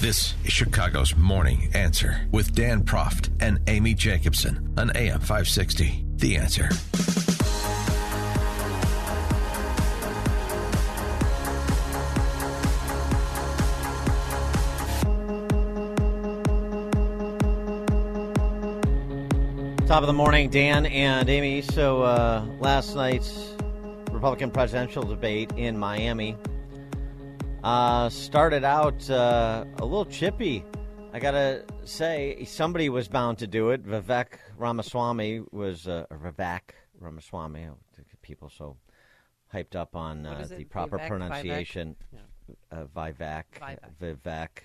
This is Chicago's Morning Answer with Dan Proft and Amy Jacobson on AM 560. The Answer. Top of the morning, Dan and Amy. So last night's Republican presidential debate in Miami started out a little chippy. I gotta say, somebody was bound to do it. Vivek Ramaswamy was People so hyped up on the proper Vivek, pronunciation. Vivek.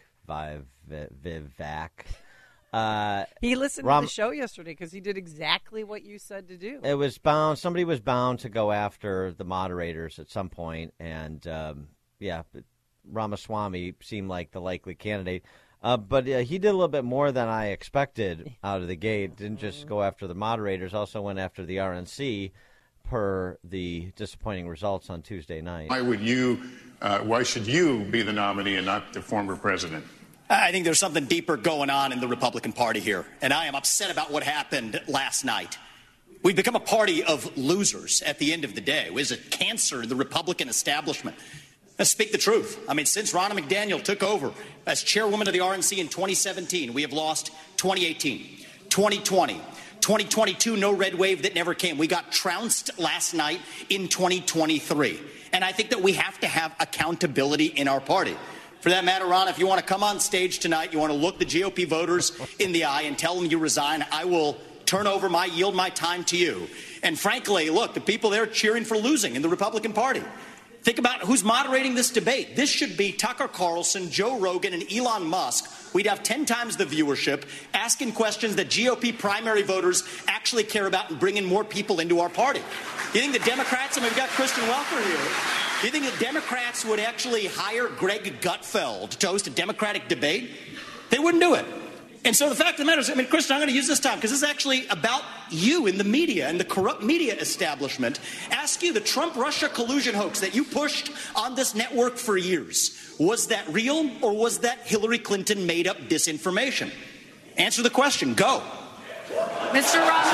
He listened to the show yesterday because he did exactly what you said to do. It was bound. Somebody was bound to go after the moderators at some point, and Ramaswamy seemed like the likely candidate, but he did a little bit more than I expected out of the gate. Didn't just go after the moderators, also went after the RNC per the disappointing results on Tuesday night. Why should you be the nominee and not the former president? I think there's something deeper going on in the Republican Party here, and I am upset about what happened last night. We've become a party of losers at the end of the day. Is it cancer to the Republican establishment? Let's speak the truth. I mean, since Ronna McDaniel took over as chairwoman of the RNC in 2017, we have lost 2018, 2020, 2022, no red wave that never came. We got trounced last night in 2023. And I think that we have to have accountability in our party. For that matter, Ron, if you want to come on stage tonight, you want to look the GOP voters in the eye and tell them you resign, I will turn over my, yield my time to you. And frankly, look, the people there cheering for losing in the Republican Party. Think about who's moderating this debate. This should be Tucker Carlson, Joe Rogan, and Elon Musk. We'd have 10 times the viewership asking questions that GOP primary voters actually care about and bringing more people into our party. You think the Democrats, and we've got Kristen Welker here, do you think the Democrats would actually hire Greg Gutfeld to host a Democratic debate? They wouldn't do it. And so the fact of the matter is, I mean, Kristen, I'm going to use this time because this is actually about you in the media and the corrupt media establishment. Ask you, the Trump-Russia collusion hoax that you pushed on this network for years, was that real or was that Hillary Clinton made up disinformation? Answer the question. Go. Mr. Ross.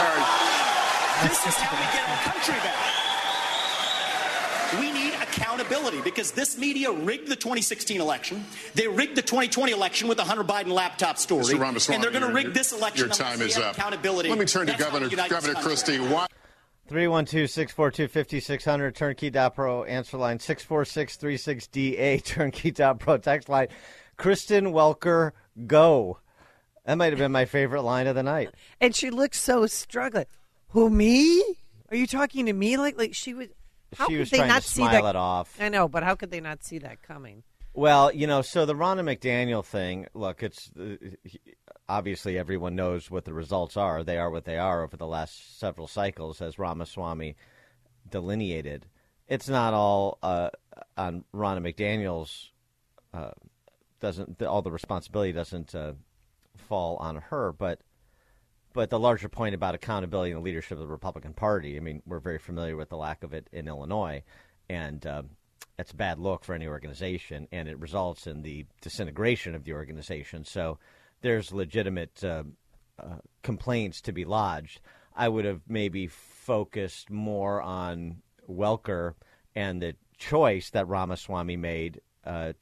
This is how we get our country back. We need accountability because this media rigged the 2016 election. They rigged the 2020 election with the Hunter Biden laptop story. Mr. Ramaswamy, and they're going to rig this election. Your time is up. Accountability. Let me turn to Governor Christie. 312-642-5600, turnkey.pro, answer line 64636DA, turnkey.pro, text line. Kristen Welker, go. That might have been my favorite line of the night. And she looked so struggling. Who, me? Are you talking to me? Like she was... How she was trying to smile it off. I know, but how could they not see that coming? Well, you know, so the Ronna McDaniel thing, look, it's obviously everyone knows what the results are. They are what they are over the last several cycles, as Ramaswamy delineated. It's not all on Ronna McDaniel's, all the responsibility doesn't fall on her, But the larger point about accountability and the leadership of the Republican Party, I mean, we're very familiar with the lack of it in Illinois, and it's a bad look for any organization, and it results in the disintegration of the organization. So there's legitimate complaints to be lodged. I would have maybe focused more on Welker and the choice that Ramaswamy made that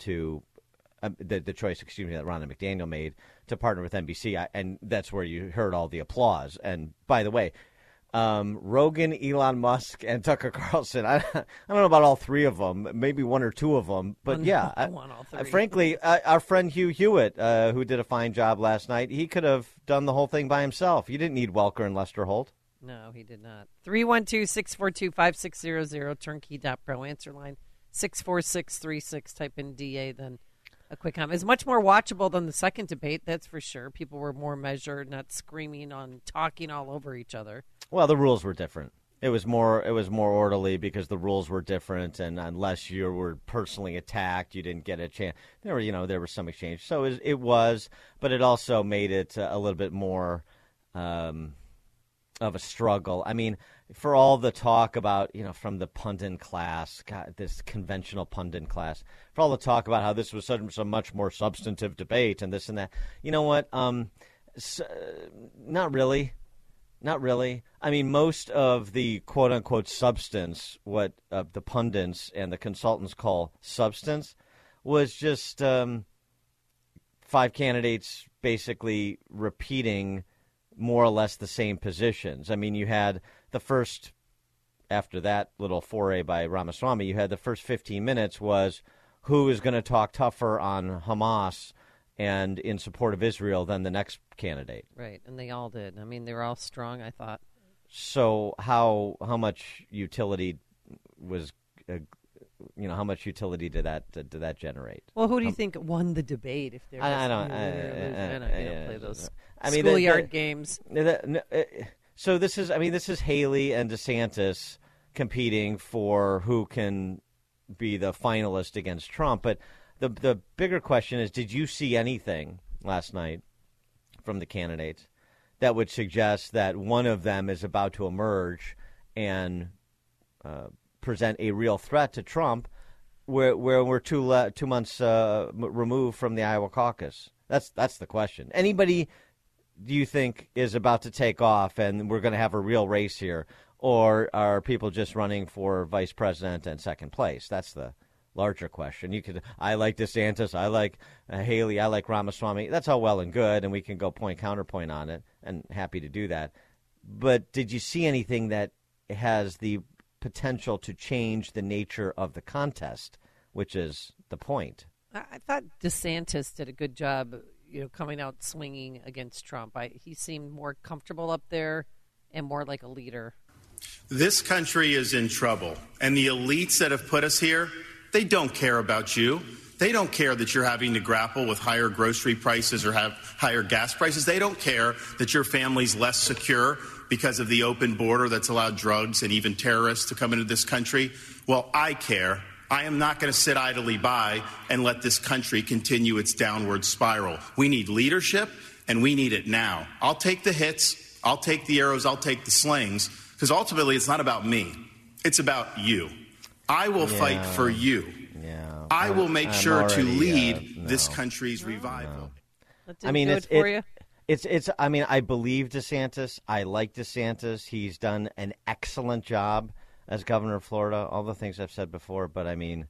Ronna McDaniel made to partner with NBC, and that's where you heard all the applause. And by the way, Rogan, Elon Musk, and Tucker Carlson, I don't know about all three of them, maybe one or two of them, but our friend Hugh Hewitt, who did a fine job last night, he could have done the whole thing by himself. You didn't need Welker and Lester Holt. No, he did not. 312-642-5600, turnkey.pro, answer line 64636, type in DA than a quick comment. It's much more watchable than the second debate, that's for sure. People were more measured, not screaming on, talking all over each other. Well, the rules were different. It was more orderly because the rules were different, and unless you were personally attacked, you didn't get a chance. There was some exchange. So it was, but it also made it a little bit more of a struggle. I mean, for all the talk about, from the pundit class, God, this conventional pundit class, for all the talk about how this was such a much more substantive debate and this and that, you know what? Not really. I mean, most of the quote-unquote substance, what the pundits and the consultants call substance, was just five candidates basically repeating more or less the same positions. I mean, you had the first, after that little foray by Ramaswamy, you had the first 15 minutes was who is going to talk tougher on Hamas and in support of Israel than the next candidate. Right, and they all did. I mean, they were all strong, I thought. So how much utility was, how much utility did that generate? Well, who do you think won the debate? If there was, I don't play those schoolyard games. So this is Haley and DeSantis competing for who can be the finalist against Trump, but. The bigger question is, did you see anything last night from the candidates that would suggest that one of them is about to emerge and present a real threat to Trump where we're two months removed from the Iowa caucus? That's the question. Anybody do you think is about to take off and we're going to have a real race here? Or are people just running for vice president and second place? That's the larger question. You could, I like DeSantis, I like Haley, I like Ramaswamy. That's all well and good, and we can go point counterpoint on it, and happy to do that. But did you see anything that has the potential to change the nature of the contest, which is the point? I thought DeSantis did a good job, coming out swinging against Trump. He seemed more comfortable up there and more like a leader. This country is in trouble, and the elites that have put us here. They don't care about you. They don't care that you're having to grapple with higher grocery prices or have higher gas prices. They don't care that your family's less secure because of the open border that's allowed drugs and even terrorists to come into this country. Well, I care. I am not going to sit idly by and let this country continue its downward spiral. We need leadership, and we need it now. I'll take the hits. I'll take the arrows. I'll take the slings, because ultimately it's not about me. It's about you. I will fight for you. Yeah. I will make sure to lead this country's revival. No. I mean, I believe DeSantis. I like DeSantis. He's done an excellent job as governor of Florida. All the things I've said before, but I mean,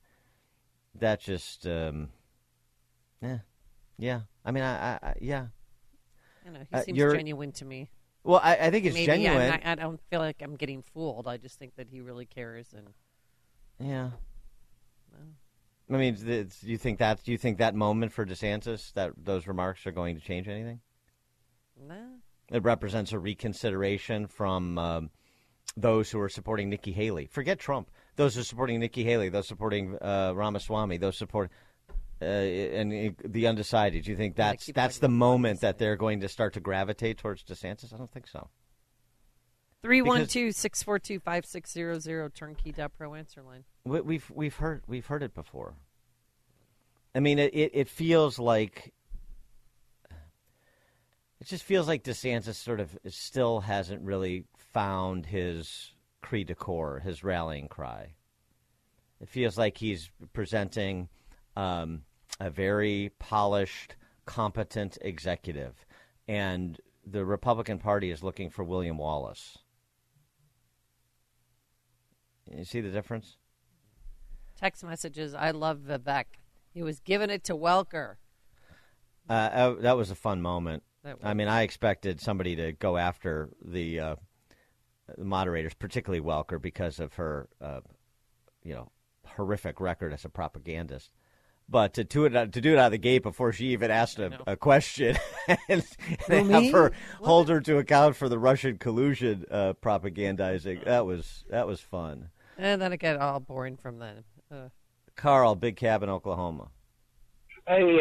that just, yeah. I mean, yeah. I know. He seems genuine to me. Well, I think it's maybe genuine. I don't feel like I'm getting fooled. I just think that he really cares and. Yeah, I mean, do you think that moment for DeSantis, that those remarks are going to change anything? No. It represents a reconsideration from those who are supporting Nikki Haley. Forget Trump. Those who are supporting Nikki Haley, those supporting Ramaswamy, those supporting and the undecided. Do you think that's the moment that they're going to start to gravitate towards DeSantis? I don't think so. 312-642-5600 turnkey.pro answer line. We've heard it before. I mean, it feels like it just feels like DeSantis sort of still hasn't really found his cri de coeur, his rallying cry. It feels like he's presenting a very polished, competent executive, and the Republican Party is looking for William Wallace. You see the difference? Text messages. I love Vivek. He was giving it to Welker. That was a fun moment. I mean, I expected somebody to go after the moderators, particularly Welker, because of her, horrific record as a propagandist. But to do it out of the gate before she even asked a question and have her hold her to account for the Russian collusion propagandizing, that was fun. And then it got all boring from then. Carl, Big Cab in Oklahoma. Hey,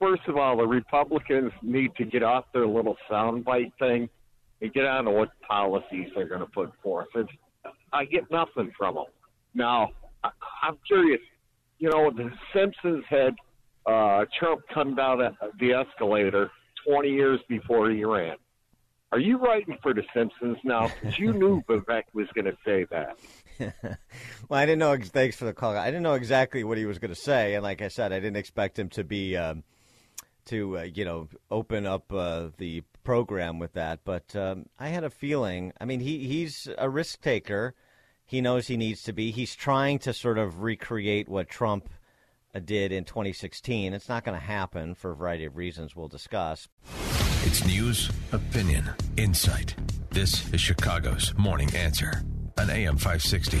first of all, the Republicans need to get off their little soundbite thing and get on to what policies they're going to put forth. I get nothing from them. Now, I'm curious. You know, the Simpsons had Trump come down the escalator 20 years before he ran. Are you writing for The Simpsons now? Because you knew Vivek was going to say that. Well, I didn't know. Thanks for the call. I didn't know exactly what he was going to say, and like I said, I didn't expect him to be open up the program with that. But I had a feeling. I mean, he's a risk taker. He knows he needs to be. He's trying to sort of recreate what Trump did in 2016. It's not going to happen for a variety of reasons we'll discuss. It's news, opinion, insight. This is Chicago's Morning Answer on AM 560.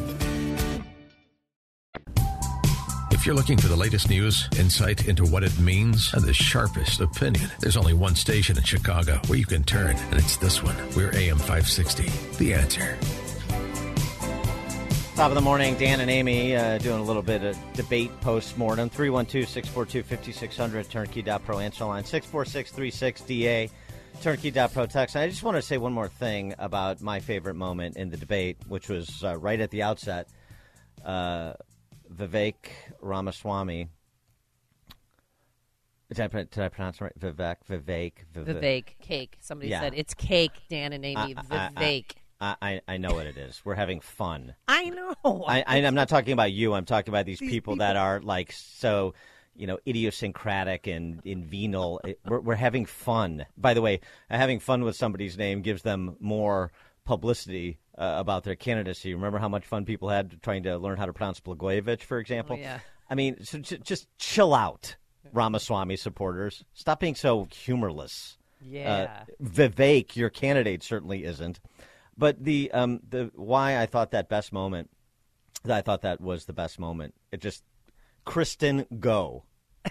If you're looking for the latest news, insight into what it means, and the sharpest opinion, there's only one station in Chicago where you can turn, and it's this one. We're AM 560, The Answer. Top of the morning, Dan and Amy doing a little bit of debate post-mortem. 312-642-5600, turnkey.pro answer line, 64636DA, turnkey.pro text. And I just want to say one more thing about my favorite moment in the debate, which was right at the outset. Vivek Ramaswamy. Did I pronounce it right? Vivek. Cake. Somebody said it's cake, Dan and Amy. Vivek. I know what it is. We're having fun. I know. I'm not talking about you. I'm talking about these people that are like so, idiosyncratic and venal. We're having fun. By the way, having fun with somebody's name gives them more publicity about their candidacy. Remember how much fun people had trying to learn how to pronounce Blagojevich, for example? Oh, yeah. I mean, so just chill out, Ramaswamy supporters. Stop being so humorless. Yeah. Vivek, your candidate, certainly isn't. But I thought that was the best moment. It just, Kristen, go.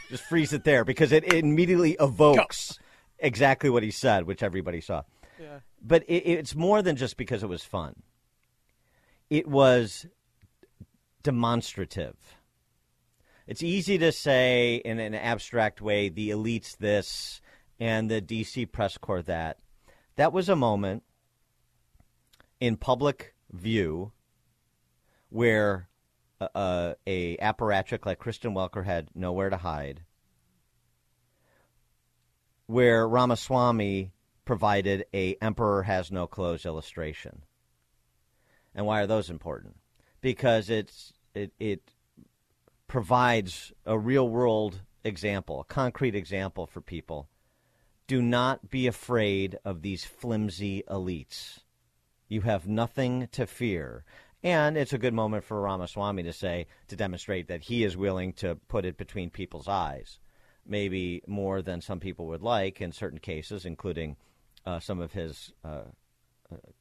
Just freeze it there, because it immediately evokes exactly what he said, which everybody saw. Yeah. But it's more than just because it was fun. It was demonstrative. It's easy to say in an abstract way, the elites this and the D.C. press corps that. That was a moment in public view where a apparatchik like Kristen Welker had nowhere to hide, where Ramaswamy provided a emperor has no clothes illustration. And why are those important? Because it provides a real-world example, a concrete example for people. Do not be afraid of these flimsy elites. You have nothing to fear. And it's a good moment for Ramaswamy to demonstrate that he is willing to put it between people's eyes, maybe more than some people would like in certain cases, including some of his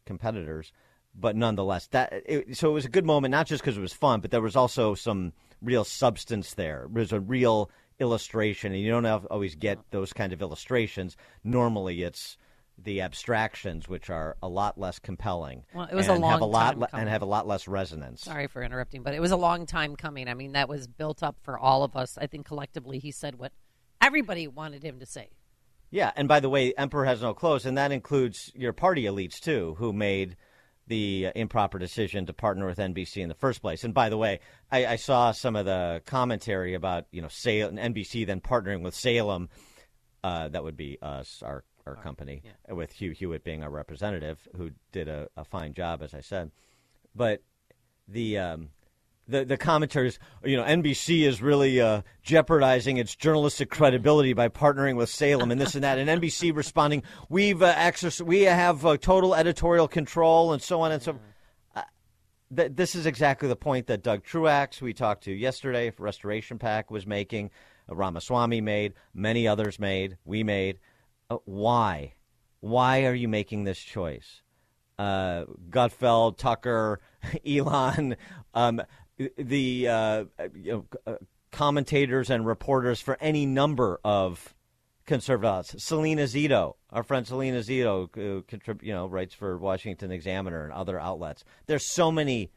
competitors. But nonetheless, so it was a good moment, not just because it was fun, but there was also some real substance there. There was a real illustration, and you don't always get those kind of illustrations. Normally, it's the abstractions, which are a lot less compelling. Well, it was a long time coming. And have a lot less resonance. Sorry for interrupting, but it was a long time coming. I mean, that was built up for all of us. I think collectively he said what everybody wanted him to say. Yeah, and by the way, emperor has no clothes, and that includes your party elites, too, who made the improper decision to partner with NBC in the first place. And by the way, I saw some of the commentary about, you know, Salem, NBC then partnering with Salem. That would be us, our company, yeah, with Hugh Hewitt being our representative, who did a fine job, as I said. But the commentaries, you know, NBC is really jeopardizing its journalistic credibility by partnering with Salem and this and that. And NBC responding, we have total editorial control and so on and so on. This is exactly the point that Doug Truax, we talked to yesterday, Restoration PAC, was making, Ramaswamy made, many others made, we made. Why? Why are you making this choice? Gutfeld, Tucker, Elon, commentators and reporters for any number of conservatives. Selena Zito, our friend Selena Zito, who writes for Washington Examiner and other outlets. There's so many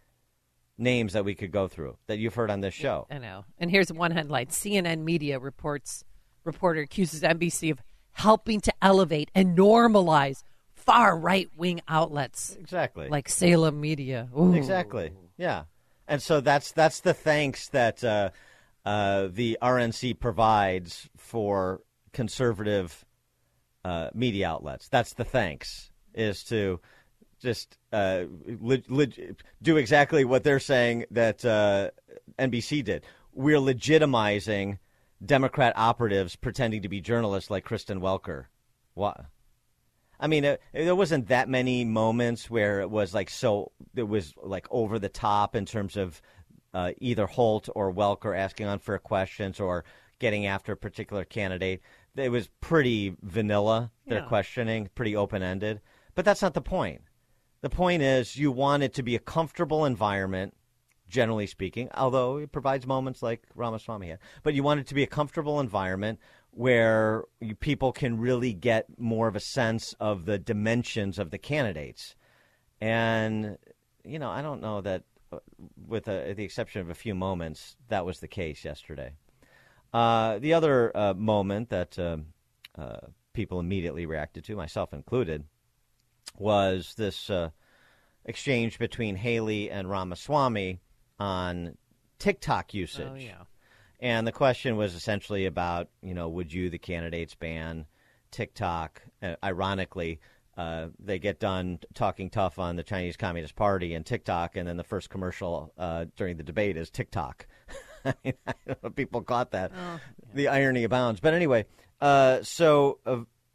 names that we could go through that you've heard on this show. I know. And here's one headline. CNN Media reporter accuses NBC of helping to elevate and normalize far right-wing outlets. Exactly. Like Salem Media. Ooh. Exactly. Yeah. And so that's the thanks that the RNC provides for conservative media outlets. That's the thanks, is to just do exactly what they're saying that NBC did. We're legitimizing Democrat operatives pretending to be journalists like Kristen Welker. What? I mean, there wasn't that many moments where it was like over the top in terms of either Holt or Welker asking unfair questions or getting after a particular candidate. It was pretty vanilla, their questioning, pretty open-ended. But that's not the point. The point is you want it to be a comfortable environment, generally speaking, although it provides moments like Ramaswamy had. But you want it to be a comfortable environment where people can really get more of a sense of the dimensions of the candidates. And, you know, I don't know that, with the exception of a few moments, that was the case yesterday. The other moment that people immediately reacted to, myself included, was this exchange between Haley and Ramaswamy on TikTok usage. Oh, yeah. And the question was essentially about, you know, would you, the candidates, ban TikTok? Ironically, they get done talking tough on the Chinese Communist Party and TikTok, and then the first commercial during the debate is TikTok. I mean, I don't know if people caught that. Oh, yeah. The irony abounds. But anyway, so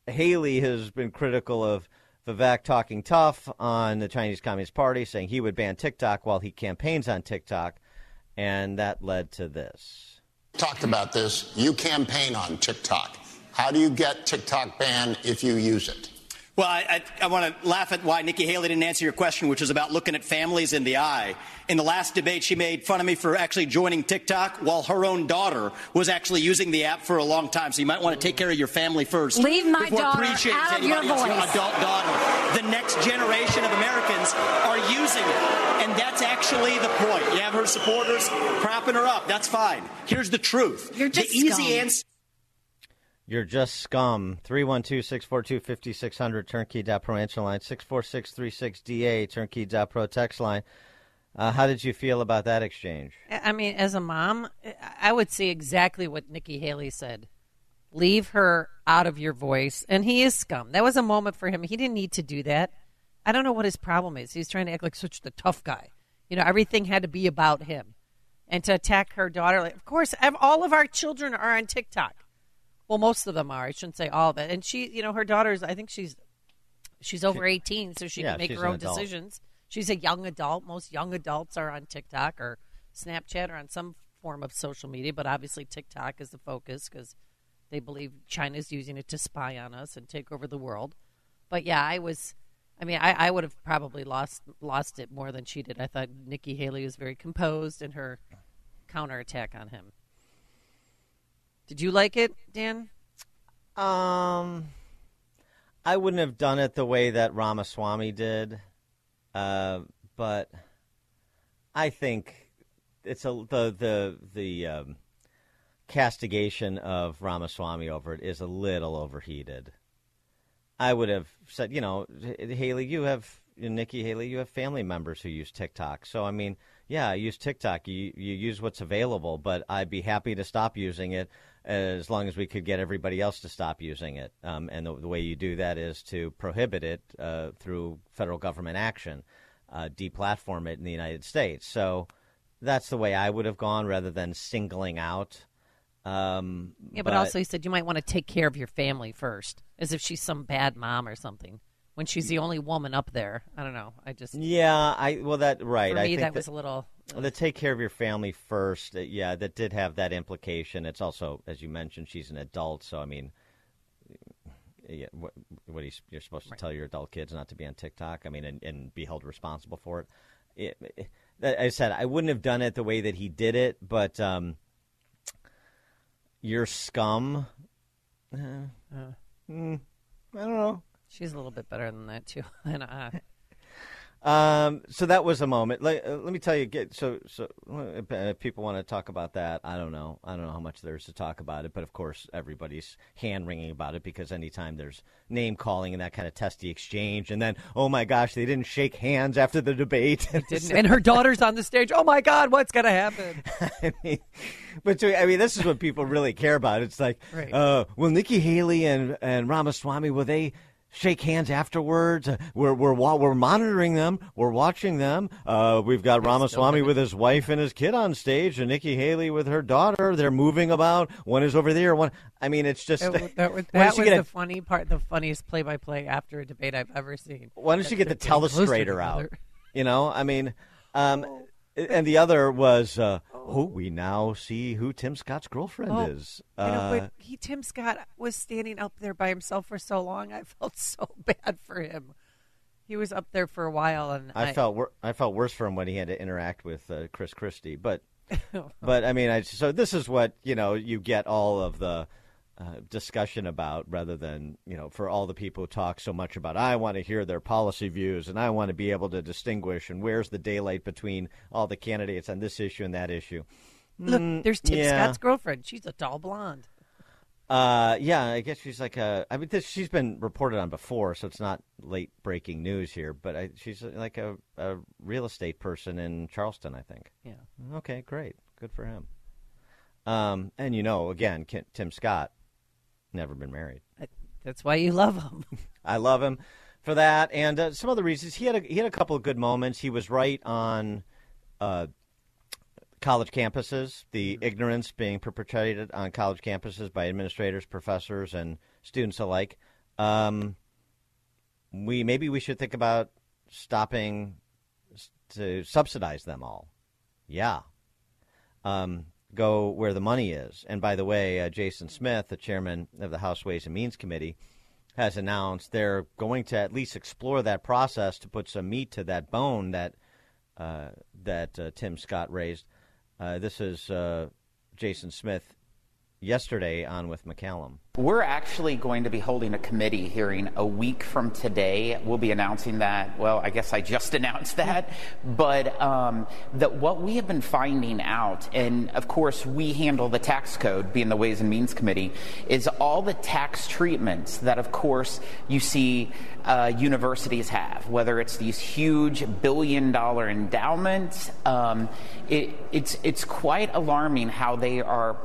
Haley has been critical of Vivek talking tough on the Chinese Communist Party, saying he would ban TikTok while he campaigns on TikTok, and that led to this. Talked about this. You campaign on TikTok. How do you get TikTok banned if you use it? Well, I want to laugh at why Nikki Haley didn't answer your question, which is about looking at families in the eye. In the last debate, she made fun of me for actually joining TikTok while her own daughter was actually using the app for a long time. So you might want to take care of your family first. Leave my daughter out of your voice. Your adult daughter. The next generation of Americans are using it. And that's actually the point. You have her supporters propping her up. That's fine. Here's the truth. You're just the easy scum. Answer. You're just scum. 312-642-5600, turnkey.pro answer line, 64636DA, turnkey.pro text line. How did you feel about that exchange? I mean, as a mom, I would say exactly what Nikki Haley said. Leave her out of your voice. And he is scum. That was a moment for him. He didn't need to do that. I don't know what his problem is. He's trying to act like such the tough guy. You know, everything had to be about him. And to attack her daughter, like, of course, all of our children are on TikTok. Well, most of them are. I shouldn't say all of it. And she, you know, her daughter's, I think she's over 18, so she can make her own decisions. She's a young adult. Most young adults are on TikTok or Snapchat or on some form of social media, but obviously TikTok is the focus because they believe China's using it to spy on us and take over the world. But, yeah, I would have probably lost it more than she did. I thought Nikki Haley was very composed in her counterattack on him. Did you like it, Dan? I wouldn't have done it the way that Ramaswamy did, but I think it's the castigation of Ramaswamy over it is a little overheated. I would have said, you know, Haley, you have Nikki Haley, you have family members who use TikTok. So, I mean, yeah, I use TikTok. You use what's available, but I'd be happy to stop using it as long as we could get everybody else to stop using it. And the way you do that is to prohibit it through federal government action, deplatform it in the United States. So that's the way I would have gone rather than singling out. Yeah, but also you said you might want to take care of your family first, as if she's some bad mom or something, when she's the only woman up there. I don't know. I just right. For me, I think that was a little. The take care of your family first. Yeah, that did have that implication. It's also, as you mentioned, she's an adult, so I mean, yeah, what you're supposed to tell your adult kids not to be on TikTok. I mean, and be held responsible for it. I said I wouldn't have done it the way that he did it, but your scum. I don't know. She's a little bit better than that too. So that was a moment. Let me tell you. So if people want to talk about that, I don't know. I don't know how much there is to talk about it. But of course, everybody's hand wringing about it because anytime there's name calling and that kind of testy exchange, and then oh my gosh, they didn't shake hands after the debate. Didn't. And her daughter's on the stage. Oh my God, what's gonna happen? I mean, this is what people really care about. It's like, will Nikki Haley and Ramaswamy, will they shake hands afterwards? We're monitoring them. We're watching them. We've got Ramaswamy with his wife and his kid on stage, and Nikki Haley with her daughter. They're moving about. One is over there. One. I mean, it's just that was the funny part. The funniest play-by-play after a debate I've ever seen. Why don't you get the telestrator out? You know, I mean, and the other was, we now see who Tim Scott's girlfriend is. Tim Scott was standing up there by himself for so long. I felt so bad for him. He was up there for a while, and I felt worse for him when he had to interact with Chris Christie. But I mean, so this is what you get all of the discussion about, rather than for all the people who talk so much about I want to hear their policy views and I want to be able to distinguish, and where's the daylight between all the candidates on this issue and that issue. Look, there's Tim Scott's girlfriend. She's a tall blonde. I guess she's like she's been reported on before, so it's not late breaking news here, but she's like a real estate person in Charleston, I think. Yeah. Okay, great. Good for him. And again, Tim Scott, never been married. That's why you love him. I love him for that, and some other reasons. He had a couple of good moments. He was right on college campuses, the ignorance being perpetrated on college campuses by administrators, professors, and students alike. We should think about stopping to subsidize them all. Yeah. Go where the money is. And by the way, Jason Smith, the chairman of the House Ways and Means Committee, has announced they're going to at least explore that process to put some meat to that bone that Tim Scott raised. This is Jason Smith yesterday on With McCallum. We're actually going to be holding a committee hearing a week from today. We'll be announcing that. Well, I guess I just announced that. But that what we have been finding out, and of course we handle the tax code, being the Ways and Means Committee, is all the tax treatments that, of course, you see universities have, whether it's these huge billion-dollar endowments. It's quite alarming how they are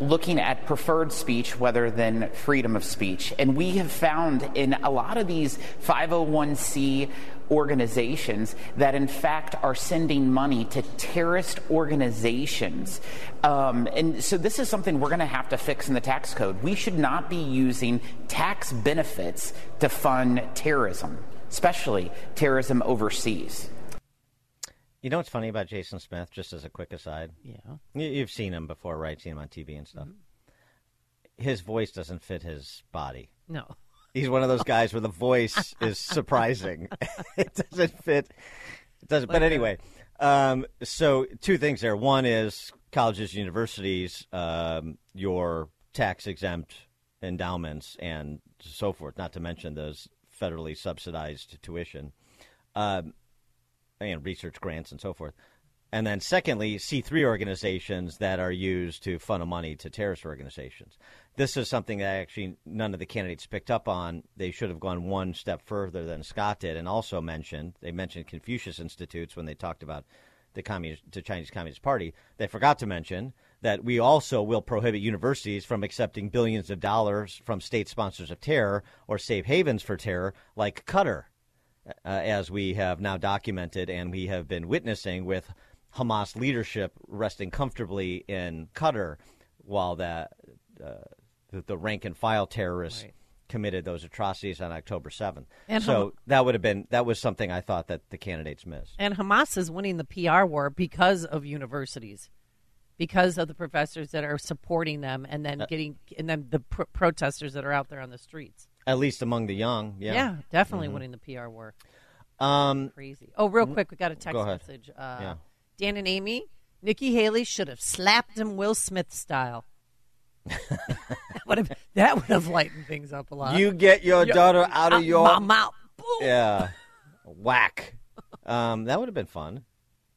looking at preferred speech rather than freedom of speech. And we have found in a lot of these 501c organizations that, in fact, are sending money to terrorist organizations. And so this is something we're going to have to fix in the tax code. We should not be using tax benefits to fund terrorism, especially terrorism overseas. You know what's funny about Jason Smith, just as a quick aside? Yeah. You've seen him before, right? Seen him on TV and stuff. Mm-hmm. His voice doesn't fit his body. No. He's one of those guys where the voice is surprising. It doesn't fit. It doesn't. But anyway, so two things there. One is colleges and universities, your tax-exempt endowments and so forth, not to mention those federally subsidized tuition. And research grants and so forth. And then secondly, C3 organizations that are used to funnel money to terrorist organizations. This is something that actually none of the candidates picked up on. They should have gone one step further than Scott did, and also mentioned, they mentioned Confucius Institutes when they talked about the Chinese Communist Party. They forgot to mention that we also will prohibit universities from accepting billions of dollars from state sponsors of terror or safe havens for terror like Qatar, as we have now documented and we have been witnessing with Hamas leadership resting comfortably in Qatar while the rank and file terrorists committed those atrocities on October 7th. And so that was something I thought that the candidates missed. And Hamas is winning the PR war because of universities, because of the professors that are supporting them, and then the protesters that are out there on the streets. At least among the young. Yeah, definitely winning the PR war. Crazy. Oh, real quick, we got a text message. Dan and Amy, Nikki Haley should have slapped him Will Smith style. that would have lightened things up a lot. You get your daughter out of your mouth. Yeah, whack. That would have been fun.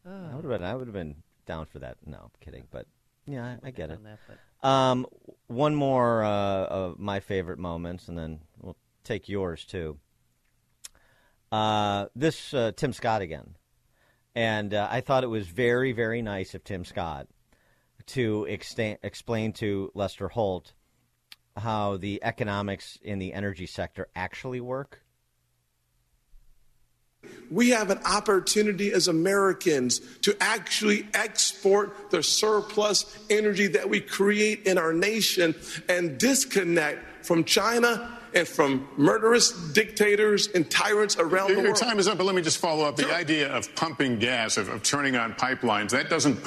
I would have been down for that. No, I'm kidding. But yeah, I get it. One more of my favorite moments, and then we'll take yours too. This Tim Scott again. And I thought it was very, very nice of Tim Scott to explain to Lester Holt how the economics in the energy sector actually work. We have an opportunity as Americans to actually export the surplus energy that we create in our nation and disconnect from China and from murderous dictators and tyrants around the world. Your time is up, but let me just follow up. The idea of pumping gas, of turning on pipelines, that doesn't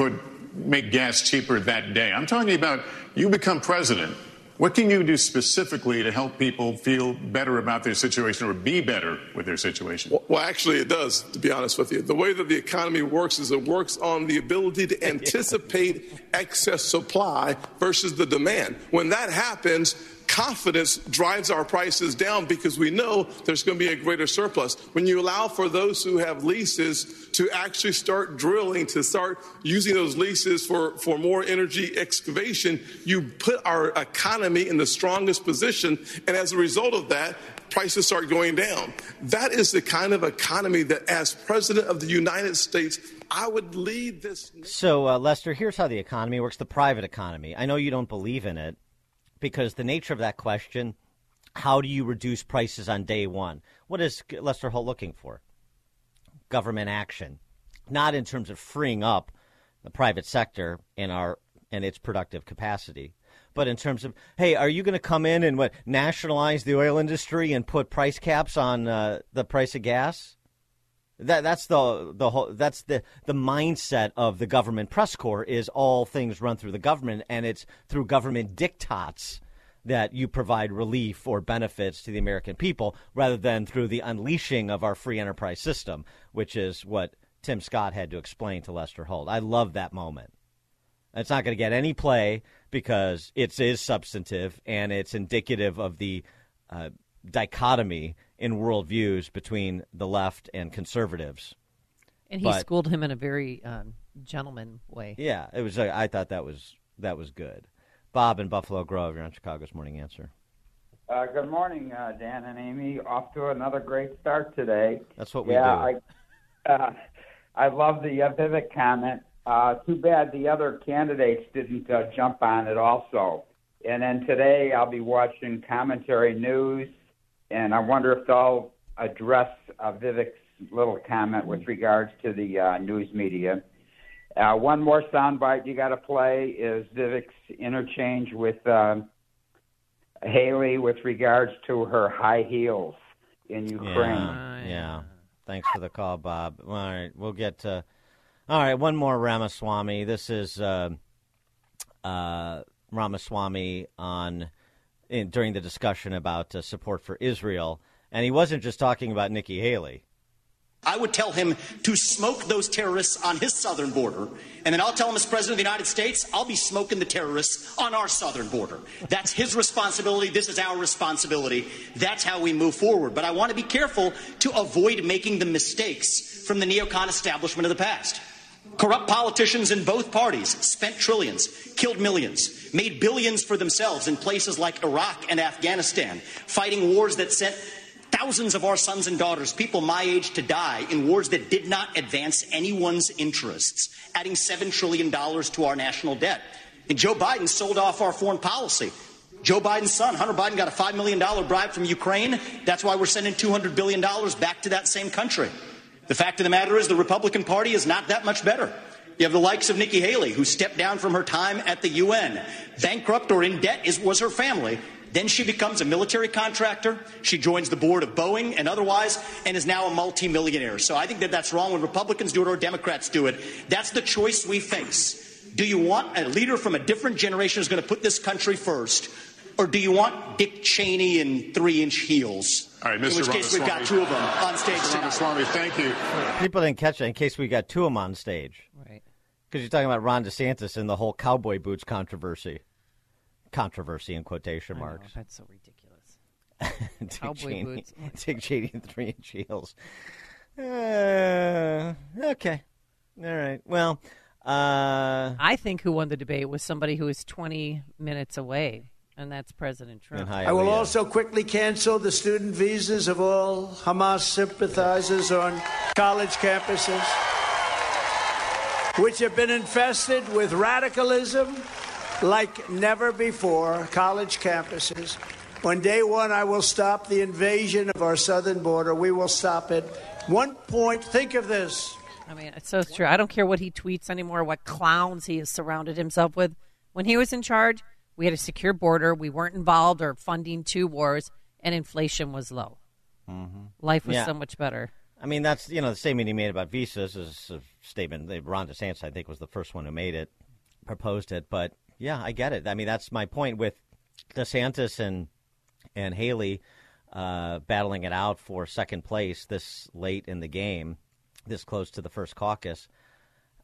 make gas cheaper that day. I'm talking about you become president. What can you do specifically to help people feel better about their situation or be better with their situation? Well, actually, it does, to be honest with you. The way that the economy works is it works on the ability to anticipate excess supply versus the demand. When that happens, confidence drives our prices down because we know there's going to be a greater surplus. When you allow for those who have leases to actually start drilling, to start using those leases for more energy excavation, you put our economy in the strongest position. And as a result of that, prices start going down. That is the kind of economy that, as president of the United States, I would lead this. So, Lester, here's how the economy works, the private economy. I know you don't believe in it, because the nature of that question, how do you reduce prices on day one? What is Lester Holt looking for? Government action, not in terms of freeing up the private sector and its productive capacity, but in terms of, hey, are you going to come in and nationalize the oil industry and put price caps on the price of gas? That's the mindset of the government press corps, is all things run through the government, and it's through government diktats that you provide relief or benefits to the American people, rather than through the unleashing of our free enterprise system, which is what Tim Scott had to explain to Lester Holt. I love that moment. It's not going to get any play because it is substantive, and it's indicative of the dichotomy in worldviews between the left and conservatives. And he schooled him in a very gentleman way. Yeah, it was. I thought that was good. Bob in Buffalo Grove, you're on Chicago's Morning Answer. Good morning, Dan and Amy. Off to another great start today. That's what we do. I love the Vivek comment. Too bad the other candidates didn't jump on it also. And then today I'll be watching Commentary News, and I wonder if they'll address Vivek's little comment with regards to the news media. One more soundbite you got to play is Vivek's interchange with Haley with regards to her high heels in Ukraine. Yeah. Thanks for the call, Bob. All right, we'll get to... All right, one more Ramaswamy. This is Ramaswamy during the discussion about support for Israel. And he wasn't just talking about Nikki Haley. I would tell him to smoke those terrorists on his southern border, and then I'll tell him, as president of the United States, I'll be smoking the terrorists on our southern border. That's his responsibility. This is our responsibility. That's how we move forward. But I want to be careful to avoid making the mistakes from the neocon establishment of the past. Corrupt politicians in both parties spent trillions, killed millions, made billions for themselves in places like Iraq and Afghanistan, fighting wars that sent thousands of our sons and daughters, people my age, to die in wars that did not advance anyone's interests, adding $7 trillion to our national debt. And Joe Biden sold off our foreign policy. Joe Biden's son, Hunter Biden, got a $5 million bribe from Ukraine. That's why we're sending $200 billion back to that same country. The fact of the matter is the Republican Party is not that much better. You have the likes of Nikki Haley, who stepped down from her time at the UN. Bankrupt or in debt was her family. Then she becomes a military contractor. She joins the board of Boeing and otherwise, and is now a multimillionaire. So I think that that's wrong when Republicans do it or Democrats do it. That's the choice we face. Do you want a leader from a different generation who's going to put this country first, or do you want Dick Cheney in 3-inch heels? All right, Mr. Ramaswamy. In which case, we've got two of them on stage tonight. Mr. Ramaswamy, thank you. People didn't catch that. In case we got two of them on stage, right? Because you're talking about Ron DeSantis and the whole cowboy boots controversy in quotation marks. I know, that's so ridiculous. Dick cowboy Cheney, boots. Oh, Dick Cheney in 3-inch heels. Okay, all right. Well, I think who won the debate was somebody who is 20 minutes away. And that's President Trump. I will also quickly cancel the student visas of all Hamas sympathizers on college campuses, which have been infested with radicalism like never before, college campuses. On day one, I will stop the invasion of our southern border. We will stop it. One point, think of this. I mean, it's so true. I don't care what he tweets anymore, what clowns he has surrounded himself with. When he was in charge, we had a secure border. We weren't involved or funding two wars, and inflation was low. Mm-hmm. Life was so much better. I mean, that's, you know, the statement he made about visas is a statement. Ron DeSantis, I think, was the first one who made it, proposed it. But, yeah, I get it. I mean, that's my point with DeSantis and Haley battling it out for second place this late in the game, this close to the first caucus.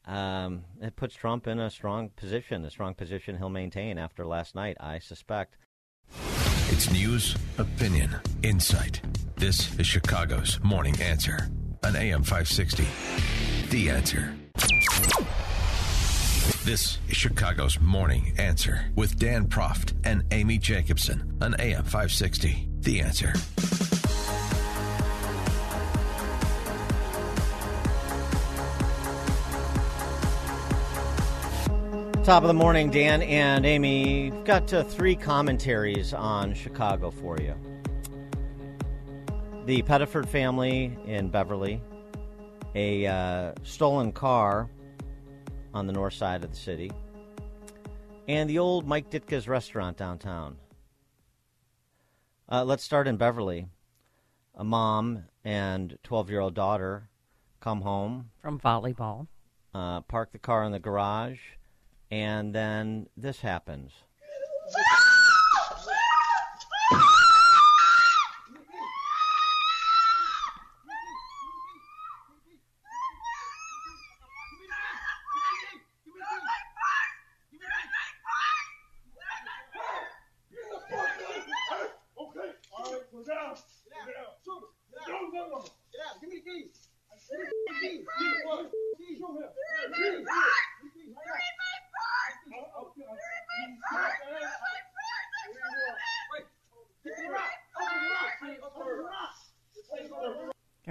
It puts Trump in a strong position he'll maintain after last night, I suspect. It's news, opinion, insight. This is Chicago's Morning Answer on AM 560. The Answer. This is Chicago's Morning Answer with Dan Proft and Amy Jacobson on AM 560. The Answer. Top of the morning, Dan and Amy. We've got three commentaries on Chicago for you. The Pettiford family in Beverly, a stolen car on the north side of the city, and the old Mike Ditka's restaurant downtown. Let's start in Beverly. A mom and 12-year-old daughter come home from volleyball, park the car in the garage. And then this happens.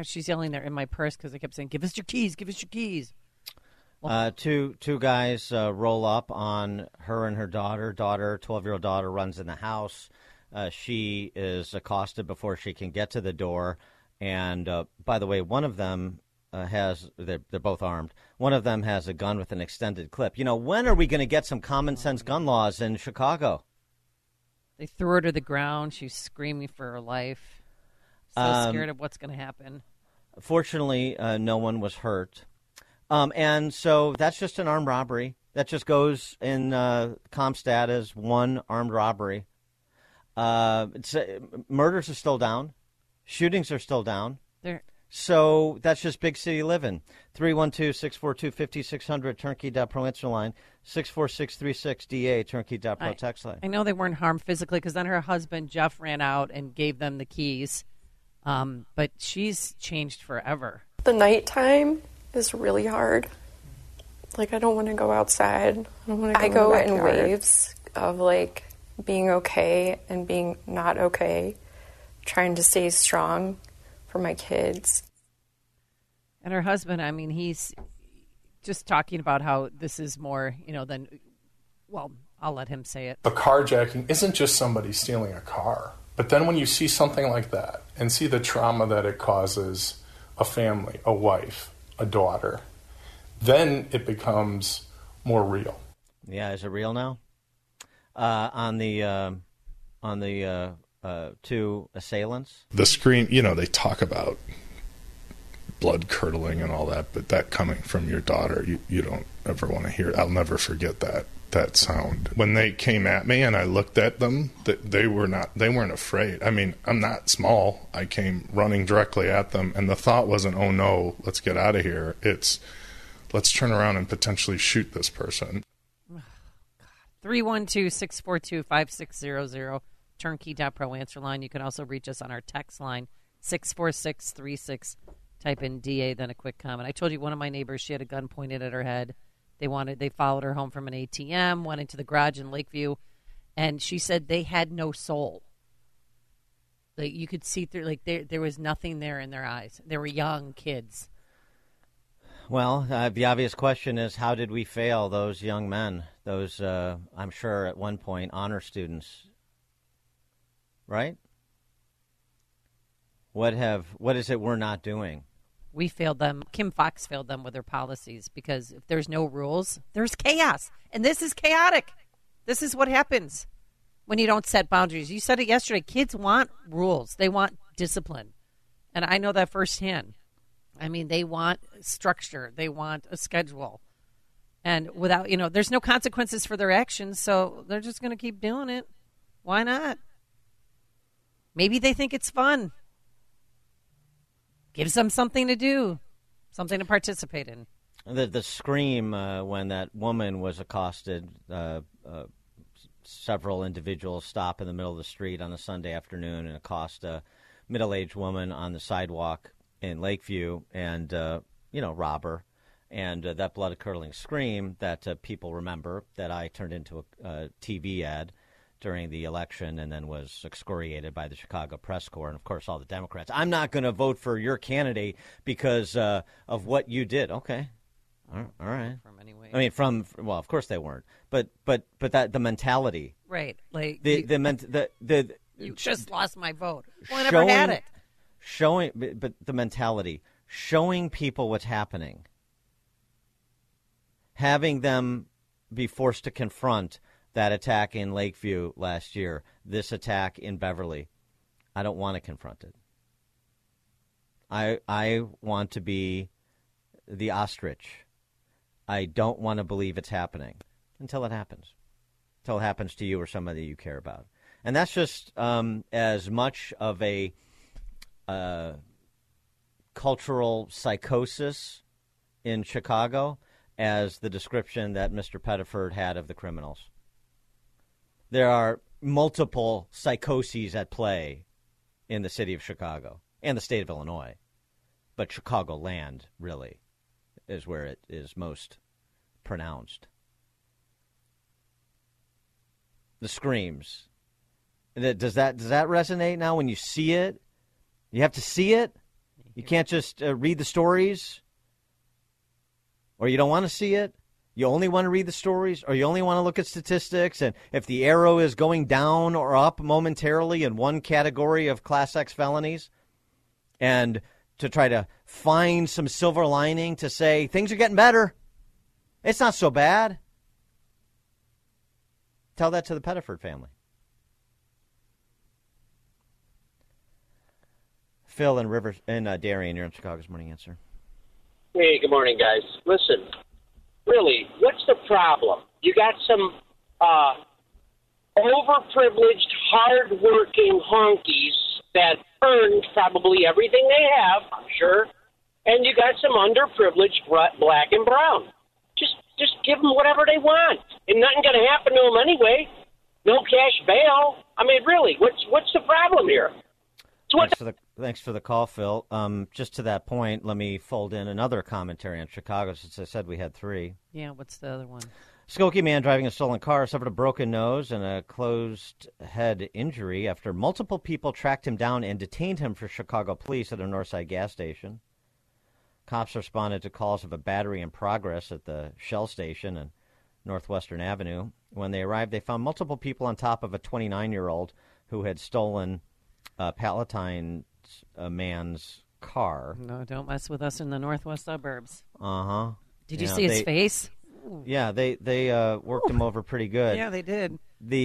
She's yelling there in my purse because I kept saying, give us your keys, give us your keys. Well, two guys roll up on her and her daughter. 12-year-old daughter runs in the house. She is accosted before she can get to the door. And by the way, one of them they're both armed. One of them has a gun with an extended clip. You know, when are we going to get some common sense gun laws in Chicago? They threw her to the ground. She's screaming for her life. So scared of what's going to happen. Fortunately, no one was hurt. And so that's just an armed robbery. That just goes in CompStat as one armed robbery. Murders are still down. Shootings are still down. So that's just big city living. 312-642-5600, turnkey.pro answer line, 64636-DA, turnkey.pro text line. I know they weren't harmed physically because then her husband, Jeff, ran out and gave them the keys. But she's changed forever. The nighttime is really hard. Like, I don't want to go outside. I don't want to go in the backyard. In waves of, like, being okay and being not okay, trying to stay strong for my kids. And her husband, I mean, he's just talking about how this is more, you know, than, well, I'll let him say it. The carjacking isn't just somebody stealing a car. But then when you see something like that and see the trauma that it causes a family, a wife, a daughter, then it becomes more real. Yeah, is it real now? On the two assailants? The scream, you know, they talk about blood curdling and all that, but that coming from your daughter, you don't ever want to hear. I'll never forget that sound. When they came at me and I looked at them, they weren't afraid. I mean, I'm not small. I came running directly at them, and the thought wasn't, oh no, let's get out of here. It's, let's turn around and potentially shoot this person. 312-642-5600, turnkey.pro answer line. You can also reach us on our text line, 64636. Type in DA, then a quick comment. I told you one of my neighbors, she had a gun pointed at her head. They followed her home from an ATM, went into the garage in Lakeview, and she said they had no soul. Like, you could see through, like, there was nothing there in their eyes. They were young kids. Well, the obvious question is, how did we fail those young men? Those, I'm sure, at one point, honor students, right? What is it we're not doing? We failed them. Kim Fox failed them with her policies, because if there's no rules, there's chaos. And this is chaotic. This is what happens when you don't set boundaries. You said it yesterday. Kids want rules. They want discipline. And I know that firsthand. I mean, they want structure. They want a schedule. And without, you know, there's no consequences for their actions, so they're just going to keep doing it. Why not? Maybe they think it's fun. Gives them something to do, something to participate in. The scream when that woman was accosted, several individuals stop in the middle of the street on a Sunday afternoon and accost a middle-aged woman on the sidewalk in Lakeview and, you know, rob her. And that blood-curdling scream that people remember, that I turned into a TV ad during the election and then was excoriated by the Chicago press corps and, of course, all the Democrats. I'm not going to vote for your candidate because of what you did. Okay. All right. From anyway. I mean, well, of course they weren't. But that the mentality. Right. Like you just lost my vote. Well, I never had it. But the mentality, showing people what's happening, having them be forced to confront that attack in Lakeview last year, this attack in Beverly. I don't want to confront it. I want to be the ostrich. I don't want to believe it's happening until it happens. Until it happens to you or somebody you care about. And that's just as much of a cultural psychosis in Chicago as the description that Mr. Pettiford had of the criminals. There are multiple psychoses at play in the city of Chicago and the state of Illinois, but Chicagoland really is where it is most pronounced. The screams. Does that resonate now when you see it? You have to see it. You can't just read the stories, or you don't want to see it. You only want to read the stories, or you only want to look at statistics, and if the arrow is going down or up momentarily in one category of Class X felonies, and to try to find some silver lining to say things are getting better. It's not so bad. Tell that to the Pettiford family. Phil in Rivers in Darien, you're on Chicago's Morning Answer. Hey, good morning, guys. Listen. Really, what's the problem? You got some overprivileged, hardworking honkies that earned probably everything they have, I'm sure, and you got some underprivileged black and brown. Just give them whatever they want, and nothing going to happen to them anyway. No cash bail. I mean, really, what's the problem here? It's what Thanks for the call, Phil. Just to that point, let me fold in another commentary on Chicago, since I said we had three. Yeah, what's the other one? Skokie man driving a stolen car suffered a broken nose and a closed head injury after multiple people tracked him down and detained him for Chicago police at a Northside gas station. Cops responded to calls of a battery in progress at the Shell station on Northwestern Avenue. When they arrived, they found multiple people on top of a 29-year-old who had stolen Palatine man's car. No, don't mess with us in the northwest suburbs. Uh-huh. Did you see his face? Yeah, they worked him over pretty good. Yeah, they did. They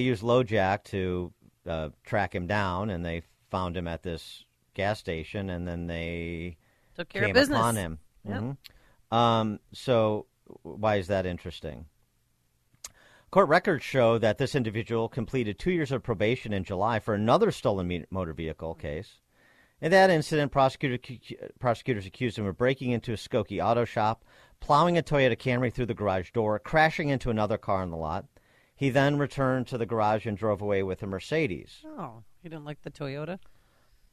used LoJack to track him down, and they found him at this gas station, and then they took care of business upon him. Yep. Mm-hmm. So why is that interesting? Court records show that this individual completed 2 years of probation in July for another stolen motor vehicle case. In that incident, prosecutors accused him of breaking into a Skokie auto shop, plowing a Toyota Camry through the garage door, crashing into another car in the lot. He then returned to the garage and drove away with a Mercedes. Oh, he didn't like the Toyota?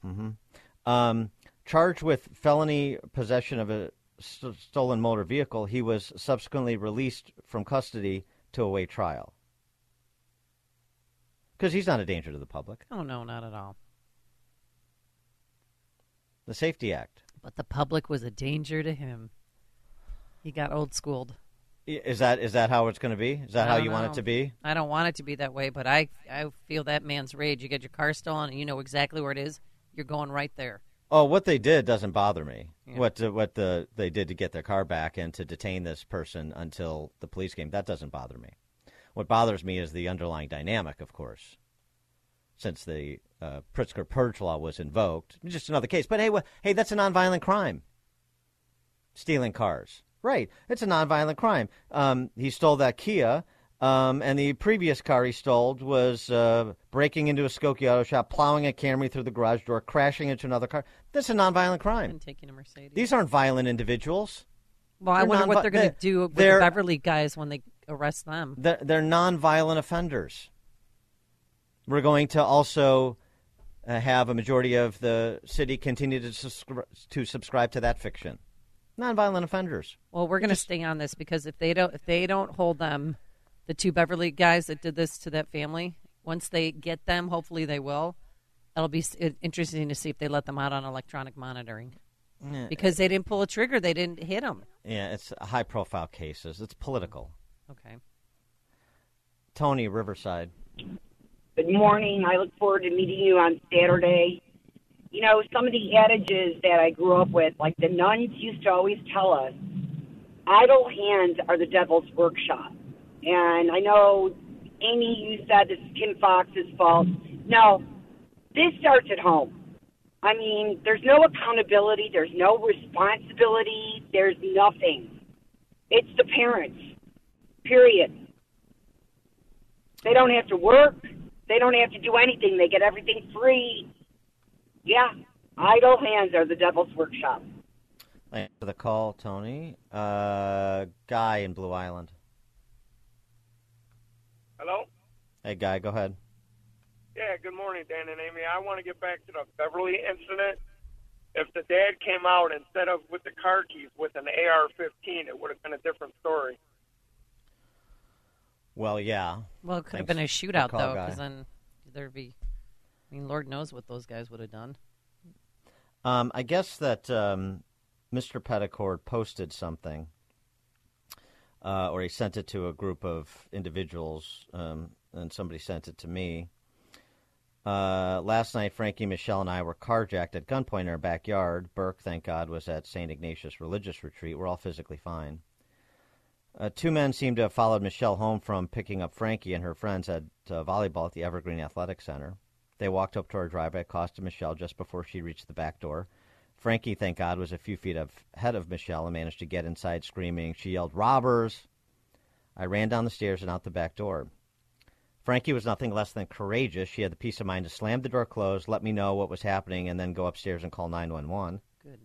Mm-hmm. Charged with felony possession of a stolen motor vehicle, he was subsequently released from custody to await trial, because he's not a danger to the public. Oh, no, not at all. The Safety Act. But the public was a danger to him. He got old-schooled. Is that how it's going to be? Is that how you want it to be? I don't want it to be that way, but I feel that man's rage. You get your car stolen, and you know exactly where it is. You're going right there. Oh, what they did doesn't bother me. Yeah. What they did to get their car back and to detain this person until the police came, that doesn't bother me. What bothers me is the underlying dynamic, of course, since the Pritzker Purge Law was invoked. Just another case. But, hey, that's a nonviolent crime, stealing cars. Right. It's a nonviolent crime. He stole that Kia, and the previous car he stole was breaking into a Skokie auto shop, plowing a Camry through the garage door, crashing into another car. That's a nonviolent crime. And taking a Mercedes. These aren't violent individuals. Well, I wonder what they're going to do with the Beverly guys when they arrest them. They're nonviolent offenders. We're going to also have a majority of the city continue to subscribe to that fiction. Nonviolent offenders. Well, we're going to stay on this, because if they don't hold them, the two Beverly guys that did this to that family, once they get them, hopefully they will. It'll be interesting to see if they let them out on electronic monitoring. Yeah. Because they didn't pull a trigger. They didn't hit them. Yeah, it's high-profile cases. It's political. Okay. Tony, Riverside. Good morning. I look forward to meeting you on Saturday. You know, some of the adages that I grew up with, like the nuns used to always tell us, idle hands are the devil's workshop. And I know, Amy, you said this is Kim Fox's fault. No, this starts at home. I mean, there's no accountability. There's no responsibility. There's nothing. It's the parents, period. They don't have to work. They don't have to do anything. They get everything free. Yeah, idle hands are the devil's workshop. Thanks for the call, Tony. Guy in Blue Island. Hello? Hey, Guy, go ahead. Yeah, good morning, Dan and Amy. I want to get back to the Beverly incident. If the dad came out instead of with the car keys with an AR-15, it would have been a different story. Well, yeah. Well, it could have been a shootout, though, because then there'd be... I mean, Lord knows what those guys would have done. I guess that Mr. Pettiford posted something. Or he sent it to a group of individuals, and somebody sent it to me. Last night, Frankie, Michelle, and I were carjacked at gunpoint in our backyard. Burke, thank God, was at St. Ignatius Religious Retreat. We're all physically fine. Two men seemed to have followed Michelle home from picking up Frankie and her friends at volleyball at the Evergreen Athletic Center. They walked up to our driveway, accosted Michelle just before she reached the back door. Frankie, thank God, was a few feet ahead of Michelle and managed to get inside screaming. She yelled, "Robbers!" I ran down the stairs and out the back door. Frankie was nothing less than courageous. She had the peace of mind to slam the door closed, let me know what was happening, and then go upstairs and call 911. Good.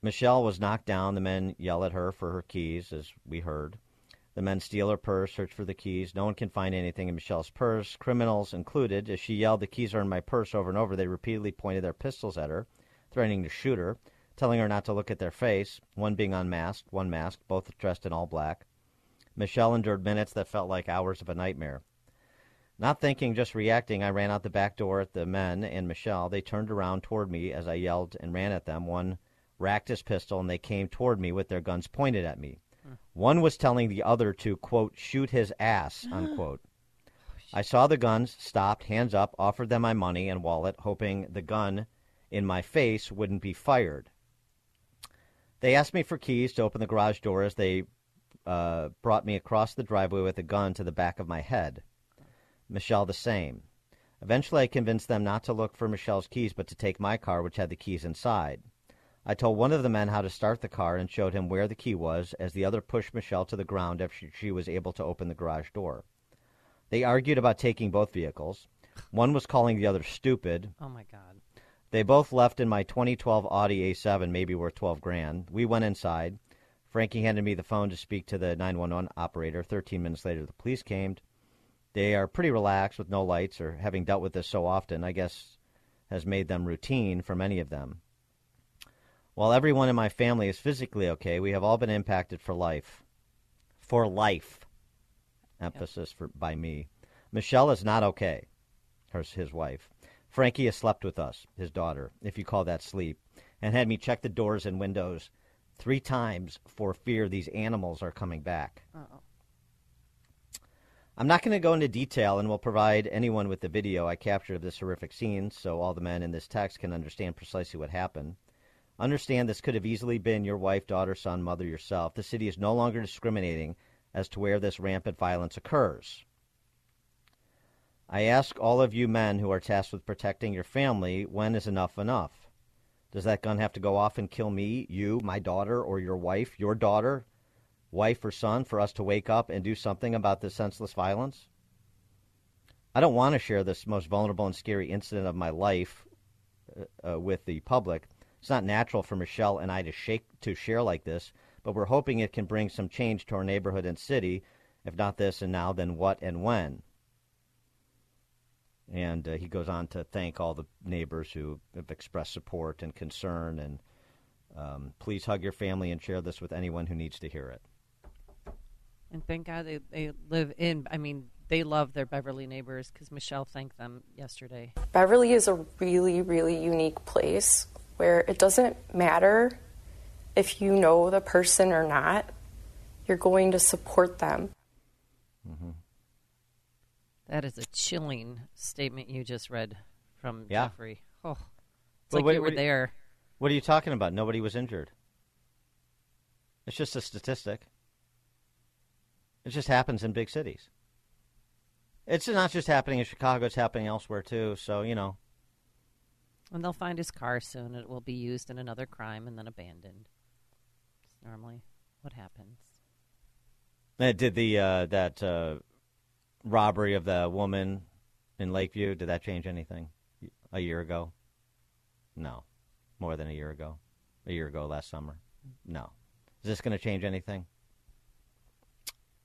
Michelle was knocked down. The men yelled at her for her keys, as we heard. The men steal her purse, search for the keys. No one can find anything in Michelle's purse, criminals included. As she yelled, "The keys are in my purse," over and over, they repeatedly pointed their pistols at her, threatening to shoot her, telling her not to look at their face, one being unmasked, one masked, both dressed in all black. Michelle endured minutes that felt like hours of a nightmare. Not thinking, just reacting, I ran out the back door at the men and Michelle. They turned around toward me as I yelled and ran at them. One racked his pistol, and they came toward me with their guns pointed at me. One was telling the other to, quote, shoot his ass, unquote. I saw the guns, stopped, hands up, offered them my money and wallet, hoping the gun in my face wouldn't be fired. They asked me for keys to open the garage door as they brought me across the driveway with a gun to the back of my head. Michelle the same. Eventually I convinced them not to look for Michelle's keys but to take my car, which had the keys inside. I told one of the men how to start the car and showed him where the key was, as the other pushed Michelle to the ground after she was able to open the garage door. They argued about taking both vehicles. One was calling the other stupid. Oh, my God. They both left in my 2012 Audi A7, maybe worth $12,000. We went inside. Frankie handed me the phone to speak to the 911 operator. 13 minutes later, the police came. They are pretty relaxed with no lights, or having dealt with this so often, I guess, has made them routine for many of them. While everyone in my family is physically okay, we have all been impacted for life. For life. Emphasis by me. Michelle is not okay, his wife. Frankie has slept with us, his daughter, if you call that sleep, and had me check the doors and windows 3 times for fear these animals are coming back. Uh-oh. I'm not going to go into detail and will provide anyone with the video I captured of this horrific scene so all the men in this text can understand precisely what happened. Understand this could have easily been your wife, daughter, son, mother, yourself. The city is no longer discriminating as to where this rampant violence occurs. I ask all of you men who are tasked with protecting your family, when is enough enough? Does that gun have to go off and kill me, you, my daughter, or your wife, your daughter, wife or son, for us to wake up and do something about this senseless violence? I don't want to share this most vulnerable and scary incident of my life with the public. It's not natural for Michelle and I to share like this, but we're hoping it can bring some change to our neighborhood and city. If not this and now, then what and when? And he goes on to thank all the neighbors who have expressed support and concern. And please hug your family and share this with anyone who needs to hear it. And thank God they live in, they love their Beverly neighbors, because Michelle thanked them yesterday. Beverly is a really, really unique place, where it doesn't matter if you know the person or not, you're going to support them. Mm-hmm. That is a chilling statement you just read from Jeffrey. Oh, it's there. What are you talking about? Nobody was injured. It's just a statistic. It just happens in big cities. It's not just happening in Chicago. It's happening elsewhere, too. So, you know. And they'll find his car soon, and it will be used in another crime and then abandoned. It's normally what happens. Did the robbery of the woman in Lakeview, did that change anything a year ago? No. More than a year ago. A year ago last summer. No. Is this going to change anything?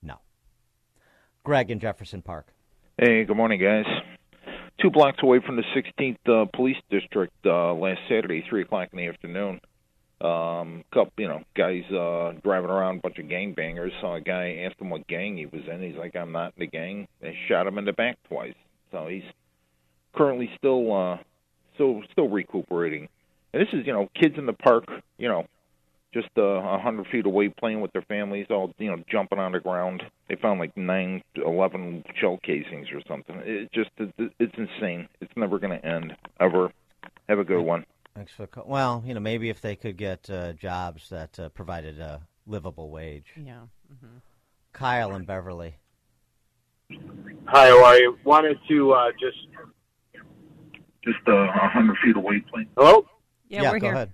No. Greg in Jefferson Park. Hey, good morning, guys. 2 blocks away from the 16th Police District last Saturday, 3 o'clock in the afternoon. Guys driving around, a bunch of gangbangers. Saw a guy, asked him what gang he was in. He's like, I'm not in the gang. They shot him in the back twice. So he's currently still recuperating. And this is, kids in the park, just 100 feet away playing with their families, all, jumping on the ground. They found like 9 to 11 shell casings or something. It's insane. It's never going to end, ever. Have a good one. Thanks for maybe if they could get jobs that provided a livable wage. Yeah. Mm-hmm. Kyle in Beverly. Hi, how are you? Wanted to just 100 feet away playing. Hello? Yeah, we're go here. Ahead.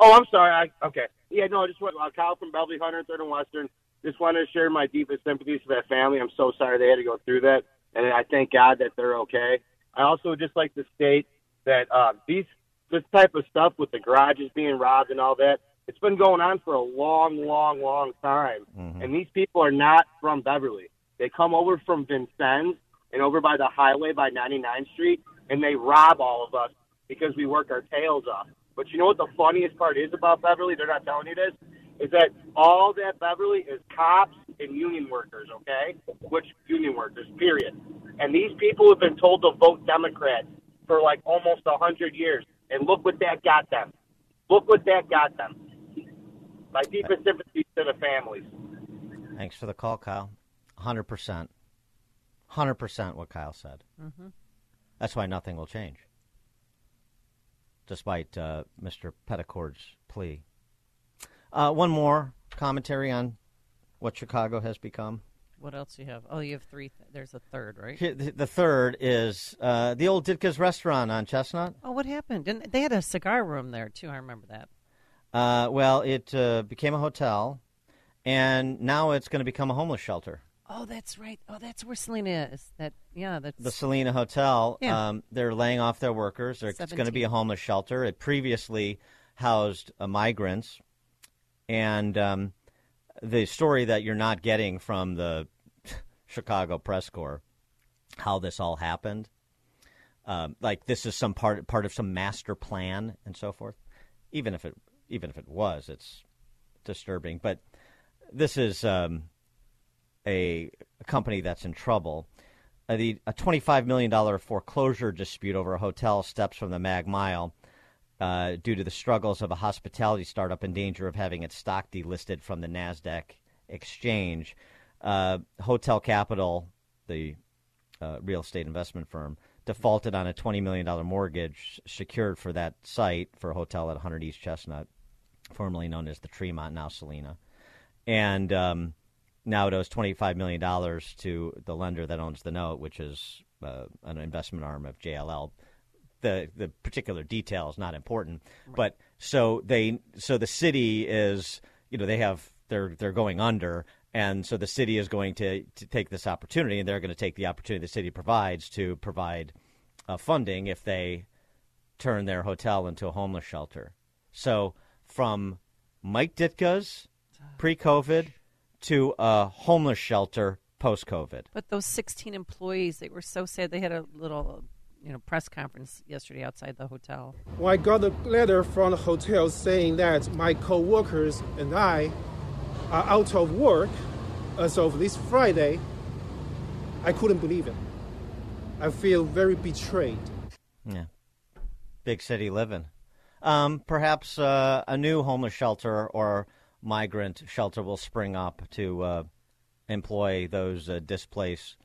Oh, I'm sorry. Okay. Yeah, no, I just want Kyle from Beverly, 103rd and Western. Just wanted to share my deepest sympathies for that family. I'm so sorry they had to go through that, and I thank God that they're okay. I also just like to state that this type of stuff with the garages being robbed and all that, It's been going on for a long time. Mm-hmm. And these people are not from Beverly. They come over from Vincennes and over by the highway by 99th Street, and they rob all of us because we work our tails off. But you know what the funniest part is about Beverly? They're not telling you this. Is that all that Beverly is cops and union workers, okay? Which union workers, period. And these people have been told to vote Democrat for like almost 100 years. And look what that got them. Look what that got them. My deepest sympathy to the families. Thanks for the call, Kyle. 100%. 100% what Kyle said. Mm-hmm. That's why nothing will change, despite Mr. Pettiford's plea. One more commentary on what Chicago has become. What else do you have? Oh, you have three. There's a third, right? The third is the old Ditka's restaurant on Chestnut. Oh, what happened? Didn't, they had a cigar room there, too. I remember that. Well, it became a hotel, and now it's going to become a homeless shelter. Oh, that's right. Oh, that's where Selena is. That yeah, that's the Selena Hotel. Yeah. They're laying off their workers. It's going to be a homeless shelter. It previously housed migrants, and the story that you're not getting from the Chicago Press Corps, how this all happened, like this is some part of some master plan and so forth. Even if it was, it's disturbing. But this is. A company that's in trouble. A $25 million foreclosure dispute over a hotel steps from the Mag Mile due to the struggles of a hospitality startup in danger of having its stock delisted from the NASDAQ exchange. Hotel Capital, the real estate investment firm, defaulted on a $20 million mortgage secured for that site for a hotel at 100 East Chestnut, formerly known as the Tremont, now Selena. And now it owes $25 million to the lender that owns the note, which is an investment arm of JLL. The particular detail is not important, right. But so the city is, you know, they're going under, and so the city is going to take this opportunity, and they're going to take the opportunity the city provides to provide funding if they turn their hotel into a homeless shelter. So from Mike Ditka's pre-COVID to a homeless shelter post-COVID. But those 16 employees, they were so sad. They had a little, press conference yesterday outside the hotel. Well, I got a letter from the hotel saying that my co-workers and I are out of work as of this Friday. I couldn't believe it. I feel very betrayed. Yeah. Big city living. Perhaps a new homeless shelter or migrant shelter will spring up to employ those displaced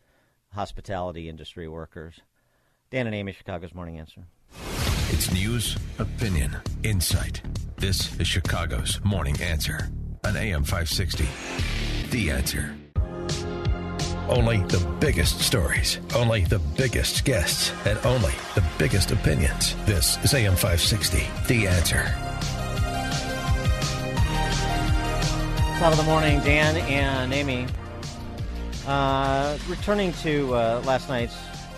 hospitality industry workers. Dan and Amy, Chicago's Morning Answer. It's news, opinion, insight. This is Chicago's Morning Answer on AM 560. The Answer. Only the biggest stories, only the biggest guests, and only the biggest opinions. This is AM 560. The Answer. Top of the morning, Dan and Amy. Returning to last night's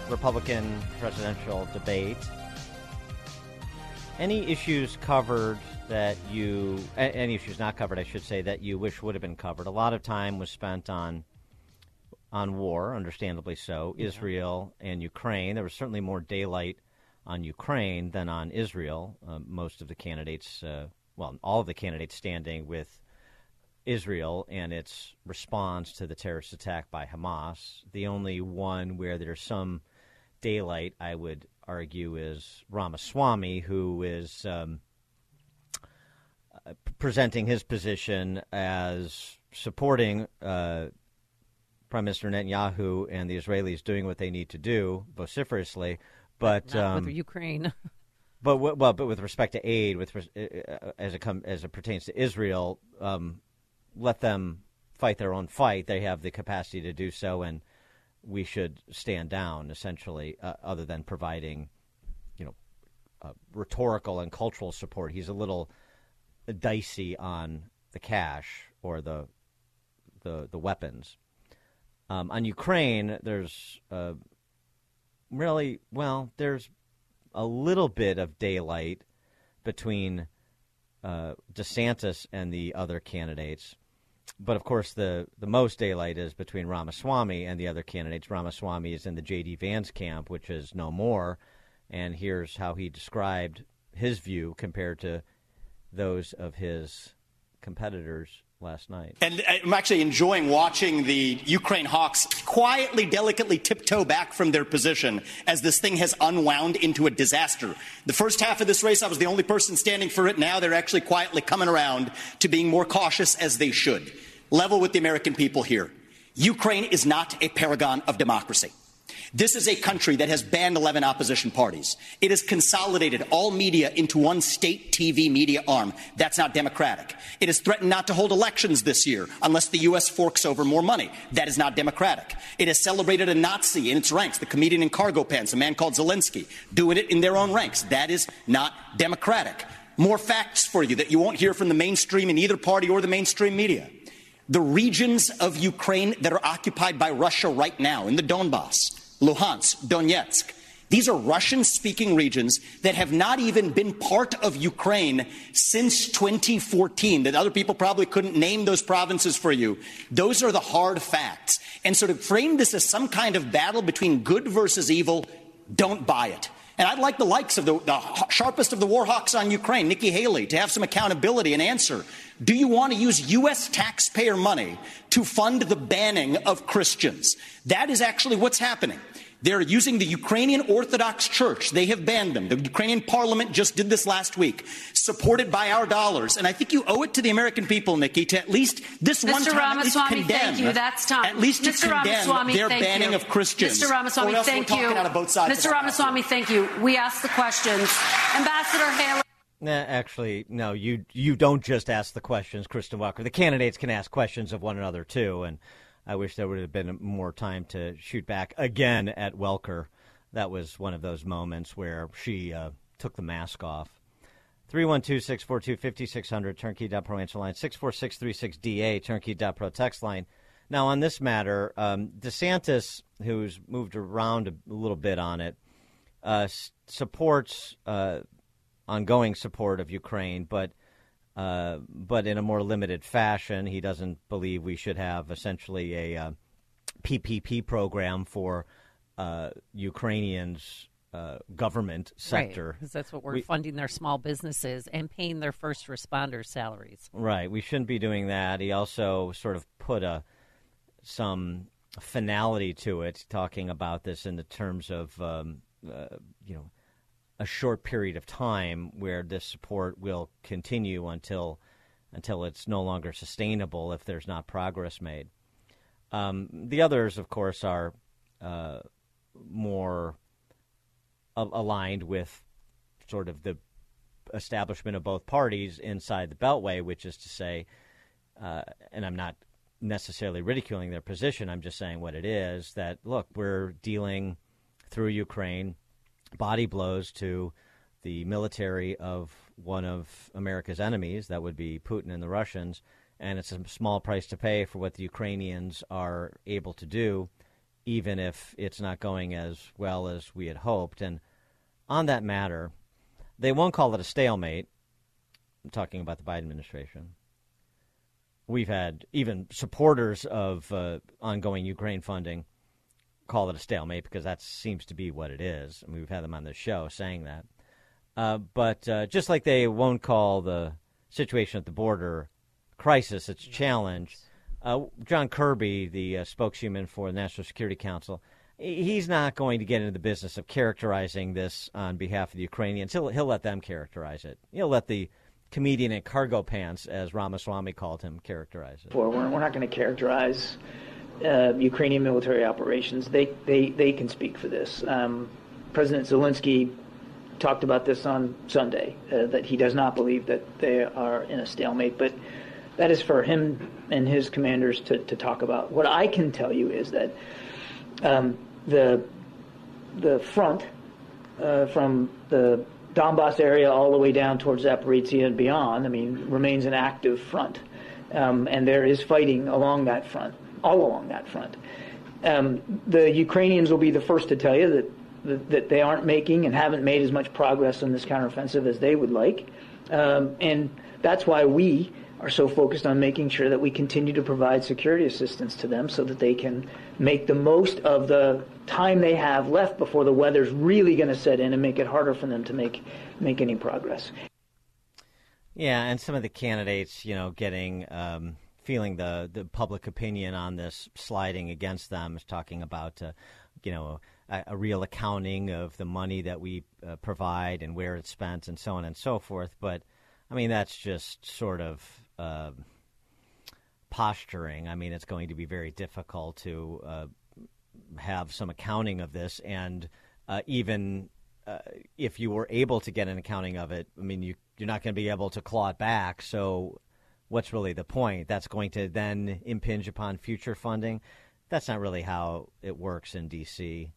Republican presidential debate, any issues not covered, I should say, that you wish would have been covered. A lot of time was spent on war, understandably so, yeah. Israel and Ukraine. There was certainly more daylight on Ukraine than on Israel. Most of the candidates, all of the candidates standing with Israel and its response to the terrorist attack by Hamas. The only one where there's some daylight, I would argue, is Ramaswamy, who is presenting his position as supporting Prime Minister Netanyahu and the Israelis doing what they need to do vociferously, but not with Ukraine. but with respect to aid, as it pertains to Israel. Let them fight their own fight. They have the capacity to do so, and we should stand down, essentially, other than providing, rhetorical and cultural support. He's a little dicey on the cash or the weapons. On Ukraine, there's there's a little bit of daylight between DeSantis and the other candidates. But, of course, the most daylight is between Ramaswamy and the other candidates. Ramaswamy is in the J.D. Vance camp, which is no more. And here's how he described his view compared to those of his competitors last night. And I'm actually enjoying watching the Ukraine hawks quietly, delicately tiptoe back from their position as this thing has unwound into a disaster. The first half of this race, I was the only person standing for it. Now they're actually quietly coming around to being more cautious, as they should. Level with the American people here. Ukraine is not a paragon of democracy. This is a country that has banned 11 opposition parties. It has consolidated all media into one state TV media arm. That's not democratic. It has threatened not to hold elections this year unless the U.S. forks over more money. That is not democratic. It has celebrated a Nazi in its ranks, the comedian in cargo pants, a man called Zelensky, doing it in their own ranks. That is not democratic. More facts for you that you won't hear from the mainstream in either party or the mainstream media. The regions of Ukraine that are occupied by Russia right now in the Donbass, Luhansk, Donetsk. These are Russian-speaking regions that have not even been part of Ukraine since 2014, that other people probably couldn't name those provinces for you. Those are the hard facts. And so to frame this as some kind of battle between good versus evil, don't buy it. And I'd like the likes of the sharpest of the war hawks on Ukraine, Nikki Haley, to have some accountability and answer. Do you want to use U.S. taxpayer money to fund the banning of Christians? That is actually what's happening. They're using the Ukrainian Orthodox Church. They have banned them. The Ukrainian parliament just did this last week, supported by our dollars. And I think you owe it to the American people, Nikki, to at least this Mr. one time Ramaswamy, at least condemn, thank you. That's time. At least to Mr. condemn Ramaswamy, their banning of Christians. Mr. Ramaswamy, thank you. Mr. Ramaswamy, thank you. We asked the questions. Ambassador Haley. Nah, actually, no, you don't just ask the questions, Kristen Welker. The candidates can ask questions of one another, too, and I wish there would have been more time to shoot back again at Welker. That was one of those moments where she took the mask off. 312-642-5600, turnkey.pro answer line, 64636DA, turnkey.pro text line. Now, on this matter, DeSantis, who's moved around a little bit on it, supports ongoing support of Ukraine, but in a more limited fashion. He doesn't believe we should have essentially a PPP program for Ukrainians' government sector. Right, because that's what we're funding their small businesses and paying their first responders' salaries. Right. We shouldn't be doing that. He also sort of put some finality to it, talking about this in the terms of, a short period of time where this support will continue until it's no longer sustainable if there's not progress made. The others, of course, are more aligned with sort of the establishment of both parties inside the Beltway, which is to say, and I'm not necessarily ridiculing their position, I'm just saying what it is, that, look, we're dealing through Ukraine body blows to the military of one of America's enemies, that would be Putin and the Russians, and it's a small price to pay for what the Ukrainians are able to do, even if it's not going as well as we had hoped. And on that matter, they won't call it a stalemate. I'm talking about the Biden administration. We've had even supporters of ongoing Ukraine funding call it a stalemate, because that seems to be what it is. I mean, we've had them on the show saying that. But just like they won't call the situation at the border crisis, it's a challenge. John Kirby, the spokesman for the National Security Council, he's not going to get into the business of characterizing this on behalf of the Ukrainians. He'll let them characterize it. He'll let the comedian in cargo pants, as Ramaswamy called him, characterize it. We're not going to characterize Ukrainian military operations. They can speak for this. President Zelensky talked about this on Sunday, that he does not believe that they are in a stalemate, but that is for him and his commanders to talk about. What I can tell you is that the front from the Donbass area all the way down towards Zaporizhzhia and beyond, I mean, remains an active front, and there is fighting along that front. The Ukrainians will be the first to tell you that they aren't making and haven't made as much progress on this counteroffensive as they would like. And That's why we are so focused on making sure that we continue to provide security assistance to them so that they can make the most of the time they have left before the weather's really going to set in and make it harder for them to make any progress. Yeah, and some of the candidates, you know, getting feeling the public opinion on this sliding against them is talking about, you know, a real accounting of the money that we provide and where it's spent and so on and so forth. But I mean, that's just sort of posturing. I mean, it's going to be very difficult to have some accounting of this. And even if you were able to get an accounting of it, I mean, you're not going to be able to claw it back. So what's really the point? That's going to then impinge upon future funding. That's not really how it works in D.C.,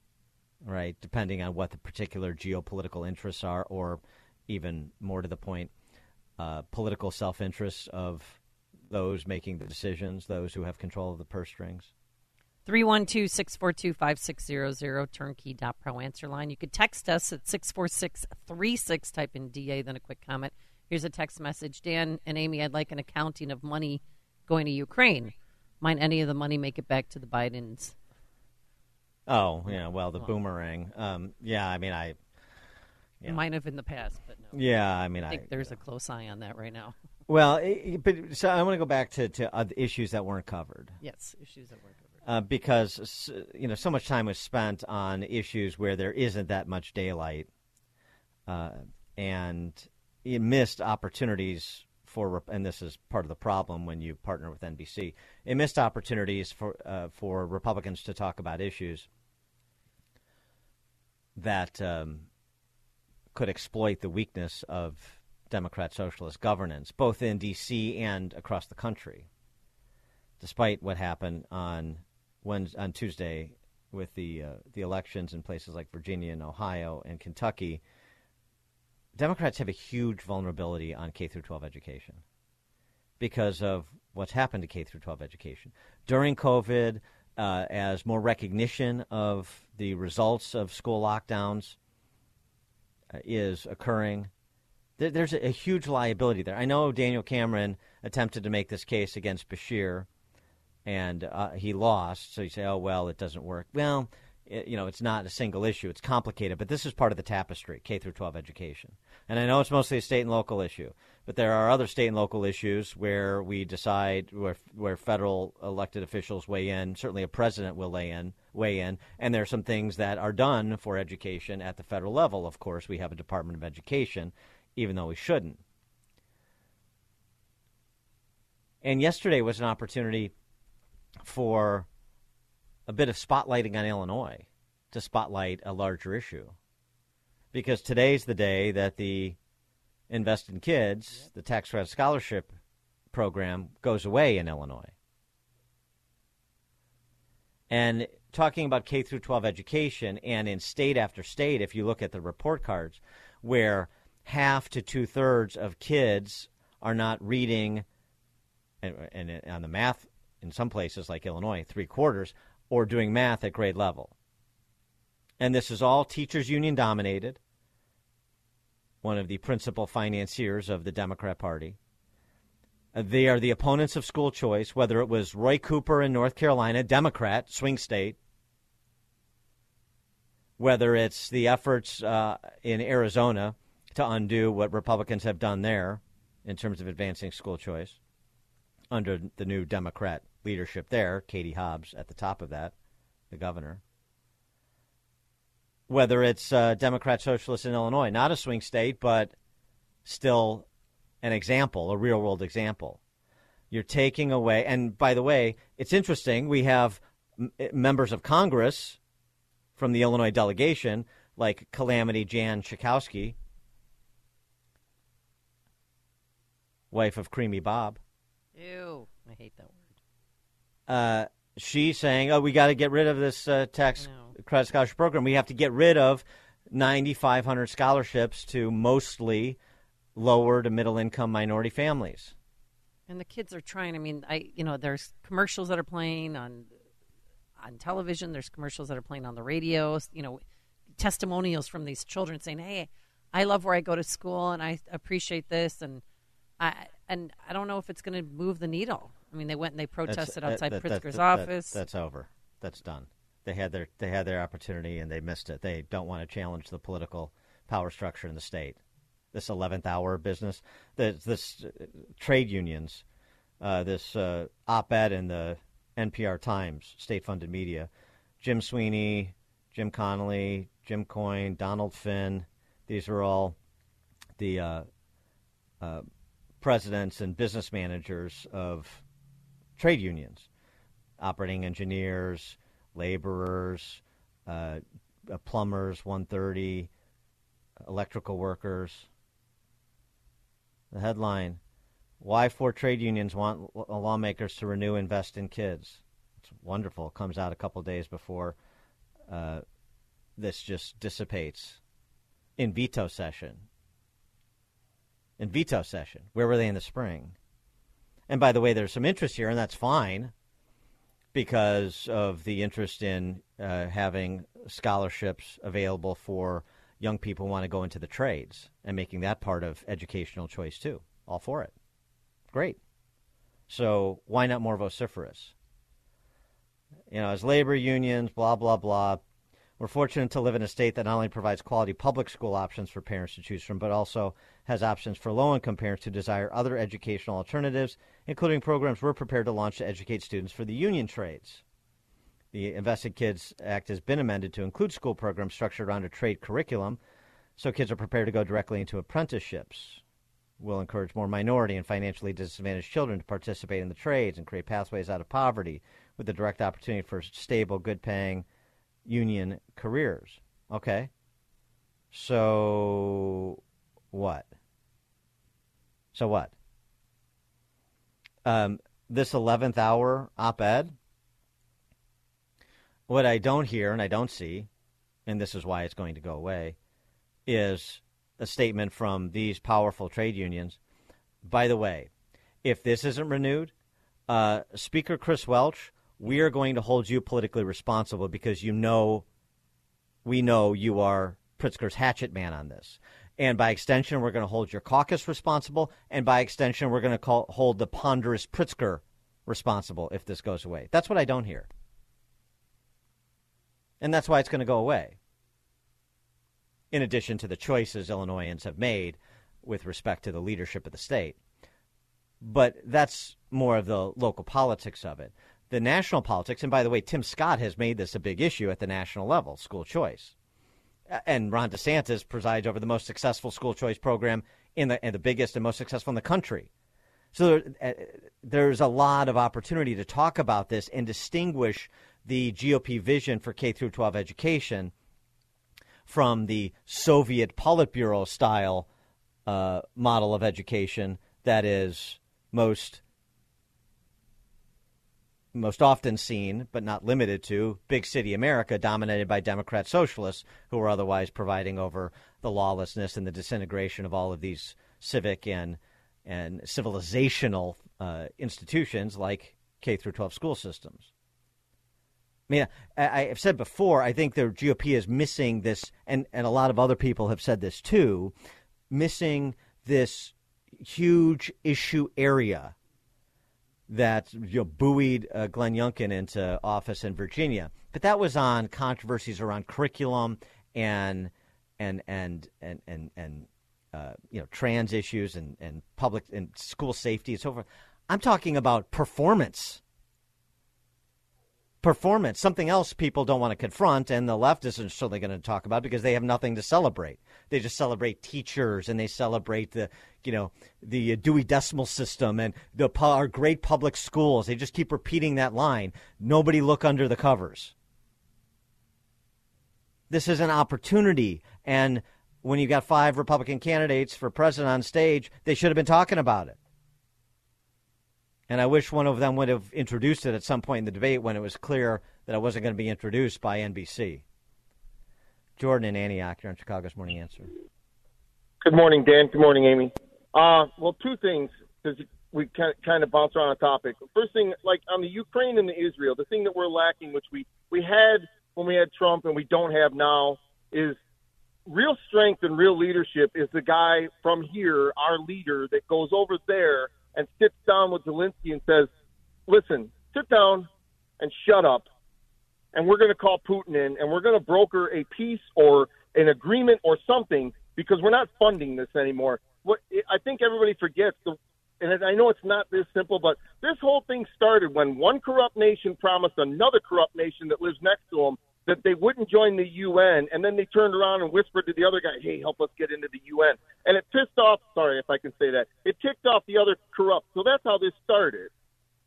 right, depending on what the particular geopolitical interests are, or even more to the point, political self-interests of those making the decisions, those who have control of the purse strings. 312-642-5600, turnkey.pro answer line. You could text us at 64636, type in DA, then a quick comment. Here's a text message. Dan and Amy, I'd like an accounting of money going to Ukraine. Might any of the money make it back to the Bidens? Oh, yeah, well, the boomerang. Yeah, I mean, Yeah. Might have in the past, but no. Yeah, I mean, I think there's a close eye on that right now. Well, so I want to go back to issues that weren't covered. Yes, issues that weren't covered. Because, you know, so much time was spent on issues where there isn't that much daylight, and it missed opportunities for, and this is part of the problem when you partner with NBC, it missed opportunities for Republicans to talk about issues that could exploit the weakness of Democrat socialist governance, both in D.C. and across the country, despite what happened on Tuesday with the elections in places like Virginia and Ohio and Kentucky. Democrats have a huge vulnerability on K-12 education because of what's happened to K-12 education. During COVID, as more recognition of the results of school lockdowns is occurring, there's a huge liability there. I know Daniel Cameron attempted to make this case against Bashir, and he lost. So you say, oh, well, it doesn't work. Well, you know, it's not a single issue. It's complicated. But this is part of the tapestry, K-12 education. And I know it's mostly a state and local issue, but there are other state and local issues where we decide, where federal elected officials weigh in. Certainly a president will weigh in. And there are some things that are done for education at the federal level. Of course, we have a Department of Education, even though we shouldn't. And yesterday was an opportunity for a bit of spotlighting on Illinois, to spotlight a larger issue, because today's the day that the Invest in Kids, the tax credit scholarship program, goes away in Illinois. And talking about K-12 education, and in state after state, if you look at the report cards, where half to two-thirds of kids are not reading, and on the math in some places like Illinois, three-quarters, or doing math at grade level. And this is all teachers union dominated, one of the principal financiers of the Democrat Party. They are the opponents of school choice, whether it was Roy Cooper in North Carolina, Democrat, swing state, whether it's the efforts in Arizona to undo what Republicans have done there in terms of advancing school choice under the new Democrat leadership there, Katie Hobbs at the top of that, the governor. Whether it's Democrat socialists in Illinois, not a swing state, but still an example, a real-world example. You're taking away, and by the way, it's interesting, we have members of Congress from the Illinois delegation, like Calamity Jan Schakowsky, wife of Creamy Bob. Ew, I hate that one. She's saying, oh, we got to get rid of this tax credit scholarship program. We have to get rid of 9,500 scholarships to mostly lower to middle income minority families. And the kids are trying. I mean, there's commercials that are playing on television. There's commercials that are playing on the radio. You know, testimonials from these children saying, hey, I love where I go to school and I appreciate this. And And I don't know if it's going to move the needle. I mean, they went and they protested outside Pritzker's office. That's over. That's done. They had their opportunity and they missed it. They don't want to challenge the political power structure in the state. This 11th hour business, this trade unions, this op-ed in the NPR Times, state-funded media, Jim Sweeney, Jim Connolly, Jim Coyne, Donald Finn. These are all the presidents and business managers of trade unions, operating engineers, laborers, plumbers, 130, electrical workers. The headline, why four trade unions want lawmakers to renew Invest in Kids. It's wonderful. It comes out a couple of days before this just dissipates in veto session. In veto session. Where were they in the spring? And by the way, there's some interest here, and that's fine because of the interest in having scholarships available for young people who want to go into the trades and making that part of educational choice too. All for it. Great. So why not more vociferous? You know, as labor unions, blah, blah, blah, we're fortunate to live in a state that not only provides quality public school options for parents to choose from, but also has options for low-income parents who desire other educational alternatives, including programs we're prepared to launch to educate students for the union trades. The Invest in Kids Act has been amended to include school programs structured around a trade curriculum, so kids are prepared to go directly into apprenticeships. We'll encourage more minority and financially disadvantaged children to participate in the trades and create pathways out of poverty with a direct opportunity for stable, good-paying union careers. Okay. So what? So what? This 11th hour op-ed, what I don't hear and I don't see, and this is why it's going to go away, is a statement from these powerful trade unions. By the way, if this isn't renewed, Speaker Chris Welch, we are going to hold you politically responsible because we know you are Pritzker's hatchet man on this. And by extension, we're going to hold your caucus responsible. And by extension, we're going to hold the ponderous Pritzker responsible if this goes away. That's what I don't hear. And that's why it's going to go away. In addition to the choices Illinoisans have made with respect to the leadership of the state. But that's more of the local politics of it. The national politics, and by the way, Tim Scott has made this a big issue at the national level, school choice. And Ron DeSantis presides over the most successful school choice program and the biggest and most successful in the country. So there's a lot of opportunity to talk about this and distinguish the GOP vision for K through 12 education from the Soviet Politburo style model of education that is most often seen, but not limited to, big city America dominated by Democrat socialists who are otherwise providing over the lawlessness and the disintegration of all of these civic and civilizational institutions like K through 12 school systems. I mean, I've said before, I think the GOP is missing this, and a lot of other people have said this too, missing this huge issue area that buoyed Glenn Youngkin into office in Virginia. But that was on controversies around curriculum and trans issues and public and school safety and so forth. I'm talking about performance. Performance, something else people don't want to confront, and the left isn't certainly going to talk about because they have nothing to celebrate. They just celebrate teachers, and they celebrate the Dewey Decimal System and our great public schools. They just keep repeating that line. Nobody look under the covers. This is an opportunity, and when you've got 5 Republican candidates for president on stage, they should have been talking about it. And I wish one of them would have introduced it at some point in the debate when it was clear that it wasn't going to be introduced by NBC. Jordan and Antioch, you're on Chicago's Morning Answer. Good morning, Dan. Good morning, Amy. Well, two things, because we kind of bounce around on topic. First thing, like on the Ukraine and the Israel, the thing that we're lacking, which we had when we had Trump and we don't have now, is real strength and real leadership is the guy from here, our leader, that goes over there and sits down with Zelensky and says, listen, sit down and shut up, and we're going to call Putin in, and we're going to broker a peace or an agreement or something, because we're not funding this anymore. What I think everybody forgets, and I know it's not this simple, but this whole thing started when one corrupt nation promised another corrupt nation that lives next to them that they wouldn't join the UN, and then they turned around and whispered to the other guy, hey, help us get into the UN. And it pissed off, sorry if I can say that, it ticked off the other corrupt. So that's how this started.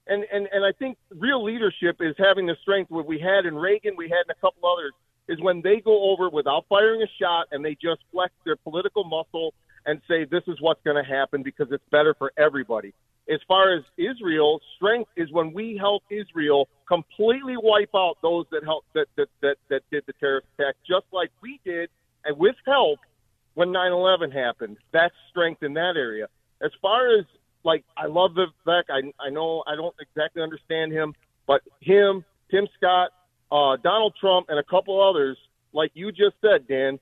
And I think real leadership is having the strength what we had in Reagan, we had in a couple others, is when they go over without firing a shot and they just flex their political muscle and say this is what's going to happen because it's better for everybody. As far as Israel, strength is when we help Israel completely wipe out those that helped that did the terrorist attack, just like we did, and with help when 9/11 happened. That's strength in that area. As far as, like, I love Vivek. I know I don't exactly understand him, but him, Tim Scott, Donald Trump, and a couple others, like you just said, Dan,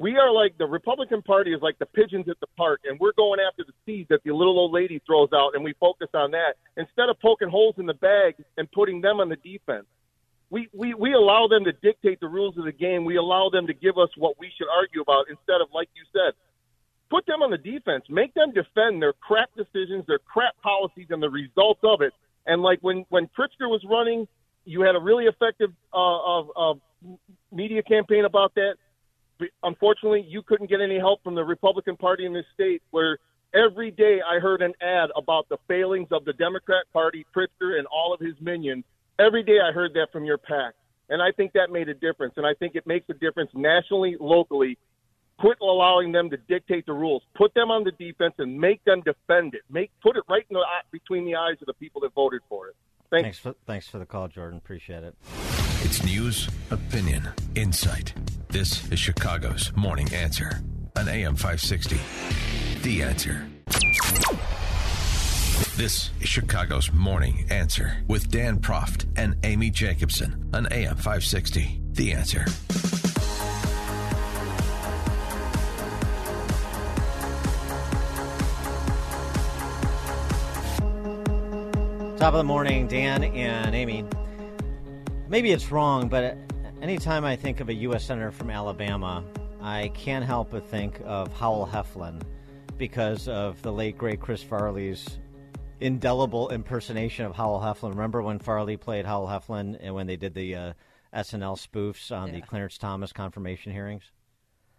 we are like the Republican Party is like the pigeons at the park, and we're going after the seed that the little old lady throws out, and we focus on that instead of poking holes in the bag and putting them on the defense. We allow them to dictate the rules of the game. We allow them to give us what we should argue about instead of, like you said, put them on the defense. Make them defend their crap decisions, their crap policies, and the results of it. And like when Pritzker was running, you had a really effective media campaign about that. But unfortunately, you couldn't get any help from the Republican Party in this state, where every day I heard an ad about the failings of the Democrat Party, Pritzker, and all of his minions. Every day I heard that from your pack. And I think that made a difference. And I think it makes a difference nationally, locally. Quit allowing them to dictate the rules. Put them on the defense and make them defend it. Put it right in the, between the eyes of the people that voted for it. Thanks for the call, Jordan. Appreciate it. It's news, opinion, insight. This is Chicago's Morning Answer on AM 560. The Answer. This is Chicago's Morning Answer with Dan Proft and Amy Jacobson on AM 560. The Answer. Top of the morning, Dan and Amy. Maybe it's wrong, but anytime I think of a U.S. senator from Alabama, I can't help but think of Howell Heflin because of the late, great Chris Farley's indelible impersonation of Howell Heflin. Remember when Farley played Howell Heflin and when they did the SNL spoofs on the Clarence Thomas confirmation hearings?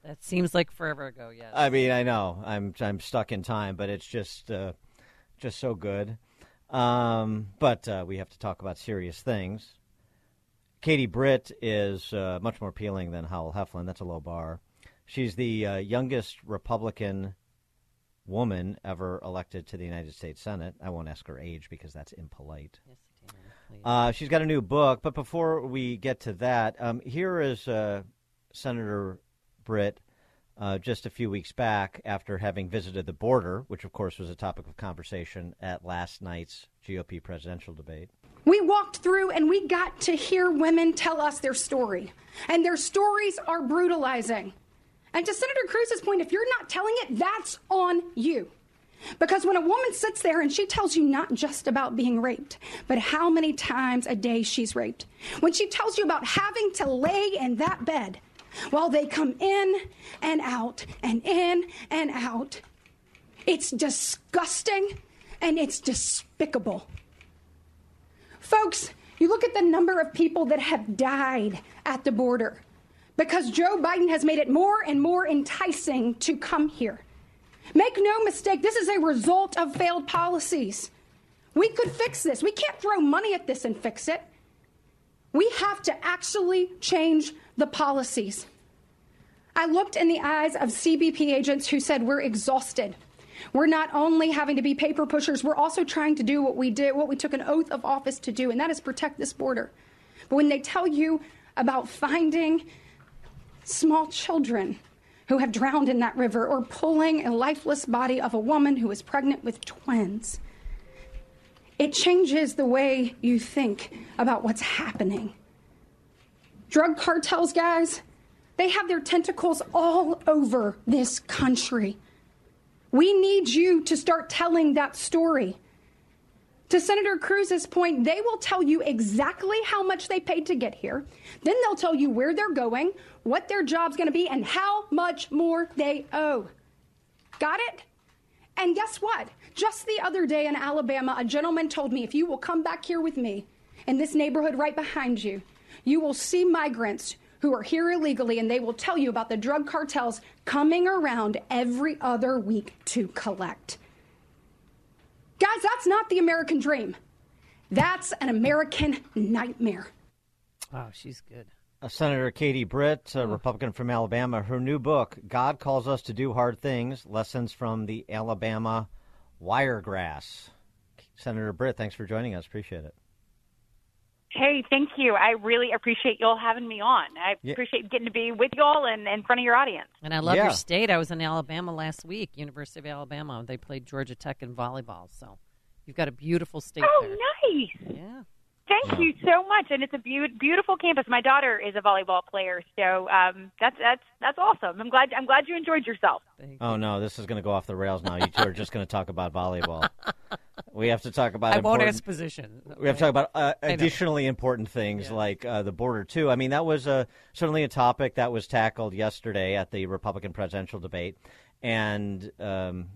That seems like forever ago, yes. I mean, I know. I'm stuck in time, but it's just so good. But we have to talk about serious things. Katie Britt is much more appealing than Howell Heflin. That's a low bar. She's the youngest Republican woman ever elected to the United States Senate. I won't ask her age because that's impolite. Yes, you can, please. She's got a new book. But before we get to that, here is Senator Britt just a few weeks back after having visited the border, which, of course, was a topic of conversation at last night's GOP presidential debate. We walked through and we got to hear women tell us their story, and their stories are brutalizing. And to Senator Cruz's point, if you're not telling it, that's on you. Because when a woman sits there and she tells you not just about being raped, but how many times a day she's raped, when she tells you about having to lay in that bed while they come in and out and in and out, it's disgusting and it's despicable. Folks, you look at the number of people that have died at the border because Joe Biden has made it more and more enticing to come here. Make no mistake, this is a result of failed policies. We could fix this. We can't throw money at this and fix it. We have to actually change the policies. I looked in the eyes of CBP agents who said, we're exhausted. We're not only having to be paper pushers, we're also trying to do what we took an oath of office to do, and that is protect this border. But when they tell you about finding small children who have drowned in that river, or pulling a lifeless body of a woman who is pregnant with twins, it changes the way you think about what's happening. Drug cartels, guys, They have their tentacles all over this country. We need you to start telling that story. To Senator Cruz's point, they will tell you exactly how much they paid to get here. Then they'll tell you where they're going, what their job's going to be, and how much more they owe. Got it? And guess what? Just the other day in Alabama, a gentleman told me, if you will come back here with me in this neighborhood right behind you, you will see migrants who are here illegally, and they will tell you about the drug cartels coming around every other week to collect. Guys, that's not the American dream. That's an American nightmare. Wow, she's good. Senator Katie Britt, a Republican from Alabama, her new book, God Calls Us to Do Hard Things, Lessons from the Alabama Wiregrass. Senator Britt, thanks for joining us. Appreciate it. Hey, thank you. I really appreciate you all having me on. I appreciate getting to be with you all and in front of your audience. And I love your state. I was in Alabama last week, University of Alabama. They played Georgia Tech in volleyball. So you've got a beautiful state there. Oh, nice. Yeah. Thank you so much. And it's a beautiful campus. My daughter is a volleyball player. So that's awesome. I'm glad you enjoyed yourself. Oh, no, this is going to go off the rails now. You two are just going to talk about volleyball. We have to talk about. I won't ask position. We have to talk about additionally important things like the border, too. I mean, that was certainly a topic that was tackled yesterday at the Republican presidential debate. And,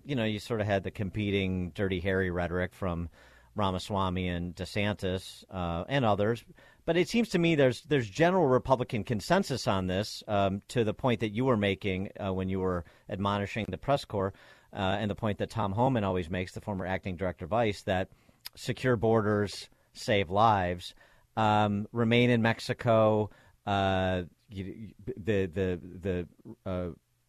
you know, you sort of had the competing Dirty Harry rhetoric from Ramaswamy and DeSantis and others. But it seems to me there's general Republican consensus on this, to the point that you were making when you were admonishing the press corps. And the point that Tom Homan always makes, the former acting director of ICE, that secure borders save lives, remain in Mexico, the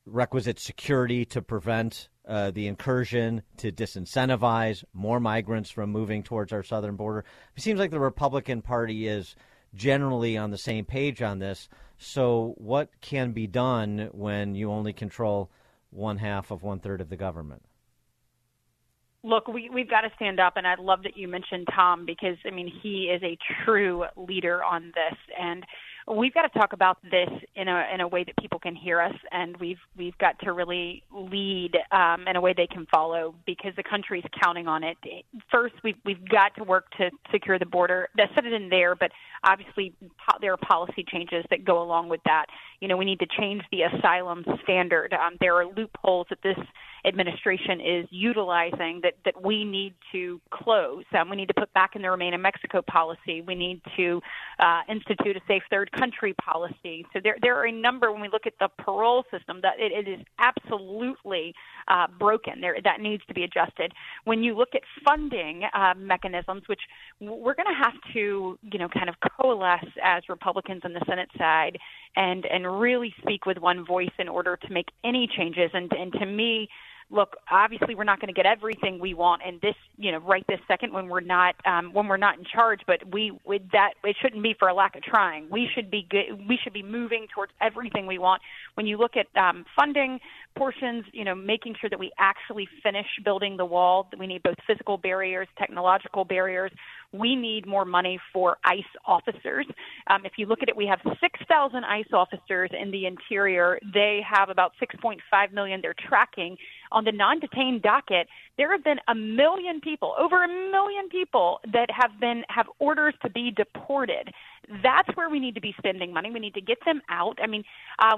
requisite security to prevent the incursion, to disincentivize more migrants from moving towards our southern border. It seems like the Republican Party is generally on the same page on this. So what can be done when you only control one third of the government? Look, we've got to stand up, and I love that you mentioned Tom, because, I mean, he is a true leader on this, and we've got to talk about this in a way that people can hear us, and we've got to really lead in a way they can follow, because the country's counting on it. First, we've got to work to secure the border. That's set it in there, but obviously there are policy changes that go along with that. You know, we need to change the asylum standard. There are loopholes that this administration is utilizing that we need to close. We need to put back in the Remain in Mexico policy. We need to institute a safe third country policy. So there are a number, when we look at the parole system, that it is absolutely broken. That needs to be adjusted. When you look at funding mechanisms, which we're going to have to, you know, kind of coalesce as Republicans on the Senate side and really speak with one voice in order to make any changes. And to me, look, obviously we're not going to get everything we want in this, you know, right this second when we're not in charge. But it shouldn't be for a lack of trying. We should be good. We should be moving towards everything we want. When you look at funding portions, you know, making sure that we actually finish building the wall, that we need both physical barriers, technological barriers. We need more money for ICE officers. If you look at it, we have 6,000 ICE officers in the interior. They have about 6.5 million they're tracking. On the non-detained docket, there have been over a million people that have orders to be deported. That's where we need to be spending money. We need to get them out. I mean,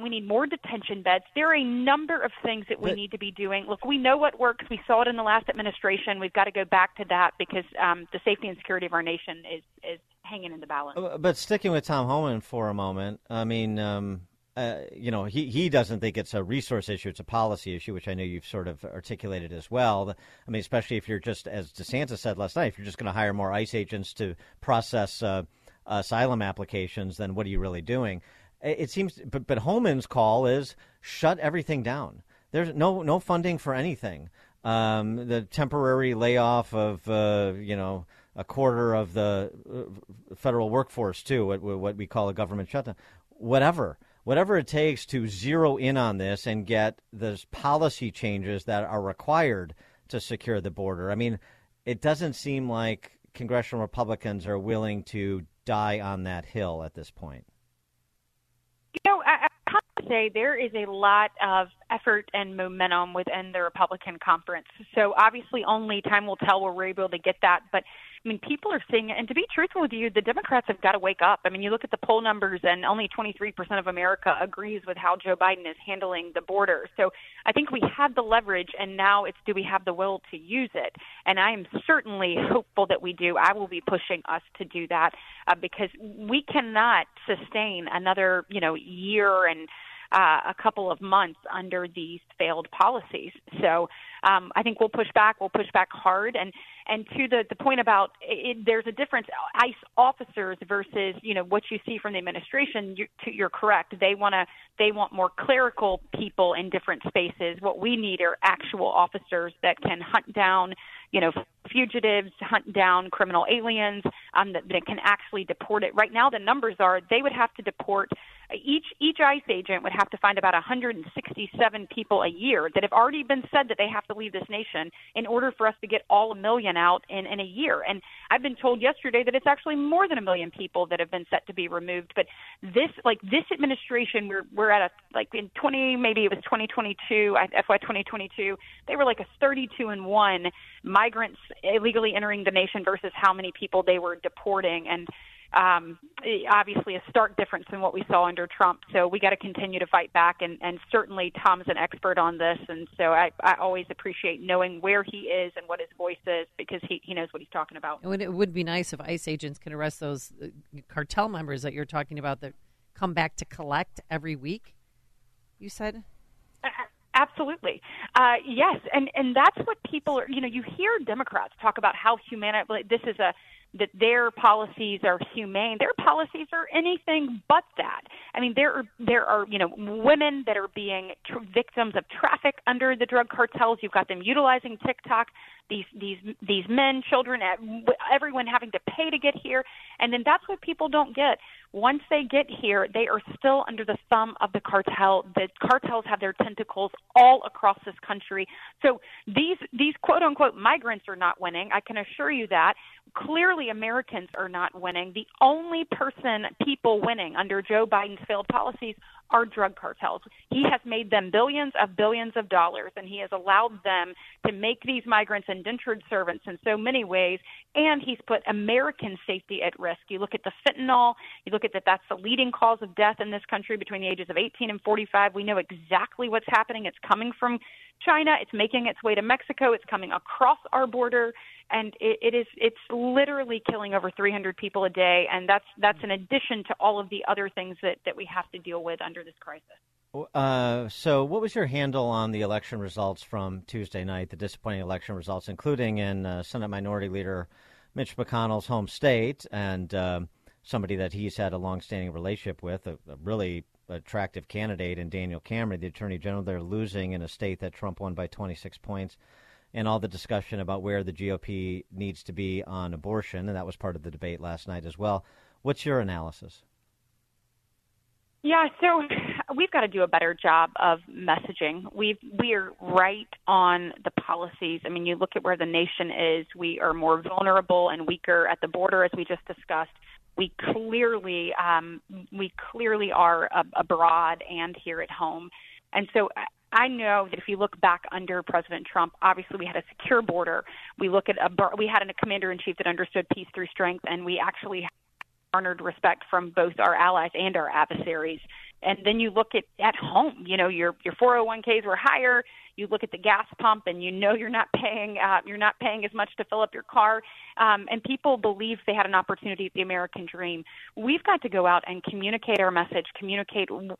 we need more detention beds. There are a number of things that we need to be doing. Look, we know what works. We saw it in the last administration. We've got to go back to that, because the safety and security of our nation is hanging in the balance. But sticking with Tom Homan for a moment, I mean, you know, he doesn't think it's a resource issue. It's a policy issue, which I know you've sort of articulated as well. I mean, especially if you're just, as DeSantis said last night, if you're just going to hire more ICE agents to process asylum applications, then what are you really doing? It seems, but Homan's call is shut everything down. There's no funding for anything. The temporary layoff of, you know, a quarter of the federal workforce, too, what we call a government shutdown, whatever it takes to zero in on this and get those policy changes that are required to secure the border. I mean, it doesn't seem like congressional Republicans are willing to die on that hill at this point. You know, I say there is a lot of effort and momentum within the Republican conference. So obviously only time will tell where we're able to get that. But, I mean, people are seeing it. And to be truthful with you, the Democrats have got to wake up. I mean, you look at the poll numbers and only 23% of America agrees with how Joe Biden is handling the border. So I think we have the leverage, and now it's do we have the will to use it? And I am certainly hopeful that we do. I will be pushing us to do that because we cannot sustain another, year and a couple of months under these failed policies. So I think we'll push back hard. And to the point about it, there's a difference, ICE officers versus, what you see from the administration, you're correct. They want more clerical people in different spaces. What we need are actual officers that can hunt down, fugitives, hunt down criminal aliens that can actually deport it. Right now, the numbers are they would have to deport each ICE agent would have to find about 167 people a year that have already been said that they have to leave this nation in order for us to get all 1 million out in a year. And I've been told yesterday that it's actually more than 1 million people that have been set to be removed. But this administration, we're at in 2022, FY 2022, they were like a 32-1 migrants illegally entering the nation versus how many people they were deporting. And obviously a stark difference than what we saw under Trump. So we got to continue to fight back. And certainly Tom's an expert on this. And so I always appreciate knowing where he is and what his voice is because he knows what he's talking about. It would be nice if ICE agents can arrest those cartel members that you're talking about that come back to collect every week, you said? Absolutely. Yes. And that's what people are, you hear Democrats talk about how that their policies are humane. Their policies are anything but that. I mean, there are women that are being victims of traffic under the drug cartels. You've got them utilizing TikTok. These men, children, everyone having to pay to get here, and then that's what people don't get. Once they get here, they are still under the thumb of the cartel. The cartels have their tentacles all across this country. So these quote-unquote migrants are not winning. I can assure you that. Clearly, Americans are not winning. The only people winning under Joe Biden's failed policies are drug cartels. He has made them billions of dollars, and he has allowed them to make these migrants indentured servants in so many ways, and he's put American safety at risk. You look at the fentanyl, you look at that's the leading cause of death in this country between the ages of 18 and 45. We know exactly what's happening. It's coming from China. It's making its way to Mexico. It's coming across our border, and it's literally killing over 300 people a day, and that's in addition to all of the other things that we have to deal with under this crisis. So what was your handle on the election results from Tuesday night, the disappointing election results, including in Senate Minority Leader Mitch McConnell's home state and somebody that he's had a longstanding relationship with, a really attractive candidate in Daniel Cameron, the attorney general? They're losing in a state that Trump won by 26 points, and all the discussion about where the GOP needs to be on abortion, and that was part of the debate last night as well. What's your analysis? Yeah, so we've got to do a better job of messaging. We're right on the policies. I mean, you look at where the nation is. We are more vulnerable and weaker at the border, as we just discussed. We clearly are abroad and here at home. And so I know that if you look back under President Trump, obviously we had a secure border. We look at we had a commander-in-chief that understood peace through strength, and we actually garnered respect from both our allies and our adversaries. And then you look at home, your 401ks were higher. You look at the gas pump, and you're not paying as much to fill up your car. And people believe they had an opportunity at the American dream. We've got to go out and communicate our message,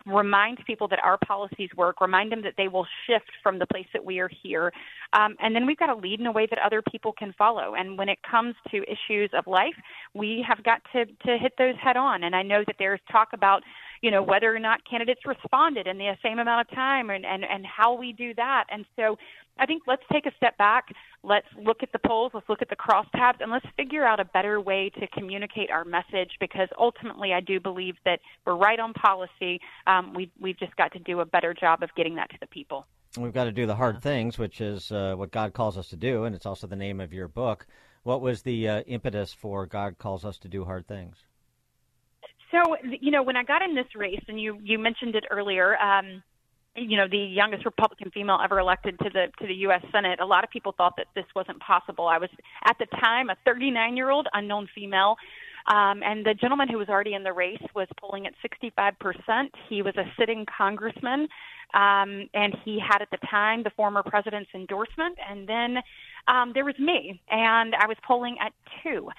remind people that our policies work, remind them that they will shift from the place that we are here. And then we've got to lead in a way that other people can follow. And when it comes to issues of life, we have got to hit those head on. And I know that there's talk about, whether or not candidates responded in the same amount of time and how we do that. And so I think let's take a step back. Let's look at the polls. Let's look at the crosstabs, and let's figure out a better way to communicate our message, because ultimately I do believe that we're right on policy. We've just got to do a better job of getting that to the people. We've got to do the hard things, which is what God calls us to do, and it's also the name of your book. What was the impetus for God Calls Us to Do Hard Things? So, you know, when I got in this race, and you mentioned it earlier, you know, the youngest Republican female ever elected to the U.S. Senate, a lot of people thought that this wasn't possible. I was, at the time, a 39-year-old unknown female, and the gentleman who was already in the race was polling at 65%. He was a sitting congressman, and he had at the time the former president's endorsement. And then there was me, and I was polling at 2%.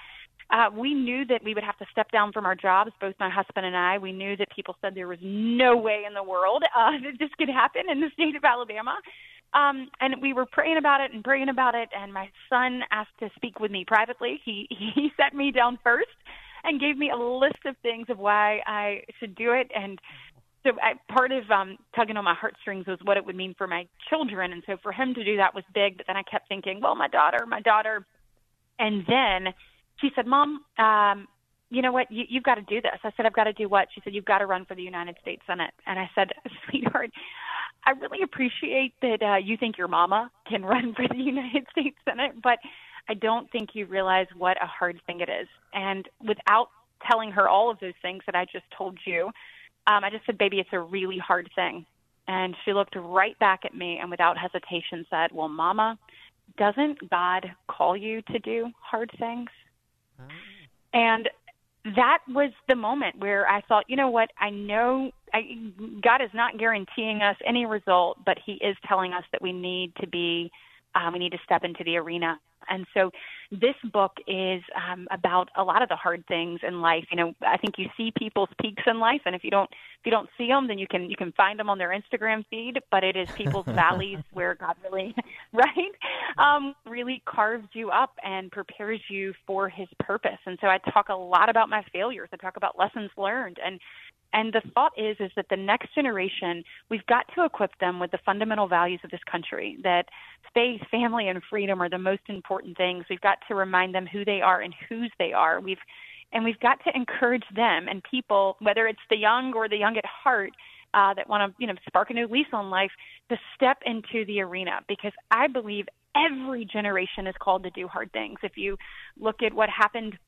We knew that we would have to step down from our jobs, both my husband and I. We knew that people said there was no way in the world that this could happen in the state of Alabama. And we were praying about it. And my son asked to speak with me privately. He sat me down first and gave me a list of things of why I should do it. And so part of tugging on my heartstrings was what it would mean for my children. And so for him to do that was big. But then I kept thinking, well, my daughter. And then she said, Mom, you know what? You've got to do this. I said, I've got to do what? She said, you've got to run for the United States Senate. And I said, sweetheart, I really appreciate that you think your mama can run for the United States Senate, but I don't think you realize what a hard thing it is. And without telling her all of those things that I just told you, I just said, baby, it's a really hard thing. And she looked right back at me and without hesitation said, well, Mama, doesn't God call you to do hard things? And that was the moment where I thought, you know what, God is not guaranteeing us any result, but he is telling us that we need to step into the arena. And so this book is about a lot of the hard things in life. You know, I think you see people's peaks in life, and if you don't see them, then you can find them on their Instagram feed. But it is people's valleys where God really, really carves you up and prepares you for his purpose. And so I talk a lot about my failures. I talk about lessons learned, and the thought is that the next generation, we've got to equip them with the fundamental values of this country, that faith, family, and freedom are the most important things. We've got to remind them who they are and whose they are. We've got to encourage them and people, whether it's the young or the young at heart, that want to, you know, spark a new lease on life, to step into the arena, because I believe every generation is called to do hard things. If you look at what happened,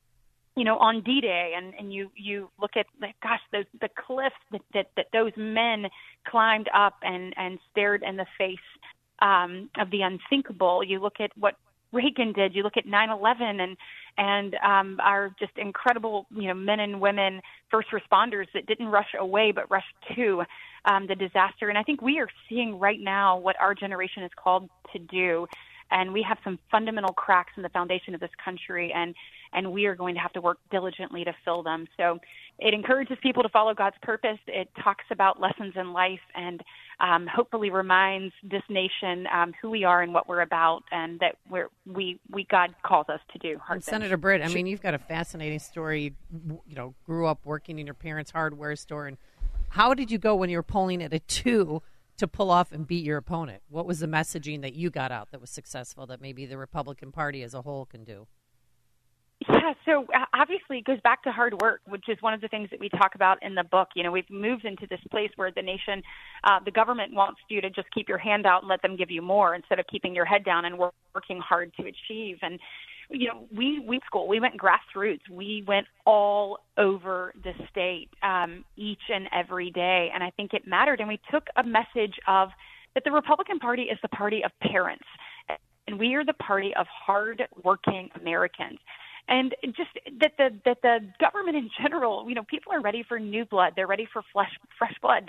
you know, on D-Day, and you look at, the cliffs that those men climbed up and stared in the face of the unthinkable. You look at what Reagan did. You look at 9/11 and our just incredible, you know, men and women, first responders that didn't rush away but rushed to the disaster. And I think we are seeing right now what our generation is called to do. And we have some fundamental cracks in the foundation of this country, and we are going to have to work diligently to fill them. So it encourages people to follow God's purpose. It talks about lessons in life, and hopefully reminds this nation who we are and what we're about, and that we God calls us to do hard things. Senator Britt, I mean, you've got a fascinating story. You know, grew up working in your parents' hardware store. And how did you go when you were polling at a 2 to pull off and beat your opponent? What was the messaging that you got out that was successful that maybe the Republican Party as a whole can do? Yeah, so obviously it goes back to hard work, which is one of the things that we talk about in the book. You know, we've moved into this place where the nation, the government wants you to just keep your hand out and let them give you more instead of keeping your head down and working hard to achieve. And, you know, we went grassroots. We went all over the state each and every day. And I think it mattered. And we took a message of that the Republican Party is the party of parents. And we are the party of hardworking Americans. And just that the government in general, you know, people are ready for new blood. They're ready for fresh blood.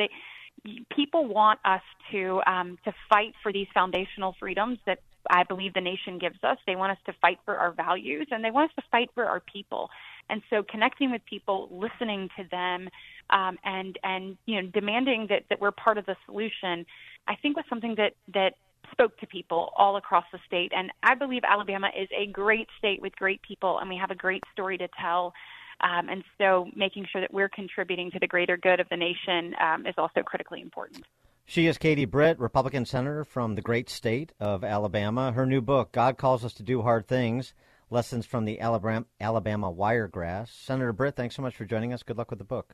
People want us to fight for these foundational freedoms that I believe the nation gives us. They want us to fight for our values, and they want us to fight for our people. And so connecting with people, listening to them, and you know, demanding that we're part of the solution, I think was something that spoke to people all across the state. And I believe Alabama is a great state with great people, and we have a great story to tell. And so making sure that we're contributing to the greater good of the nation is also critically important. She is Katie Britt, Republican senator from the great state of Alabama. Her new book, God Calls Us to Do Hard Things, Lessons from the Alabama Wiregrass. Senator Britt, thanks so much for joining us. Good luck with the book.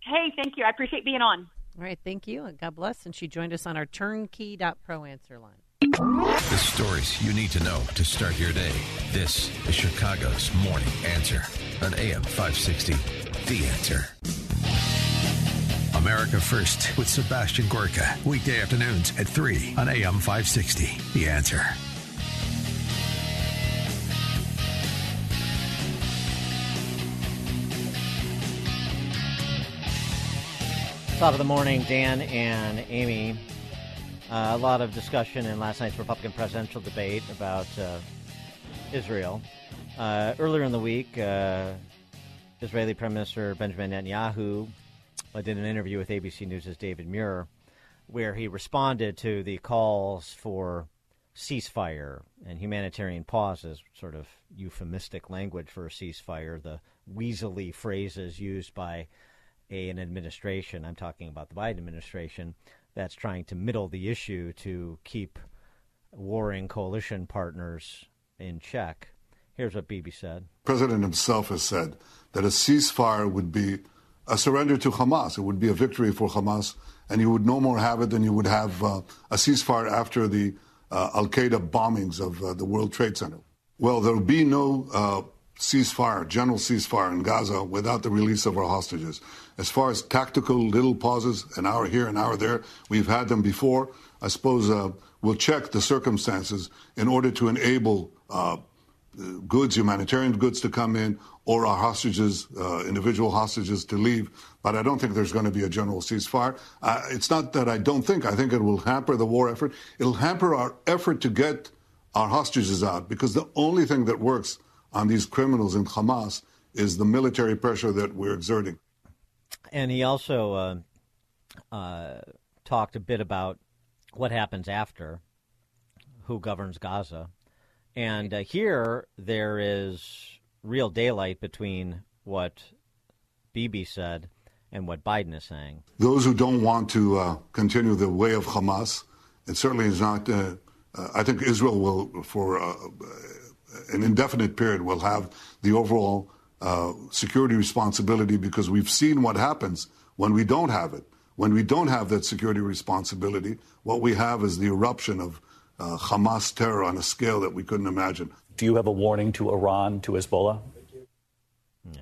Hey, thank you. I appreciate being on. All right, thank you, and God bless. And she joined us on our turnkey.pro answer line. The stories you need to know to start your day. This is Chicago's Morning Answer on AM 560. The Answer. America First with Sebastian Gorka. Weekday afternoons at 3 on AM 560. The Answer. Top of the morning, Dan and Amy. A lot of discussion in last night's Republican presidential debate about Israel. Earlier in the week, Israeli Prime Minister Benjamin Netanyahu did an interview with ABC News' David Muir, where he responded to the calls for ceasefire and humanitarian pauses, sort of euphemistic language for a ceasefire, the weaselly phrases used by an administration, I'm talking about the Biden administration, that's trying to middle the issue to keep warring coalition partners in check. Here's what Bibi said. The president himself has said that a ceasefire would be a surrender to Hamas. It would be a victory for Hamas, and you would no more have it than you would have a ceasefire after the al-Qaeda bombings of the World Trade Center. Well, there will be no ceasefire, general ceasefire in Gaza without the release of our hostages. As far as tactical little pauses, an hour here, an hour there, we've had them before. I suppose we'll check the circumstances in order to enable goods, humanitarian goods to come in, or our hostages, individual hostages to leave. But I don't think there's going to be a general ceasefire. It's not that I don't think. I think it will hamper the war effort. It'll hamper our effort to get our hostages out, because the only thing that works on these criminals in Hamas is the military pressure that we're exerting. And he also talked a bit about what happens after, who governs Gaza. And here there is real daylight between what Bibi said and what Biden is saying. Those who don't want to continue the way of Hamas, it certainly is not, I think Israel will, for an indefinite period, will have the overall security responsibility, because we've seen what happens when we don't have it. When we don't have that security responsibility, what we have is the eruption of Hamas terror on a scale that we couldn't imagine. Do you have a warning to Iran, to Hezbollah? Yeah.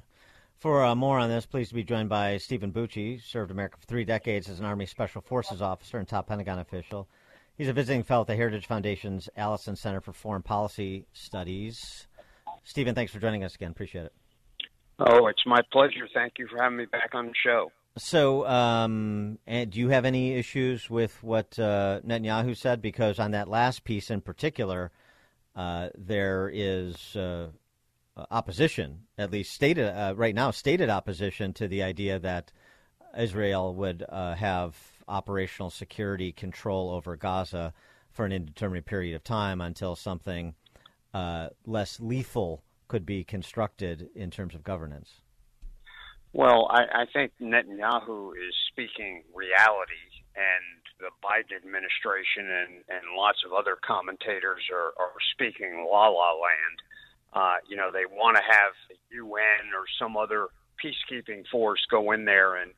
For more on this, please be joined by Stephen Bucci, served America for 3 decades as an Army Special Forces officer and top Pentagon official. He's a visiting fellow at the Heritage Foundation's Allison Center for Foreign Policy Studies. Stephen, thanks for joining us again. Appreciate it. Oh, it's my pleasure. Thank you for having me back on the show. So do you have any issues with what Netanyahu said? Because on that last piece in particular, there is opposition, at least stated right now, stated opposition to the idea that Israel would have operational security control over Gaza for an indeterminate period of time until something less lethal could be constructed in terms of governance. Well, I think Netanyahu is speaking reality, and the Biden administration and lots of other commentators are speaking la-la land. They want to have the UN or some other peacekeeping force go in there and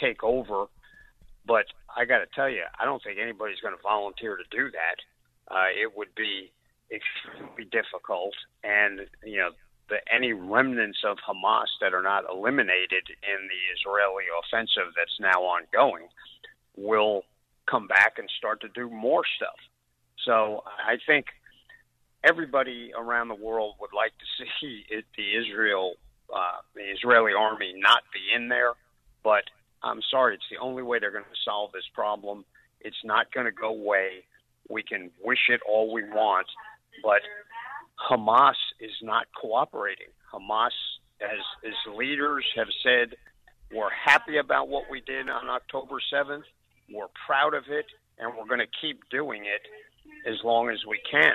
take over. But I got to tell you, I don't think anybody's going to volunteer to do that. It would be extremely difficult, and any remnants of Hamas that are not eliminated in the Israeli offensive that's now ongoing will come back and start to do more stuff. So I think everybody around the world would like to see the Israeli army not be in there, but I'm sorry, it's the only way they're going to solve this problem. It's not going to go away. We can wish it all we want, but Hamas is not cooperating. Hamas, as its leaders have said, we're happy about what we did on October 7th. We're proud of it, and we're going to keep doing it as long as we can.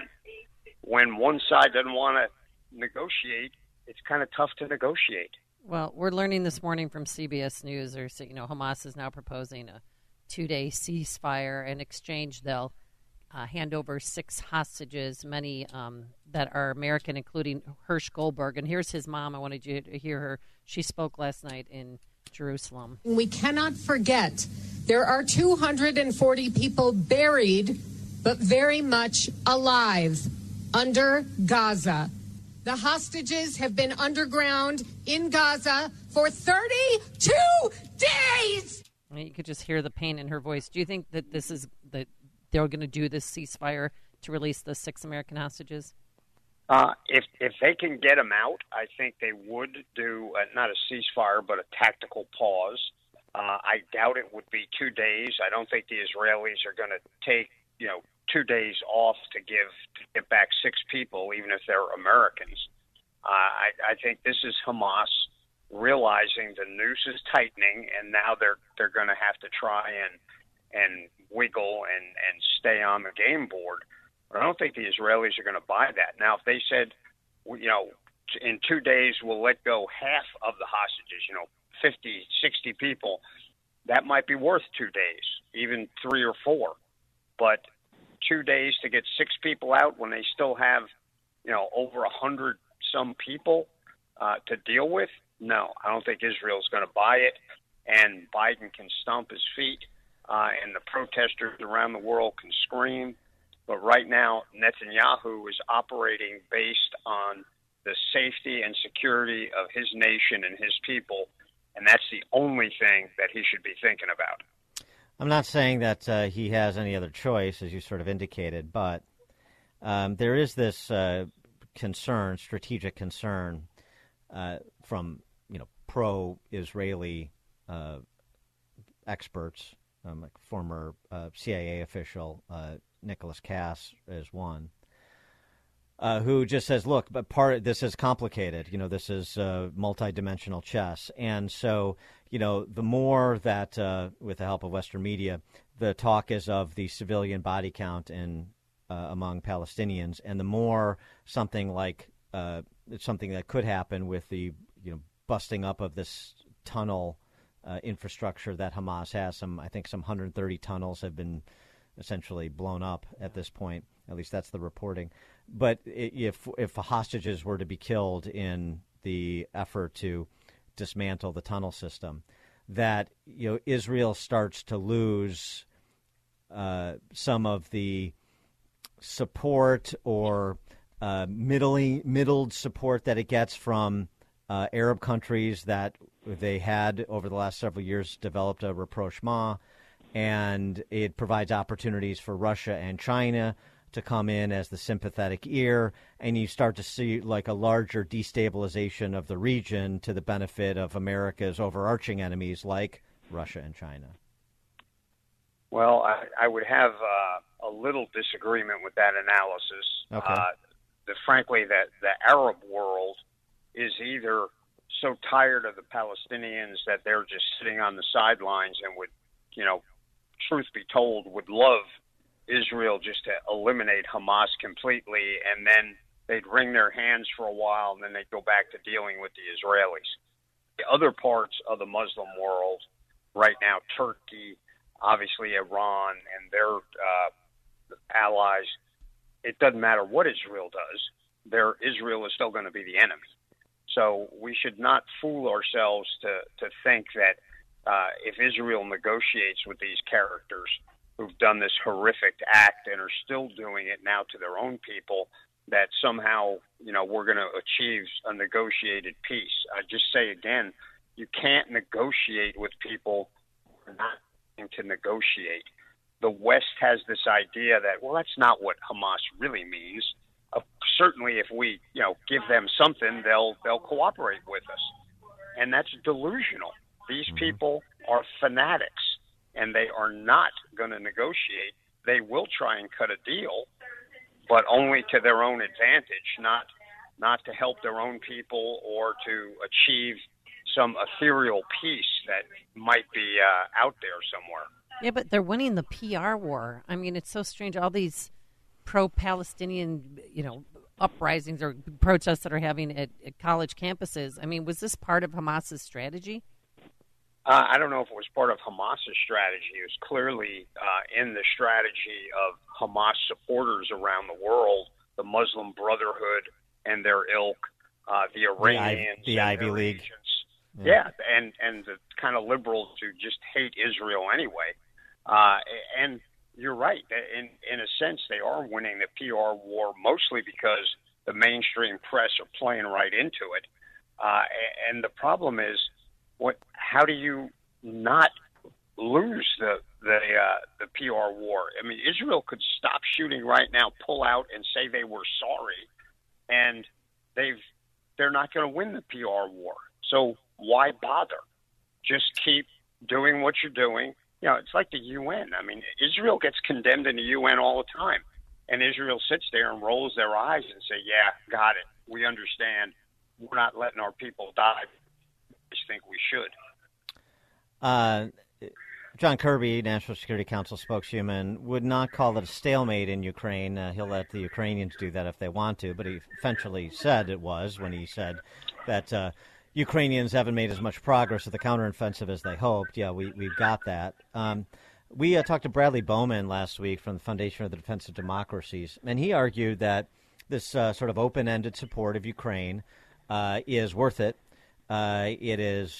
When one side doesn't want to negotiate, it's kind of tough to negotiate. Well, we're learning this morning from CBS News, Hamas is now proposing a 2-day ceasefire. In exchange, they'll hand over 6 hostages, many that are American, including Hirsch Goldberg. And here's his mom. I wanted you to hear her. She spoke last night in Jerusalem. We cannot forget there are 240 people buried, but very much alive, under Gaza. The hostages have been underground in Gaza for 32 days. I mean, you could just hear the pain in her voice. Do you think that this is that they're going to do this ceasefire to release the 6 American hostages? If they can get them out, I think they would do not a ceasefire, but a tactical pause. I doubt it would be 2 days. I don't think the Israelis are going to take, 2 days off to get back 6 people, even if they're Americans. I think this is Hamas realizing the noose is tightening, and now they're going to have to try and wiggle and stay on the game board. But I don't think the Israelis are going to buy that. Now, if they said, in 2 days we'll let go half of the hostages, 50, 60 people, that might be worth 2 days, even 3 or 4. But 2 days to get 6 people out when they still have, over 100 some people to deal with? No, I don't think Israel's going to buy it. And Biden can stomp his feet and the protesters around the world can scream. But right now, Netanyahu is operating based on the safety and security of his nation and his people, and that's the only thing that he should be thinking about. I'm not saying that he has any other choice, as you sort of indicated, but there is this concern, strategic concern, from pro-Israeli experts, like former CIA official Nicholas Cass is one, who just says, look, but part of this is complicated. This is multidimensional chess. And so, the more that with the help of Western media, the talk is of the civilian body count in among Palestinians. And the more something like something that could happen with the, busting up of this tunnel infrastructure that Hamas has. I think some 130 tunnels have been essentially blown up at this point. At least that's the reporting. But if hostages were to be killed in the effort to dismantle the tunnel system, that Israel starts to lose some of the support or middled support that it gets from Arab countries that they had over the last several years developed a rapprochement. And it provides opportunities for Russia and China to come in as the sympathetic ear. And you start to see like a larger destabilization of the region to the benefit of America's overarching enemies like Russia and China. Well, I would have a little disagreement with that analysis. Okay. Frankly, that the Arab world is either so tired of the Palestinians that they're just sitting on the sidelines and would, truth be told, would love Israel just to eliminate Hamas completely, and then they'd wring their hands for a while, and then they'd go back to dealing with the Israelis. The other parts of the Muslim world right now, Turkey, obviously Iran, and their allies, it doesn't matter what Israel does. Israel is still going to be the enemy. So we should not fool ourselves to think that if Israel negotiates with these characters who've done this horrific act and are still doing it now to their own people, that somehow, we're going to achieve a negotiated peace. I just say again, you can't negotiate with people who are not willing to negotiate. The West has this idea that, well, that's not what Hamas really means. Certainly, if we, give them something, they'll cooperate with us. And that's delusional. These people are fanatics, and they are not going to negotiate. They will try and cut a deal, but only to their own advantage, not to help their own people or to achieve some ethereal peace that might be out there somewhere. Yeah, but they're winning the PR war. I mean, it's so strange. All these pro-Palestinian, uprisings or protests that are having at college campuses. I mean, was this part of Hamas's strategy? I don't know if it was part of Hamas's strategy. It was clearly in the strategy of Hamas supporters around the world, the Muslim Brotherhood and their ilk, the Iranians, the Ivy League. Yeah. And the kind of liberals who just hate Israel anyway. And you're right. In a sense, they are winning the PR war mostly because the mainstream press are playing right into it. And the problem is, how do you not lose the PR war? I mean, Israel could stop shooting right now, pull out, and say they were sorry, and they're not going to win the PR war. So why bother? Just keep doing what you're doing. You know, it's like the UN. I mean, Israel gets condemned in the UN all the time, and Israel sits there and rolls their eyes and say, "Yeah, got it. We understand. We're not letting our people die. I just think we should." John Kirby, National Security Council spokesman, would not call it a stalemate in Ukraine. He'll let the Ukrainians do that if they want to, but he eventually said it was when he said that Ukrainians haven't made as much progress with the counteroffensive as they hoped. Yeah, we've got that. We talked to Bradley Bowman last week from the Foundation of the Defense of Democracies, and he argued that this sort of open-ended support of Ukraine is worth it. It is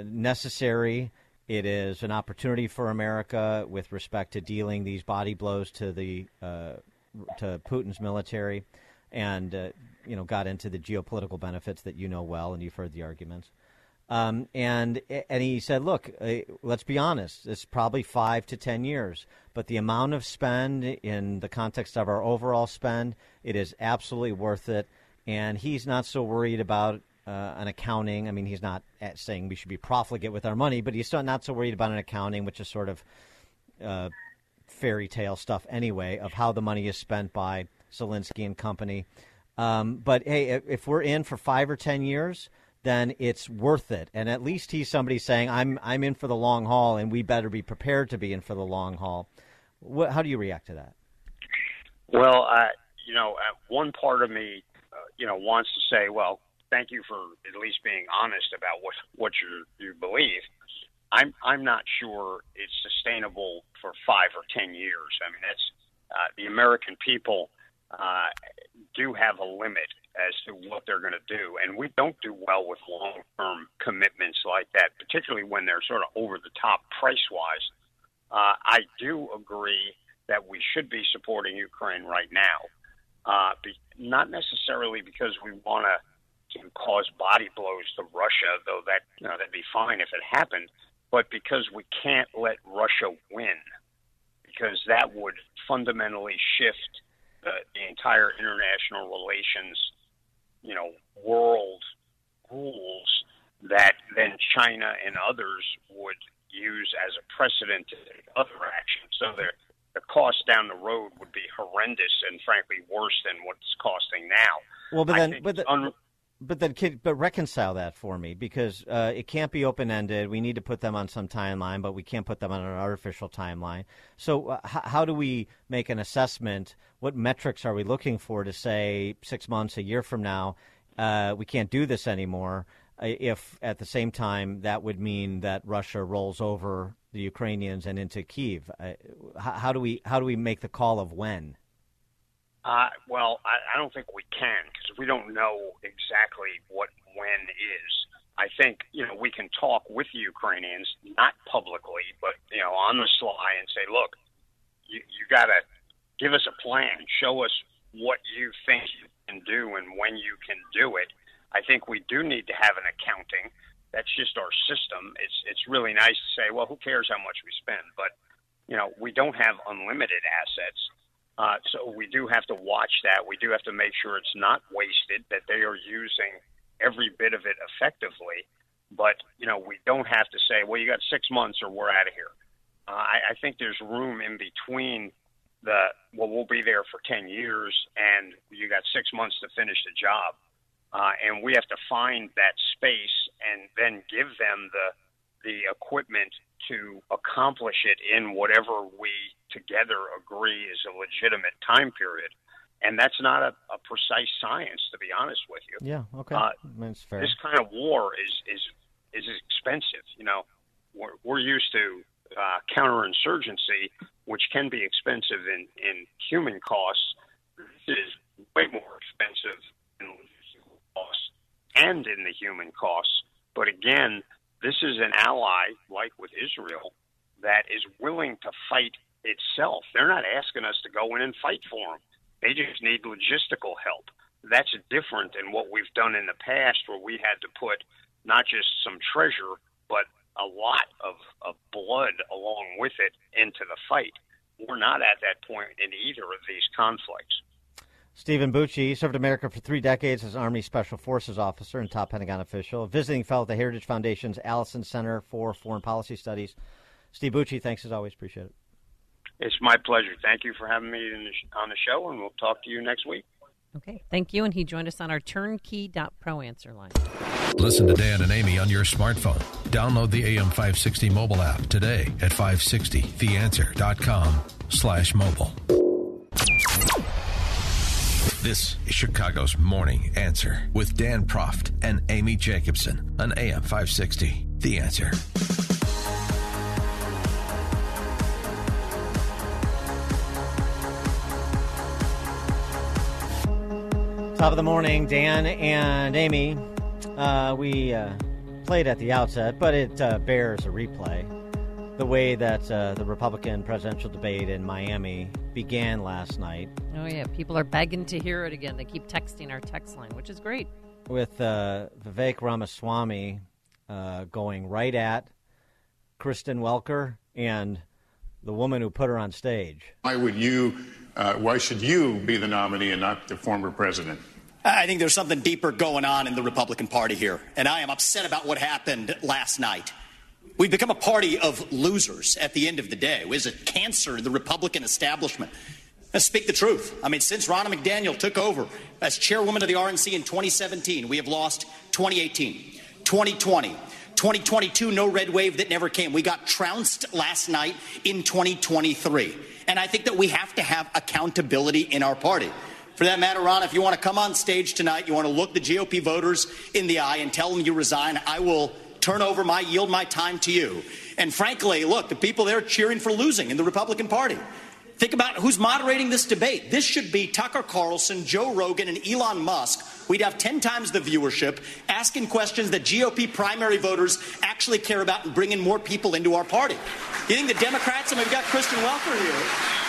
necessary. It is an opportunity for America with respect to dealing these body blows to the to Putin's military, and got into the geopolitical benefits that you know well, and you've heard the arguments. And he said, look, let's be honest, it's probably 5 to 10 years, but the amount of spend in the context of our overall spend, it is absolutely worth it. And he's not so worried about an accounting. I mean, he's not saying we should be profligate with our money, but he's still not so worried about an accounting, which is sort of fairy tale stuff anyway, of how the money is spent by Zelensky and company. But hey, if we're in for 5 or 10 years, then it's worth it. And at least he's somebody saying, I'm in for the long haul, and we better be prepared to be in for the long haul. How do you react to that? Well, one part of me, wants to say, well, thank you for at least being honest about what you believe. I'm not sure it's sustainable for 5 or 10 years. I mean, that's the American people do have a limit as to what they're going to do, and we don't do well with long-term commitments like that, particularly when they're sort of over the top price-wise. I do agree that we should be supporting Ukraine right now, not necessarily because we want to and cause body blows to Russia, though that that'd be fine if it happened, but because we can't let Russia win, because that would fundamentally shift the entire international relations, world rules that then China and others would use as a precedent to other actions. So the cost down the road would be horrendous and frankly worse than what it's costing now. Well, but then But reconcile that for me, because it can't be open-ended. We need to put them on some timeline, but we can't put them on an artificial timeline. So how do we make an assessment? What metrics are we looking for to say 6 months, a year from now, we can't do this anymore, if at the same time that would mean that Russia rolls over the Ukrainians and into Kyiv? How do we make the call of when? I don't think we can, because we don't know exactly what when is. I think, we can talk with the Ukrainians, not publicly, but, on the sly and say, look, you got to give us a plan. Show us what you think you can do and when you can do it. I think we do need to have an accounting. That's just our system. It's really nice to say, well, who cares how much we spend? But, we don't have unlimited assets. So we do have to watch that. We do have to make sure it's not wasted, that they are using every bit of it effectively. But, we don't have to say, well, you got 6 months or we're out of here. I think there's room in between we'll be there for 10 years and you got 6 months to finish the job. And we have to find that space and then give them the equipment to accomplish it in whatever we together agree is a legitimate time period. And that's not a precise science, to be honest with you. Yeah, okay. That's fair. This kind of war is expensive. We're used to counterinsurgency, which can be expensive in human costs. This is way more expensive in logistical costs and in the human costs. But again, this is an ally, like with Israel, that is willing to fight itself. They're not asking us to go in and fight for them. They just need logistical help. That's different than what we've done in the past, where we had to put not just some treasure, but a lot of blood along with it into the fight. We're not at that point in either of these conflicts. Stephen Bucci served America for 3 decades as Army Special Forces officer and top Pentagon official, a visiting fellow at the Heritage Foundation's Allison Center for Foreign Policy Studies. Steve Bucci, thanks as always. Appreciate it. It's my pleasure. Thank you for having me on the show, and we'll talk to you next week. Okay, thank you. And he joined us on our turnkey.pro answer line. Listen to Dan and Amy on your smartphone. Download the AM560 mobile app today at 560theanswer.com/mobile. This is Chicago's Morning Answer with Dan Proft and Amy Jacobson on AM560, The Answer. Top of the morning, Dan and Amy. We played at the outset, but it bears a replay. The way that the Republican presidential debate in Miami began last night. Oh, yeah. People are begging to hear it again. They keep texting our text line, which is great. With Vivek Ramaswamy going right at Kristen Welker and the woman who put her on stage. Why should you be the nominee and not the former president? I think there's something deeper going on in the Republican Party here, and I am upset about what happened last night. We've become a party of losers at the end of the day. It's a cancer in the Republican establishment. Let's speak the truth. I mean, since Ronna McDaniel took over as chairwoman of the RNC in 2017, we have lost 2018, 2020, 2022, no red wave that never came. We got trounced last night in 2023. And I think that we have to have accountability in our party. For that matter, Ron, if you want to come on stage tonight, you want to look the GOP voters in the eye and tell them you resign, I will turn over yield my time to you. And frankly, look, the people there cheering for losing in the Republican Party. Think about who's moderating this debate. This should be Tucker Carlson, Joe Rogan, and Elon Musk. We'd have 10 times the viewership asking questions that GOP primary voters actually care about and bringing more people into our party. You think the Democrats, and we've got Kristen Welker here,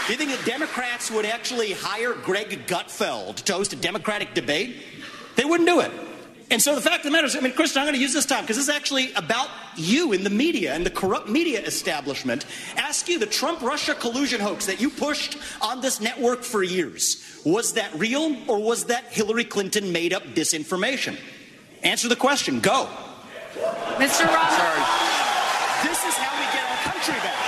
do you think the Democrats would actually hire Greg Gutfeld to host a Democratic debate? They wouldn't do it. And so the fact of the matter is, I mean, Kristen, I'm going to use this time because this is actually about you in the media and the corrupt media establishment. Ask you, the Trump-Russia collusion hoax that you pushed on this network for years, was that real or was that Hillary Clinton made up disinformation? Answer the question. Go. Mr. Roberts. This is how we get our country back.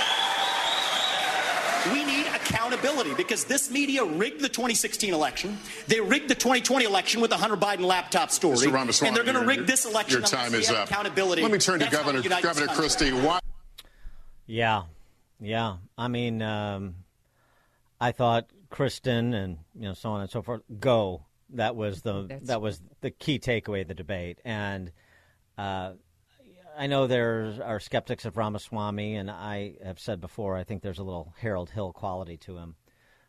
We need accountability because this media rigged the 2016 election. They rigged the 2020 election with the Hunter Biden laptop story. Mr. Ramaswamy, and they're going to rig this election. Your time is up. Accountability. Let me turn to Governor Christie. Why? Yeah. I mean, I thought Kristen and so on and so forth. Go. That was the key takeaway of the debate. And I know there are skeptics of Ramaswamy, and I have said before, I think there's a little Harold Hill quality to him.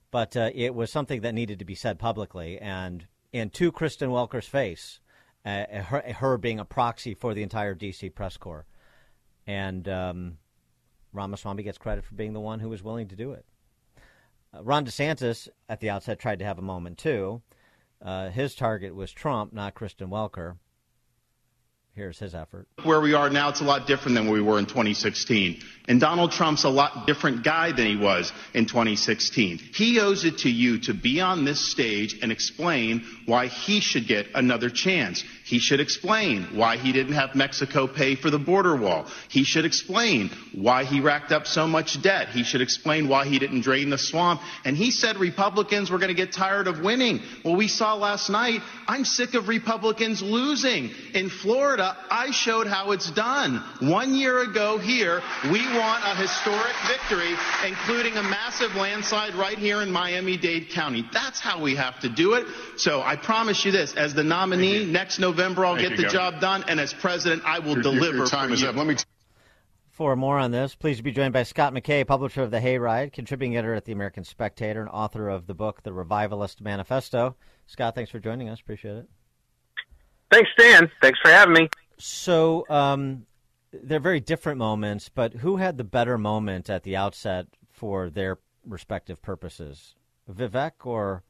But it was something that needed to be said publicly, and to Kristen Welker's face, her being a proxy for the entire D.C. press corps. And Ramaswamy gets credit for being the one who was willing to do it. Ron DeSantis, at the outset, tried to have a moment, too. His target was Trump, not Kristen Welker. Here's his effort. Where we are now, it's a lot different than we were in 2016. And Donald Trump's a lot different guy than he was in 2016. He owes it to you to be on this stage and explain why he should get another chance. He should explain why he didn't have Mexico pay for the border wall. He should explain why he racked up so much debt. He should explain why he didn't drain the swamp. And he said Republicans were going to get tired of winning. Well, we saw last night, I'm sick of Republicans losing. In Florida, I showed how it's done. 1 year ago here, we want a historic victory, including a massive landslide right here in Miami-Dade County. That's how we have to do it. So I promise you this, as the nominee next November, I'll get the job done, and as president, I will deliver for you. For more on this, please be joined by Scott McKay, publisher of The Hayride, contributing editor at The American Spectator, and author of the book, The Revivalist Manifesto. Scott, thanks for joining us. Appreciate it. Thanks, Dan. Thanks for having me. So they're very different moments, but who had the better moment at the outset for their respective purposes? Vivek or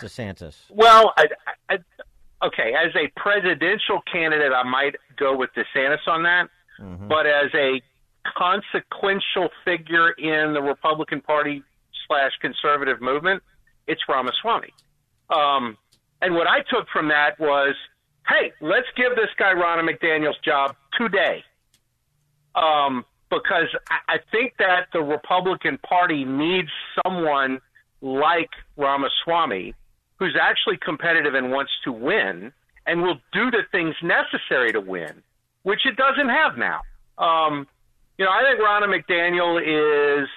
DeSantis? Well, I okay, as a presidential candidate, I might go with DeSantis on that. Mm-hmm. But as a consequential figure in the Republican Party / conservative movement, it's Ramaswamy. And what I took from that was, hey, let's give this guy Ronna McDaniel's job today. Because I think that the Republican Party needs someone like Ramaswamy who's actually competitive and wants to win and will do the things necessary to win, which it doesn't have now. I think Ronna McDaniel is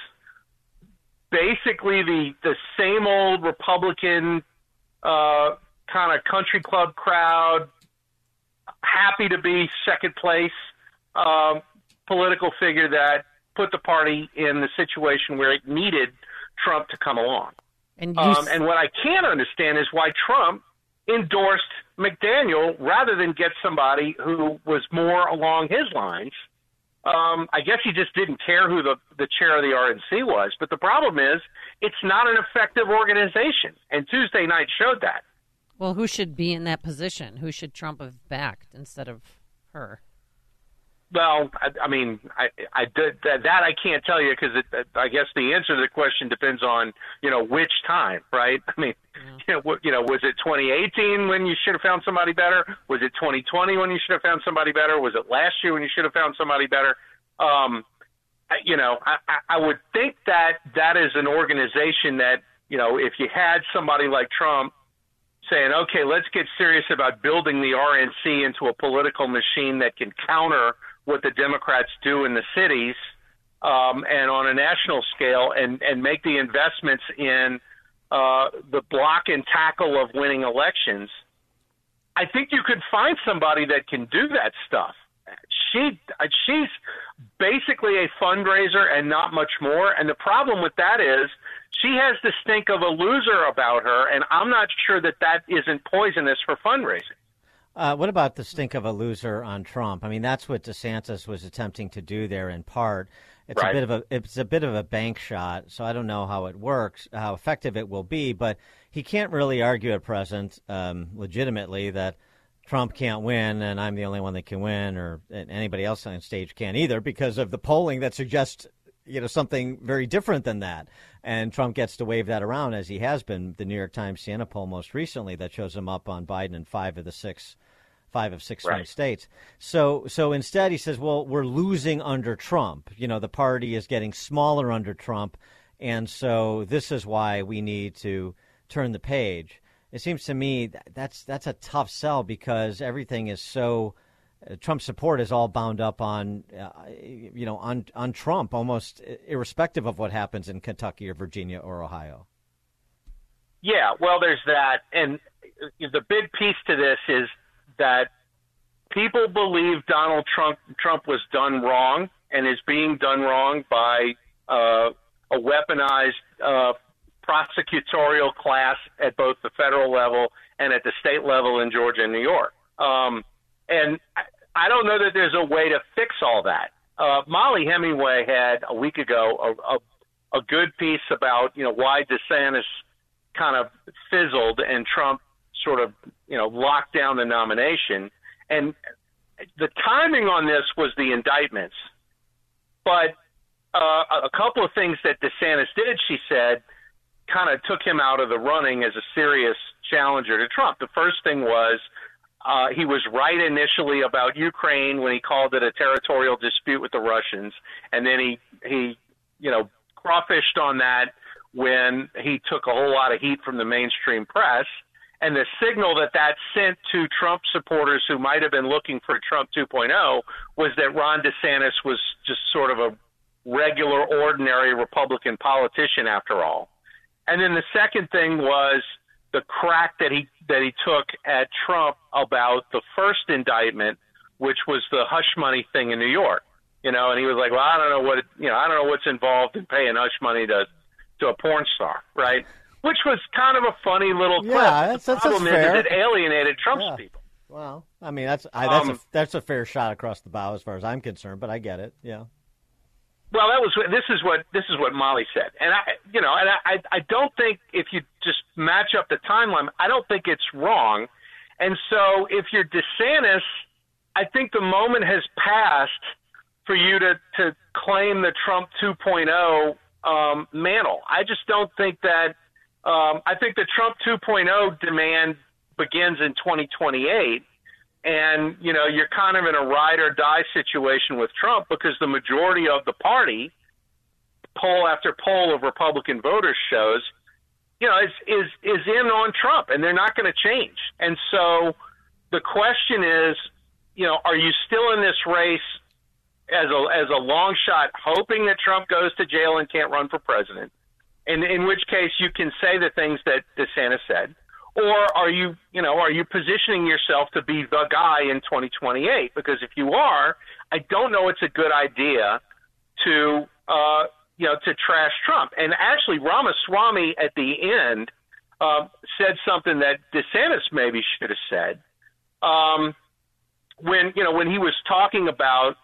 basically the same old Republican kind of country club crowd, happy to be second place political figure that put the party in the situation where it needed Trump to come along. And what I can't understand is why Trump endorsed McDaniel rather than get somebody who was more along his lines. I guess he just didn't care who the chair of the RNC was. But the problem is it's not an effective organization. And Tuesday night showed that. Well, who should be in that position? Who should Trump have backed instead of her? Well, I can't tell you because I guess the answer to the question depends on, which time, right? I mean, was it 2018 when you should have found somebody better? Was it 2020 when you should have found somebody better? Was it last year when you should have found somebody better? I would think that is an organization that, if you had somebody like Trump saying, okay, let's get serious about building the RNC into a political machine that can counter what the Democrats do in the cities and on a national scale and make the investments in the block and tackle of winning elections, I think you could find somebody that can do that stuff. She's basically a fundraiser and not much more. And the problem with that is she has the stink of a loser about her, and I'm not sure that isn't poisonous for fundraising. What about the stink of a loser on Trump? I mean, that's what DeSantis was attempting to do there in part. It's a bit of a bank shot, so I don't know how it works, how effective it will be. But he can't really argue at present legitimately that Trump can't win and I'm the only one that can win or anybody else on stage can't either because of the polling that suggests something very different than that. And Trump gets to wave that around, as he has been. The New York Times Siena poll most recently that shows him up on Biden in five of six swing states. So instead he says, well, we're losing under Trump. The party is getting smaller under Trump. And so this is why we need to turn the page. It seems to me that's a tough sell because everything is so Trump's support is all bound up on, on Trump, almost irrespective of what happens in Kentucky or Virginia or Ohio. Yeah, well, there's that. And the big piece to this is that people believe Donald Trump was done wrong and is being done wrong by a weaponized prosecutorial class at both the federal level and at the state level in Georgia and New York. And I don't know that there's a way to fix all that. Molly Hemingway had a week ago a good piece about, why DeSantis kind of fizzled and Trump sort of, locked down the nomination. And the timing on this was the indictments. But a couple of things that DeSantis did, she said, kind of took him out of the running as a serious challenger to Trump. The first thing was, he was right initially about Ukraine when he called it a territorial dispute with the Russians. And then he crawfished on that when he took a whole lot of heat from the mainstream press. And the signal that sent to Trump supporters who might have been looking for Trump 2.0 was that Ron DeSantis was just sort of a regular, ordinary Republican politician after all. And then the second thing was the crack that he took at Trump about the first indictment, which was the hush money thing in New York, and he was like, well, I don't know what's involved in paying hush money to a porn star, right? Which was kind of a funny little clip. Yeah, the problem is that it alienated Trump's people. Well, I mean that's a fair shot across the bow as far as I'm concerned, but I get it. Yeah. Well, this is what Molly said, and I don't think if you just match up the timeline, I don't think it's wrong, And so if you're DeSantis, I think the moment has passed for you to claim the Trump 2.0 mantle. I just don't think that I think the Trump 2.0 demand begins in 2028. And, you know, you're kind of in a ride or die situation with Trump because the majority of the party, poll after poll of Republican voters shows, you know, is in on Trump, and they're not going to change. And so the question is, you know, are you still in this race as a long shot, hoping that Trump goes to jail and can't run for president? And in which case you can say the things that DeSantis said. Or are you, you know, are you positioning yourself to be the guy in 2028? Because if you are, I don't know it's a good idea to, you know, to trash Trump. And actually, Ramaswamy at the end said something that DeSantis maybe should have said when he was talking about,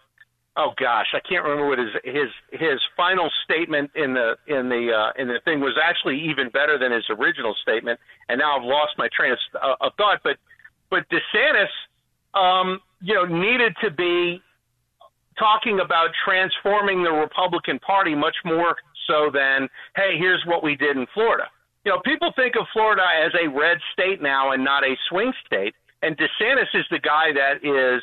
oh gosh, I can't remember what his final statement in the thing was, actually even better than his original statement. And now I've lost my train of thought. But DeSantis, needed to be talking about transforming the Republican Party much more so than, hey, here's what we did in Florida. You know, people think of Florida as a red state now and not a swing state. And DeSantis is the guy that is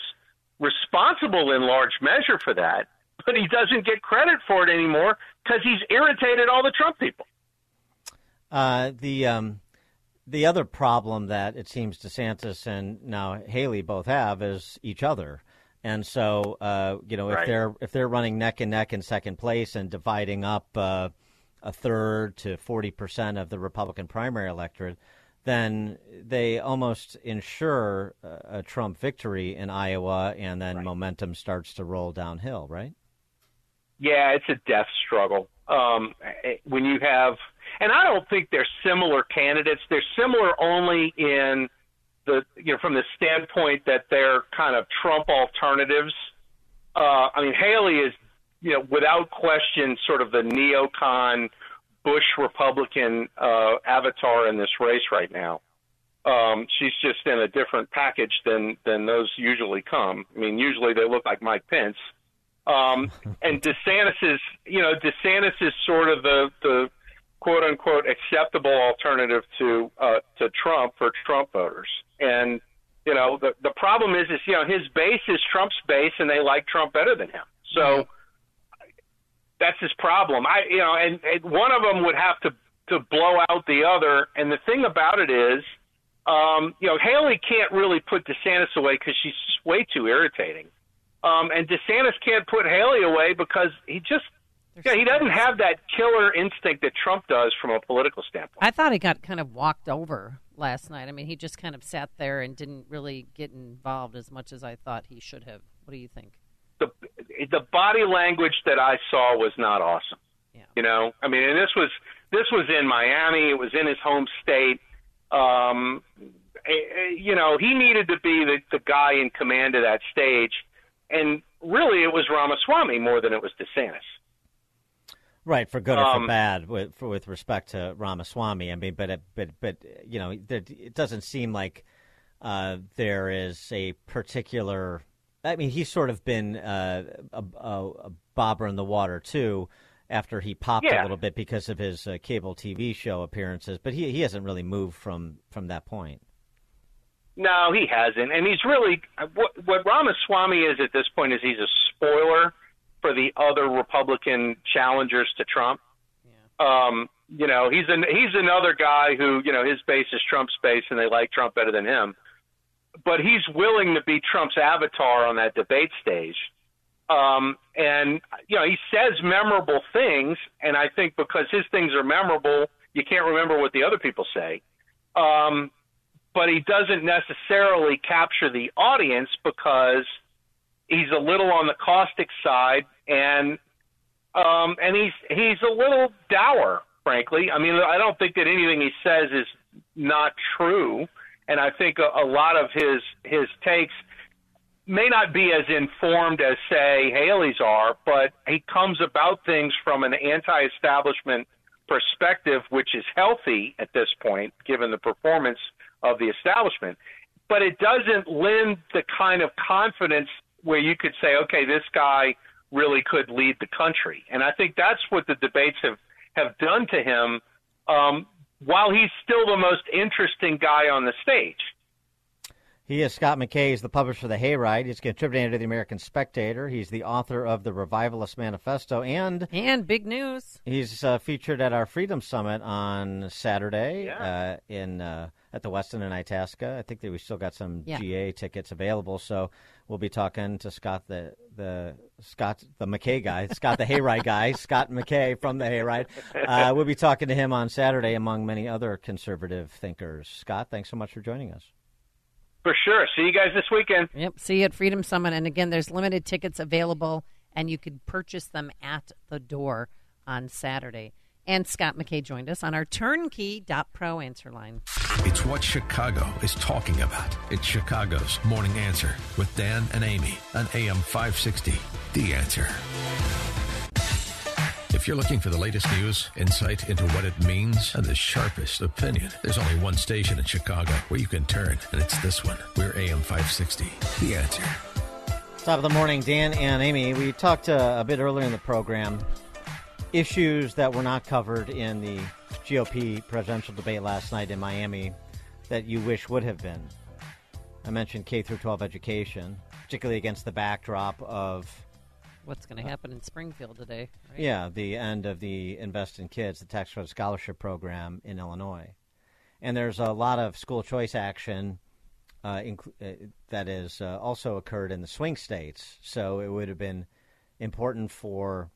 responsible in large measure for that, but he doesn't get credit for it anymore because he's irritated all the Trump people. The other problem that it seems DeSantis and now Haley both have is each other. And so, right. if they're running neck and neck in second place and dividing up a third to 40% of the Republican primary electorate, then they almost ensure a Trump victory in Iowa, and then momentum starts to roll downhill, right? Yeah, it's a death struggle. When you have – and I don't think they're similar candidates. They're similar only in the – you know, from the standpoint that they're kind of Trump alternatives. Haley is, you know, without question sort of the neocon – Bush Republican avatar in this race right now. She's just in a different package than those usually come. I mean, usually they look like Mike Pence. And DeSantis is sort of the quote unquote acceptable alternative to Trump for Trump voters. And you know, the problem is you know, his base is Trump's base, and they like Trump better than him. So. Mm-hmm. That's his problem. And one of them would have to blow out the other. And the thing about it is, Haley can't really put DeSantis away because she's way too irritating. And DeSantis can't put Haley away because he just, he doesn't have that killer instinct that Trump does from a political standpoint. I thought he got kind of walked over last night. I mean, he just kind of sat there and didn't really get involved as much as I thought he should have. What do you think? The body language that I saw was not awesome. Yeah. You know, I mean, and this was in Miami. It was in his home state. He needed to be the guy in command of that stage. And really, it was Ramaswamy more than it was DeSantis. Right, for good or for bad, with respect to Ramaswamy. I mean, but you know, it doesn't seem like there is a particular. I mean, he's sort of been a bobber in the water, too, after he popped a little bit because of his cable TV show appearances. But he hasn't really moved from that point. No, he hasn't. And he's really – what Ramaswamy is at this point is he's a spoiler for the other Republican challengers to Trump. Yeah. He's another guy who, you know, his base is Trump's base and they like Trump better than him. But he's willing to be Trump's avatar on that debate stage. He says memorable things, and I think because his things are memorable, you can't remember what the other people say. But he doesn't necessarily capture the audience because he's a little on the caustic side, and he's a little dour, frankly. I mean, I don't think that anything he says is not true. And I think a lot of his takes may not be as informed as, say, Haley's are, but he comes about things from an anti-establishment perspective, which is healthy at this point, given the performance of the establishment. but it doesn't lend the kind of confidence where you could say, okay, this guy really could lead the country. And I think that's what the debates have done to him, while he's still the most interesting guy on the stage. He is. Scott McKay is the publisher of The Hayride. He's contributing to The American Spectator. He's the author of The Revivalist Manifesto. And big news. He's featured at our Freedom Summit on Saturday at the Westin in Itasca. I think that we still got some GA tickets available, so we'll be talking to Scott the McKay guy, Scott the Hayride guy, Scott McKay from The Hayride. We'll be talking to him on Saturday, among many other conservative thinkers. Scott, thanks so much for joining us. For sure. See you guys this weekend. Yep. See you at Freedom Summit. And again, there's limited tickets available, and you could purchase them at the door on Saturday. And Scott McKay joined us on our turnkey.pro answer line. It's what Chicago is talking about. It's Chicago's Morning Answer with Dan and Amy on AM 560. The Answer. If you're looking for the latest news, insight into what it means, and the sharpest opinion, there's only one station in Chicago where you can turn, and it's this one. We're AM 560, The Answer. Top of the morning, Dan and Amy. We talked a bit earlier in the program, issues that were not covered in the GOP presidential debate last night in Miami that you wish would have been. I mentioned K-12 education, particularly against the backdrop of what's going to happen in Springfield today, right? Yeah, the end of the Invest in Kids, the tax credit scholarship program in Illinois. And there's a lot of school choice action that has also occurred in the swing states. So it would have been important for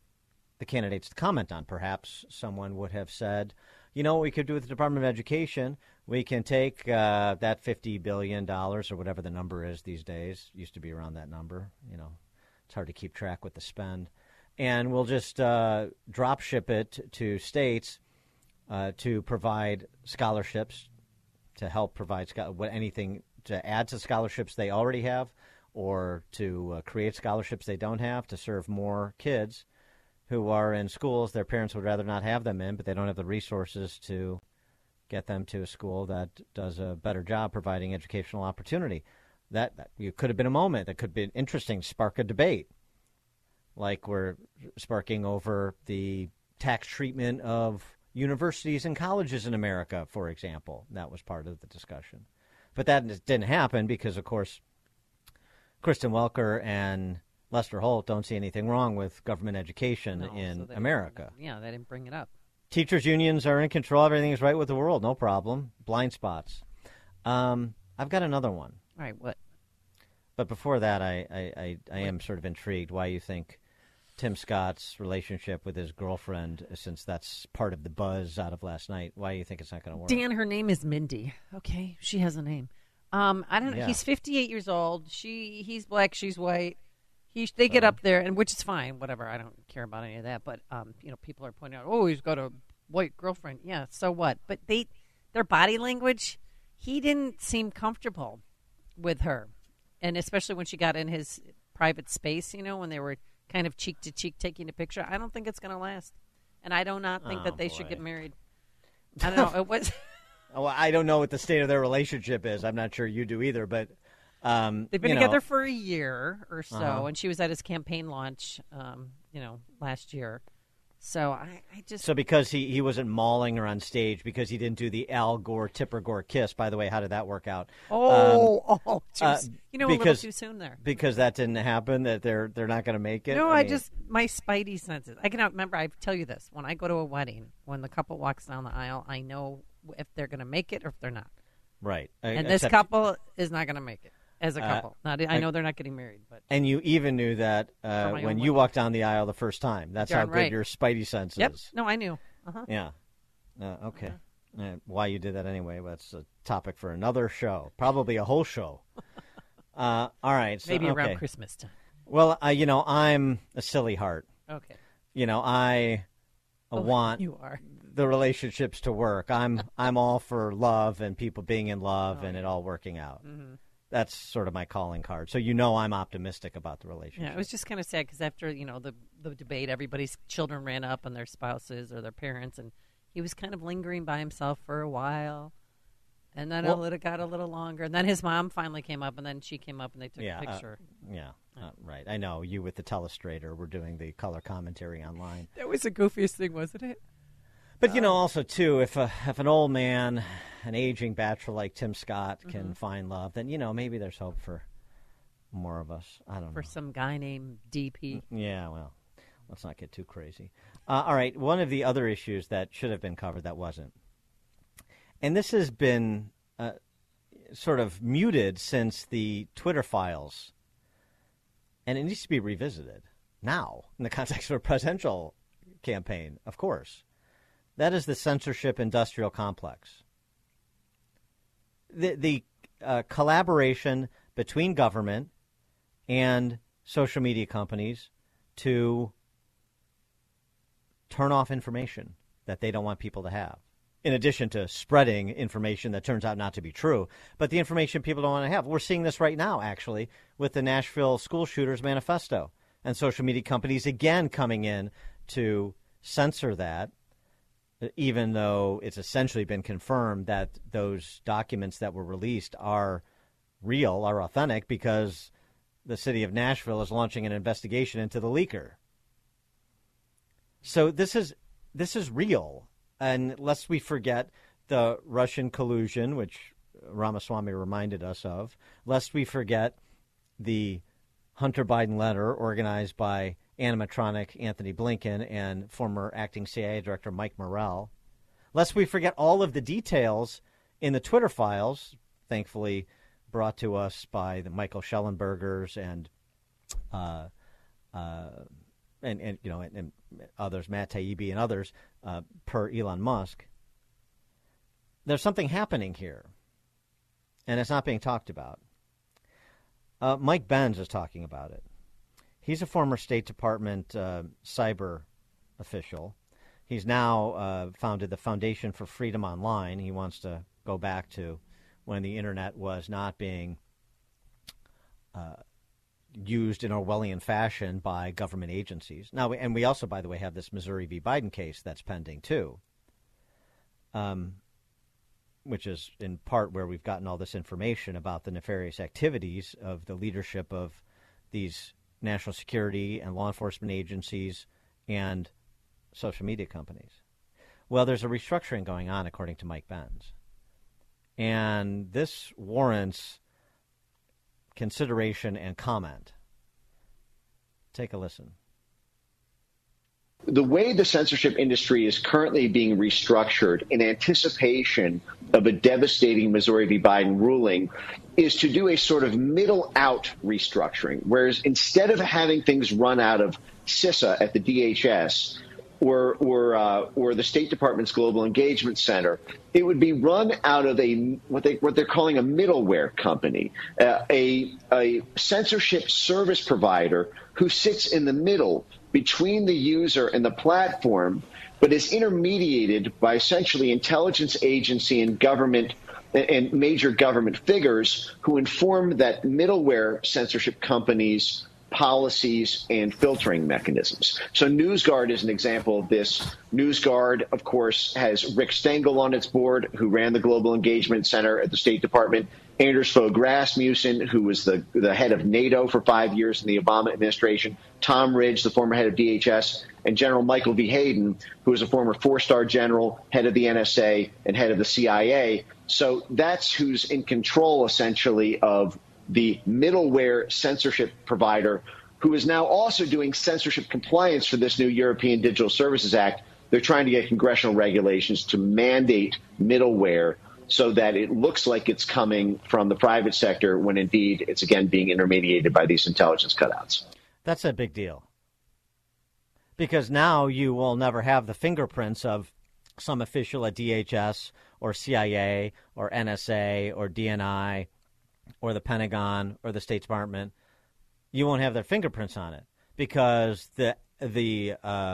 the candidates to comment on. Perhaps someone would have said, you know what we could do with the Department of Education? We can take that $50 billion or whatever the number is these days. Used to be around that number, you know. It's hard to keep track with the spend. And we'll just drop ship it to states to provide scholarships, to help provide anything to add to scholarships they already have, or to create scholarships they don't have, to serve more kids who are in schools their parents would rather not have them in, but they don't have the resources to get them to a school that does a better job providing educational opportunity. That you could have been a moment that could be interesting, spark a debate, like we're sparking over the tax treatment of universities and colleges in America, for example. That was part of the discussion. But that didn't happen because, of course, Kristen Welker and Lester Holt don't see anything wrong with government education in America. Yeah, they didn't bring it up. Teachers' unions are in control. Everything is right with the world. No problem. Blind spots. I've got another one. All right, what? But before that, I am sort of intrigued why you think Tim Scott's relationship with his girlfriend, since that's part of the buzz out of last night, why you think it's not going to work. Dan, her name is Mindy. Okay, she has a name. I don't know. Yeah. He's 58 years old. He's black. She's white. They get up there, and which is fine. Whatever. I don't care about any of that. But people are pointing out, oh, he's got a white girlfriend. Yeah. So what? But their body language, he didn't seem comfortable with her, and especially when she got in his private space, when they were kind of cheek to cheek taking a picture. I don't think it's going to last, and I do not think that they should get married. I don't know. It was. Well, I don't know what the state of their relationship is. I'm not sure you do either, but they've been together for a year or so, and she was at his campaign launch, last year. So I just. So because he wasn't mauling her on stage because he didn't do the Al Gore, Tipper Gore kiss. By the way, how did that work out? A little too soon there. Because that didn't happen. That they're not going to make it. No, my spidey senses. I cannot remember. I tell you this: when I go to a wedding, when the couple walks down the aisle, I know if they're going to make it or if they're not. Right. And this couple is not going to make it. As a couple. I know they're not getting married. But. And you even knew that when you walked down the aisle the first time. That's how good your spidey sense is. No, I knew. Uh-huh. Yeah. Okay. Uh-huh. Why you did that anyway, that's a topic for another show. Probably a whole show. All right. So, maybe around Christmas time. Well, I'm a silly heart. Okay. I want the relationships to work. I'm all for love and people being in love and it all working out. Mm-hmm. That's sort of my calling card. So I'm optimistic about the relationship. Yeah, it was just kind of sad because after, the debate, everybody's children ran up on their spouses or their parents, and he was kind of lingering by himself for a while. And then it got a little longer. And then his mom finally came up, and then she came up, and they took a picture. Right. I know you with the Telestrator were doing the color commentary online. That was the goofiest thing, wasn't it? But, you know, also, too, if an old man, an aging bachelor like Tim Scott can find love, then, you know, maybe there's hope for more of us. I don't know. For some guy named DP. Yeah, well, let's not get too crazy. All right. One of the other issues that should have been covered that wasn't. And this has been sort of muted since the Twitter files. And it needs to be revisited now in the context of a presidential campaign, of course. That is the censorship industrial complex. The collaboration between government and social media companies to turn off information that they don't want people to have. In addition to spreading information that turns out not to be true, but the information people don't want to have. We're seeing this right now, actually, with the Nashville school shooters manifesto and social media companies again coming in to censor that, even though it's essentially been confirmed that those documents that were released are real, are authentic, because the city of Nashville is launching an investigation into the leaker. So this is real. And lest we forget the Russian collusion, which Ramaswamy reminded us of, lest we forget the Hunter Biden letter organized by animatronic Anthony Blinken and former acting CIA director Mike Morrell, lest we forget all of the details in the Twitter files, thankfully brought to us by the Michael Schellenbergers and others, Matt Taibbi and others, per Elon Musk. There's something happening here, and it's not being talked about. Mike Benz is talking about it. He's a former State Department cyber official. He's now founded the Foundation for Freedom Online. He wants to go back to when the Internet was not being used in Orwellian fashion by government agencies. Now, and we also, by the way, have this Missouri v. Biden case that's pending, too, which is in part where we've gotten all this information about the nefarious activities of the leadership of these national security and law enforcement agencies and social media companies. Well, there's a restructuring going on, according to Mike Benz. And this warrants consideration and comment. Take a listen. The way the censorship industry is currently being restructured in anticipation of a devastating Missouri v. Biden ruling is to do a sort of middle out restructuring, whereas instead of having things run out of CISA at the DHS or the State Department's Global Engagement Center, it would be run out of what they're calling a middleware company, a censorship service provider who sits in the middle between the user and the platform, but is intermediated by essentially intelligence agency and government and major government figures who inform that middleware censorship companies' policies and filtering mechanisms. So NewsGuard is an example of this. NewsGuard, of course, has Rick Stengel on its board, who ran the Global Engagement Center at the State Department, Anders Fogh Rasmussen, who was the head of NATO for 5 years in the Obama administration, Tom Ridge, the former head of DHS, and General Michael V. Hayden, who was a former four-star general, head of the NSA, and head of the CIA. So that's who's in control, essentially, of the middleware censorship provider, who is now also doing censorship compliance for this new European Digital Services Act. They're trying to get congressional regulations to mandate middleware so that it looks like it's coming from the private sector when indeed it's, again, being intermediated by these intelligence cutouts. That's a big deal, because now you will never have the fingerprints of some official at DHS or CIA or NSA or DNI or the Pentagon or the State Department. You won't have their fingerprints on it, because the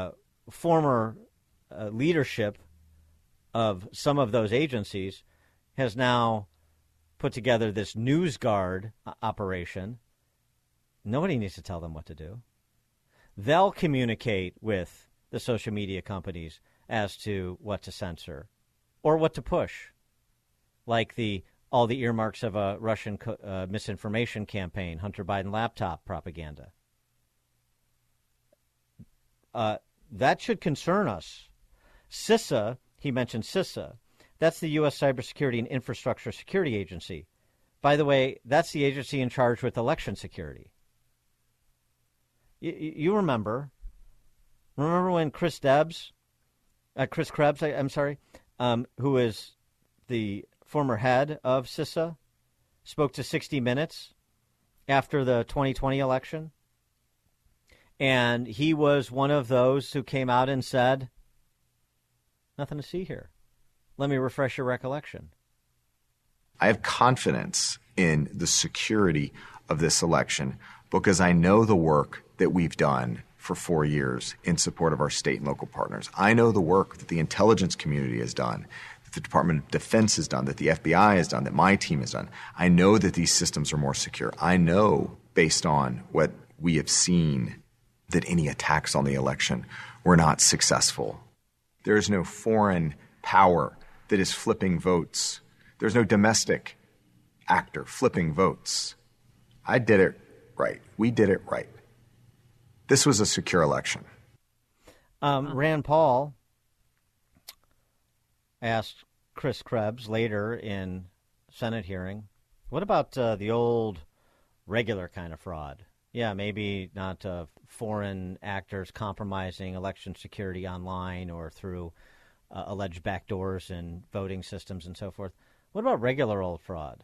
former leadership of some of those agencies has now put together this NewsGuard operation. Nobody needs to tell them what to do. They'll communicate with the social media companies as to what to censor or what to push. like all the earmarks of a Russian misinformation campaign, Hunter Biden laptop propaganda. That should concern us. CISA, he mentioned CISA. That's the U.S. Cybersecurity and Infrastructure Security Agency. By the way, that's the agency in charge with election security. You remember. Remember when Chris Krebs, who is the former head of CISA, spoke to 60 Minutes after the 2020 election. And he was one of those who came out and said, nothing to see here. Let me refresh your recollection. I have confidence in the security of this election because I know the work that we've done for 4 years in support of our state and local partners. I know the work that the intelligence community has done, that the Department of Defense has done, that the FBI has done, that my team has done. I know that these systems are more secure. I know, based on what we have seen, that any attacks on the election were not successful. There is no foreign power that is flipping votes. There's no domestic actor flipping votes. I did it right. We did it right. This was a secure election. Rand Paul asked Chris Krebs later in Senate hearing, what about the old regular kind of fraud? Yeah, maybe not foreign actors compromising election security online or through alleged backdoors in voting systems and so forth. What about regular old fraud?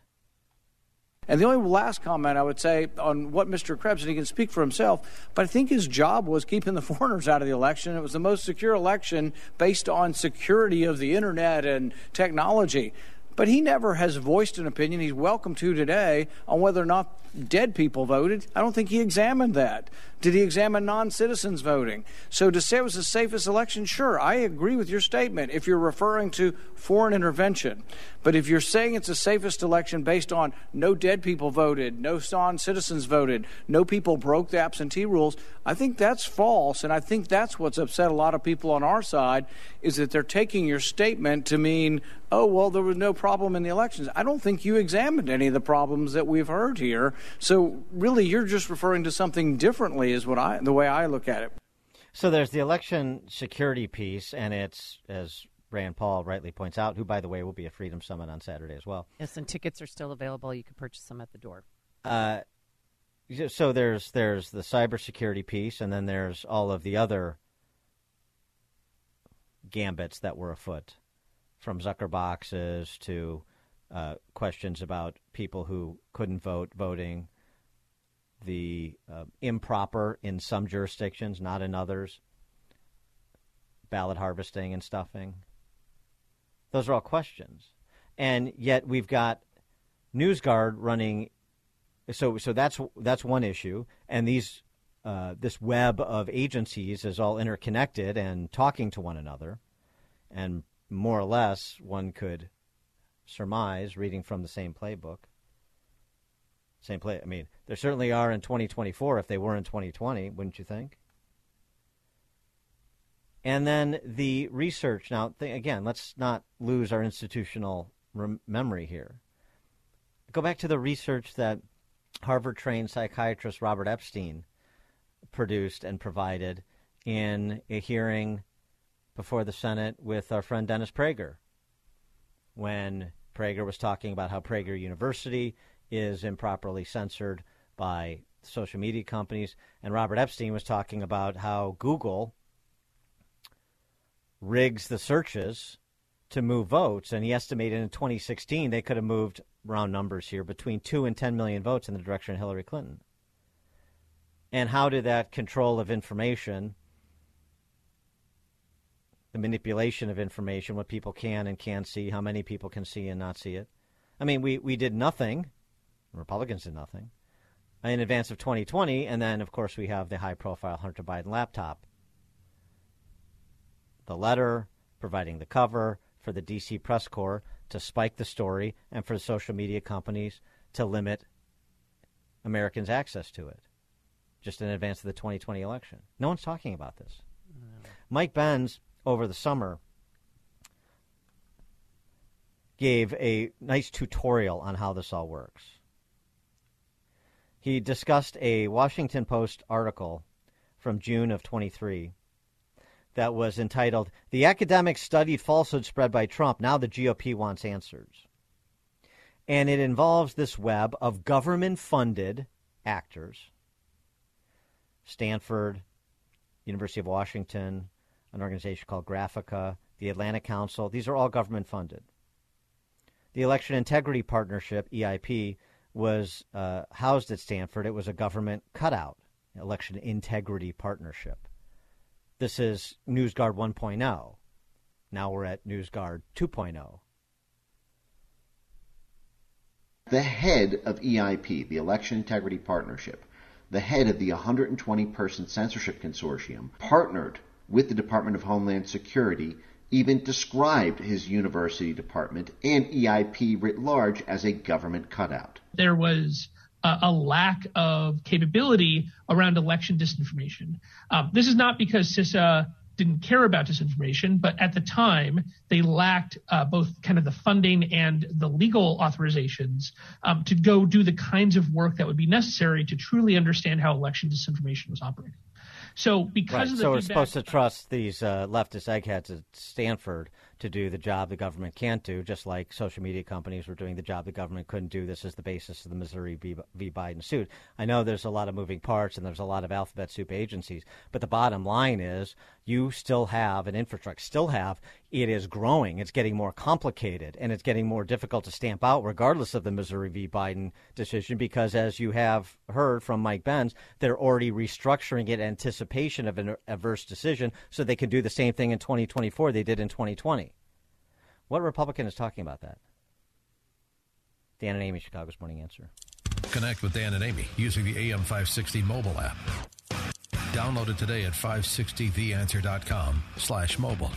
And the only last comment I would say on what Mr. Krebs, and he can speak for himself, but I think his job was keeping the foreigners out of the election. It was the most secure election based on security of the internet and technology. But he never has voiced an opinion he's welcome to today on whether or not dead people voted. I don't think he examined that. Did he examine non-citizens voting? So to say it was the safest election, sure, I agree with your statement if you're referring to foreign intervention. But if you're saying it's the safest election based on no dead people voted, no non-citizens voted, no people broke the absentee rules, I think that's false. And I think that's what's upset a lot of people on our side is that they're taking your statement to mean, oh, well, there was no problem in the elections. I don't think you examined any of the problems that we've heard here. So really, you're just referring to something differently is what the way I look at it. So there's the election security piece, and it's, as Rand Paul rightly points out, who, by the way, will be at Freedom Summit on Saturday as well. Yes, and tickets are still available. You can purchase them at the door. So there's the cybersecurity piece, and then there's all of the other gambits that were afoot, from Zucker boxes to questions about people who couldn't vote, voting, the improper in some jurisdictions, not in others, ballot harvesting and stuffing. Those are all questions. And yet we've got NewsGuard running. So that's one issue. And these this web of agencies is all interconnected and talking to one another. And more or less one could surmise reading from the same playbook. I mean, there certainly are in 2024 if they were in 2020, wouldn't you think? And then the research. Now, again, let's not lose our institutional memory here. Go back to the research that Harvard-trained psychiatrist Robert Epstein produced and provided in a hearing before the Senate with our friend Dennis Prager, when Prager was talking about how Prager University is improperly censored by social media companies. And Robert Epstein was talking about how Google rigs the searches to move votes. And he estimated in 2016 they could have moved, round numbers here, between 2 and 10 million votes in the direction of Hillary Clinton. And how did that control of information, the manipulation of information, what people can and can't see, how many people can see and not see it? I mean, we did nothing. Republicans did nothing in advance of 2020. And then, of course, we have the high-profile Hunter Biden laptop, the letter providing the cover for the D.C. press corps to spike the story and for the social media companies to limit Americans' access to it just in advance of the 2020 election. No one's talking about this. Mike Benz, over the summer, gave a nice tutorial on how this all works. He discussed a Washington Post article from June of 23 that was entitled, "The Academics Studied Falsehood Spread by Trump. Now the GOP Wants Answers." And it involves this web of government-funded actors, Stanford, University of Washington, an organization called Graphica, the Atlantic Council. These are all government-funded. The Election Integrity Partnership, EIP, was housed at Stanford. It was a government cutout, Election Integrity Partnership. This is NewsGuard 1.0. Now we're at NewsGuard 2.0. The head of EIP, the Election Integrity Partnership, the head of the 120-person censorship consortium, partnered with the Department of Homeland Security, even described his university department and EIP writ large as a government cutout. There was a lack of capability around election disinformation. This is not because CISA didn't care about disinformation, but at the time they lacked both kind of the funding and the legal authorizations to go do the kinds of work that would be necessary to truly understand how election disinformation was operating. So because of the feedback, we're supposed to trust these leftist eggheads at Stanford to do the job the government can't do, just like social media companies were doing the job the government couldn't do. This is the basis of the Missouri v. Biden suit. I know there's a lot of moving parts and there's a lot of alphabet soup agencies, but the bottom line is you still have an infrastructure, it is growing, it's getting more complicated, and it's getting more difficult to stamp out regardless of the Missouri v. Biden decision because, as you have heard from Mike Benz, they're already restructuring it in anticipation of an adverse decision so they can do the same thing in 2024 they did in 2020. What Republican is talking about that? Dan and Amy, Chicago's Morning Answer. Connect with Dan and Amy using the AM 560 mobile app. Download it today at 560theanswer.com/mobile.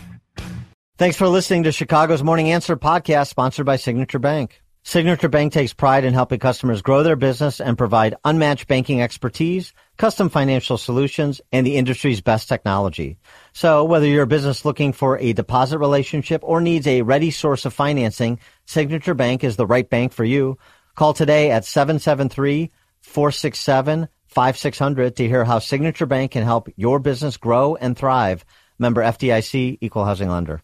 Thanks for listening to Chicago's Morning Answer podcast, sponsored by Signature Bank. Signature Bank takes pride in helping customers grow their business and provide unmatched banking expertise, custom financial solutions, and the industry's best technology. So whether you're a business looking for a deposit relationship or needs a ready source of financing, Signature Bank is the right bank for you. Call today at 773-467-5600 to hear how Signature Bank can help your business grow and thrive. Member FDIC, Equal Housing Lender.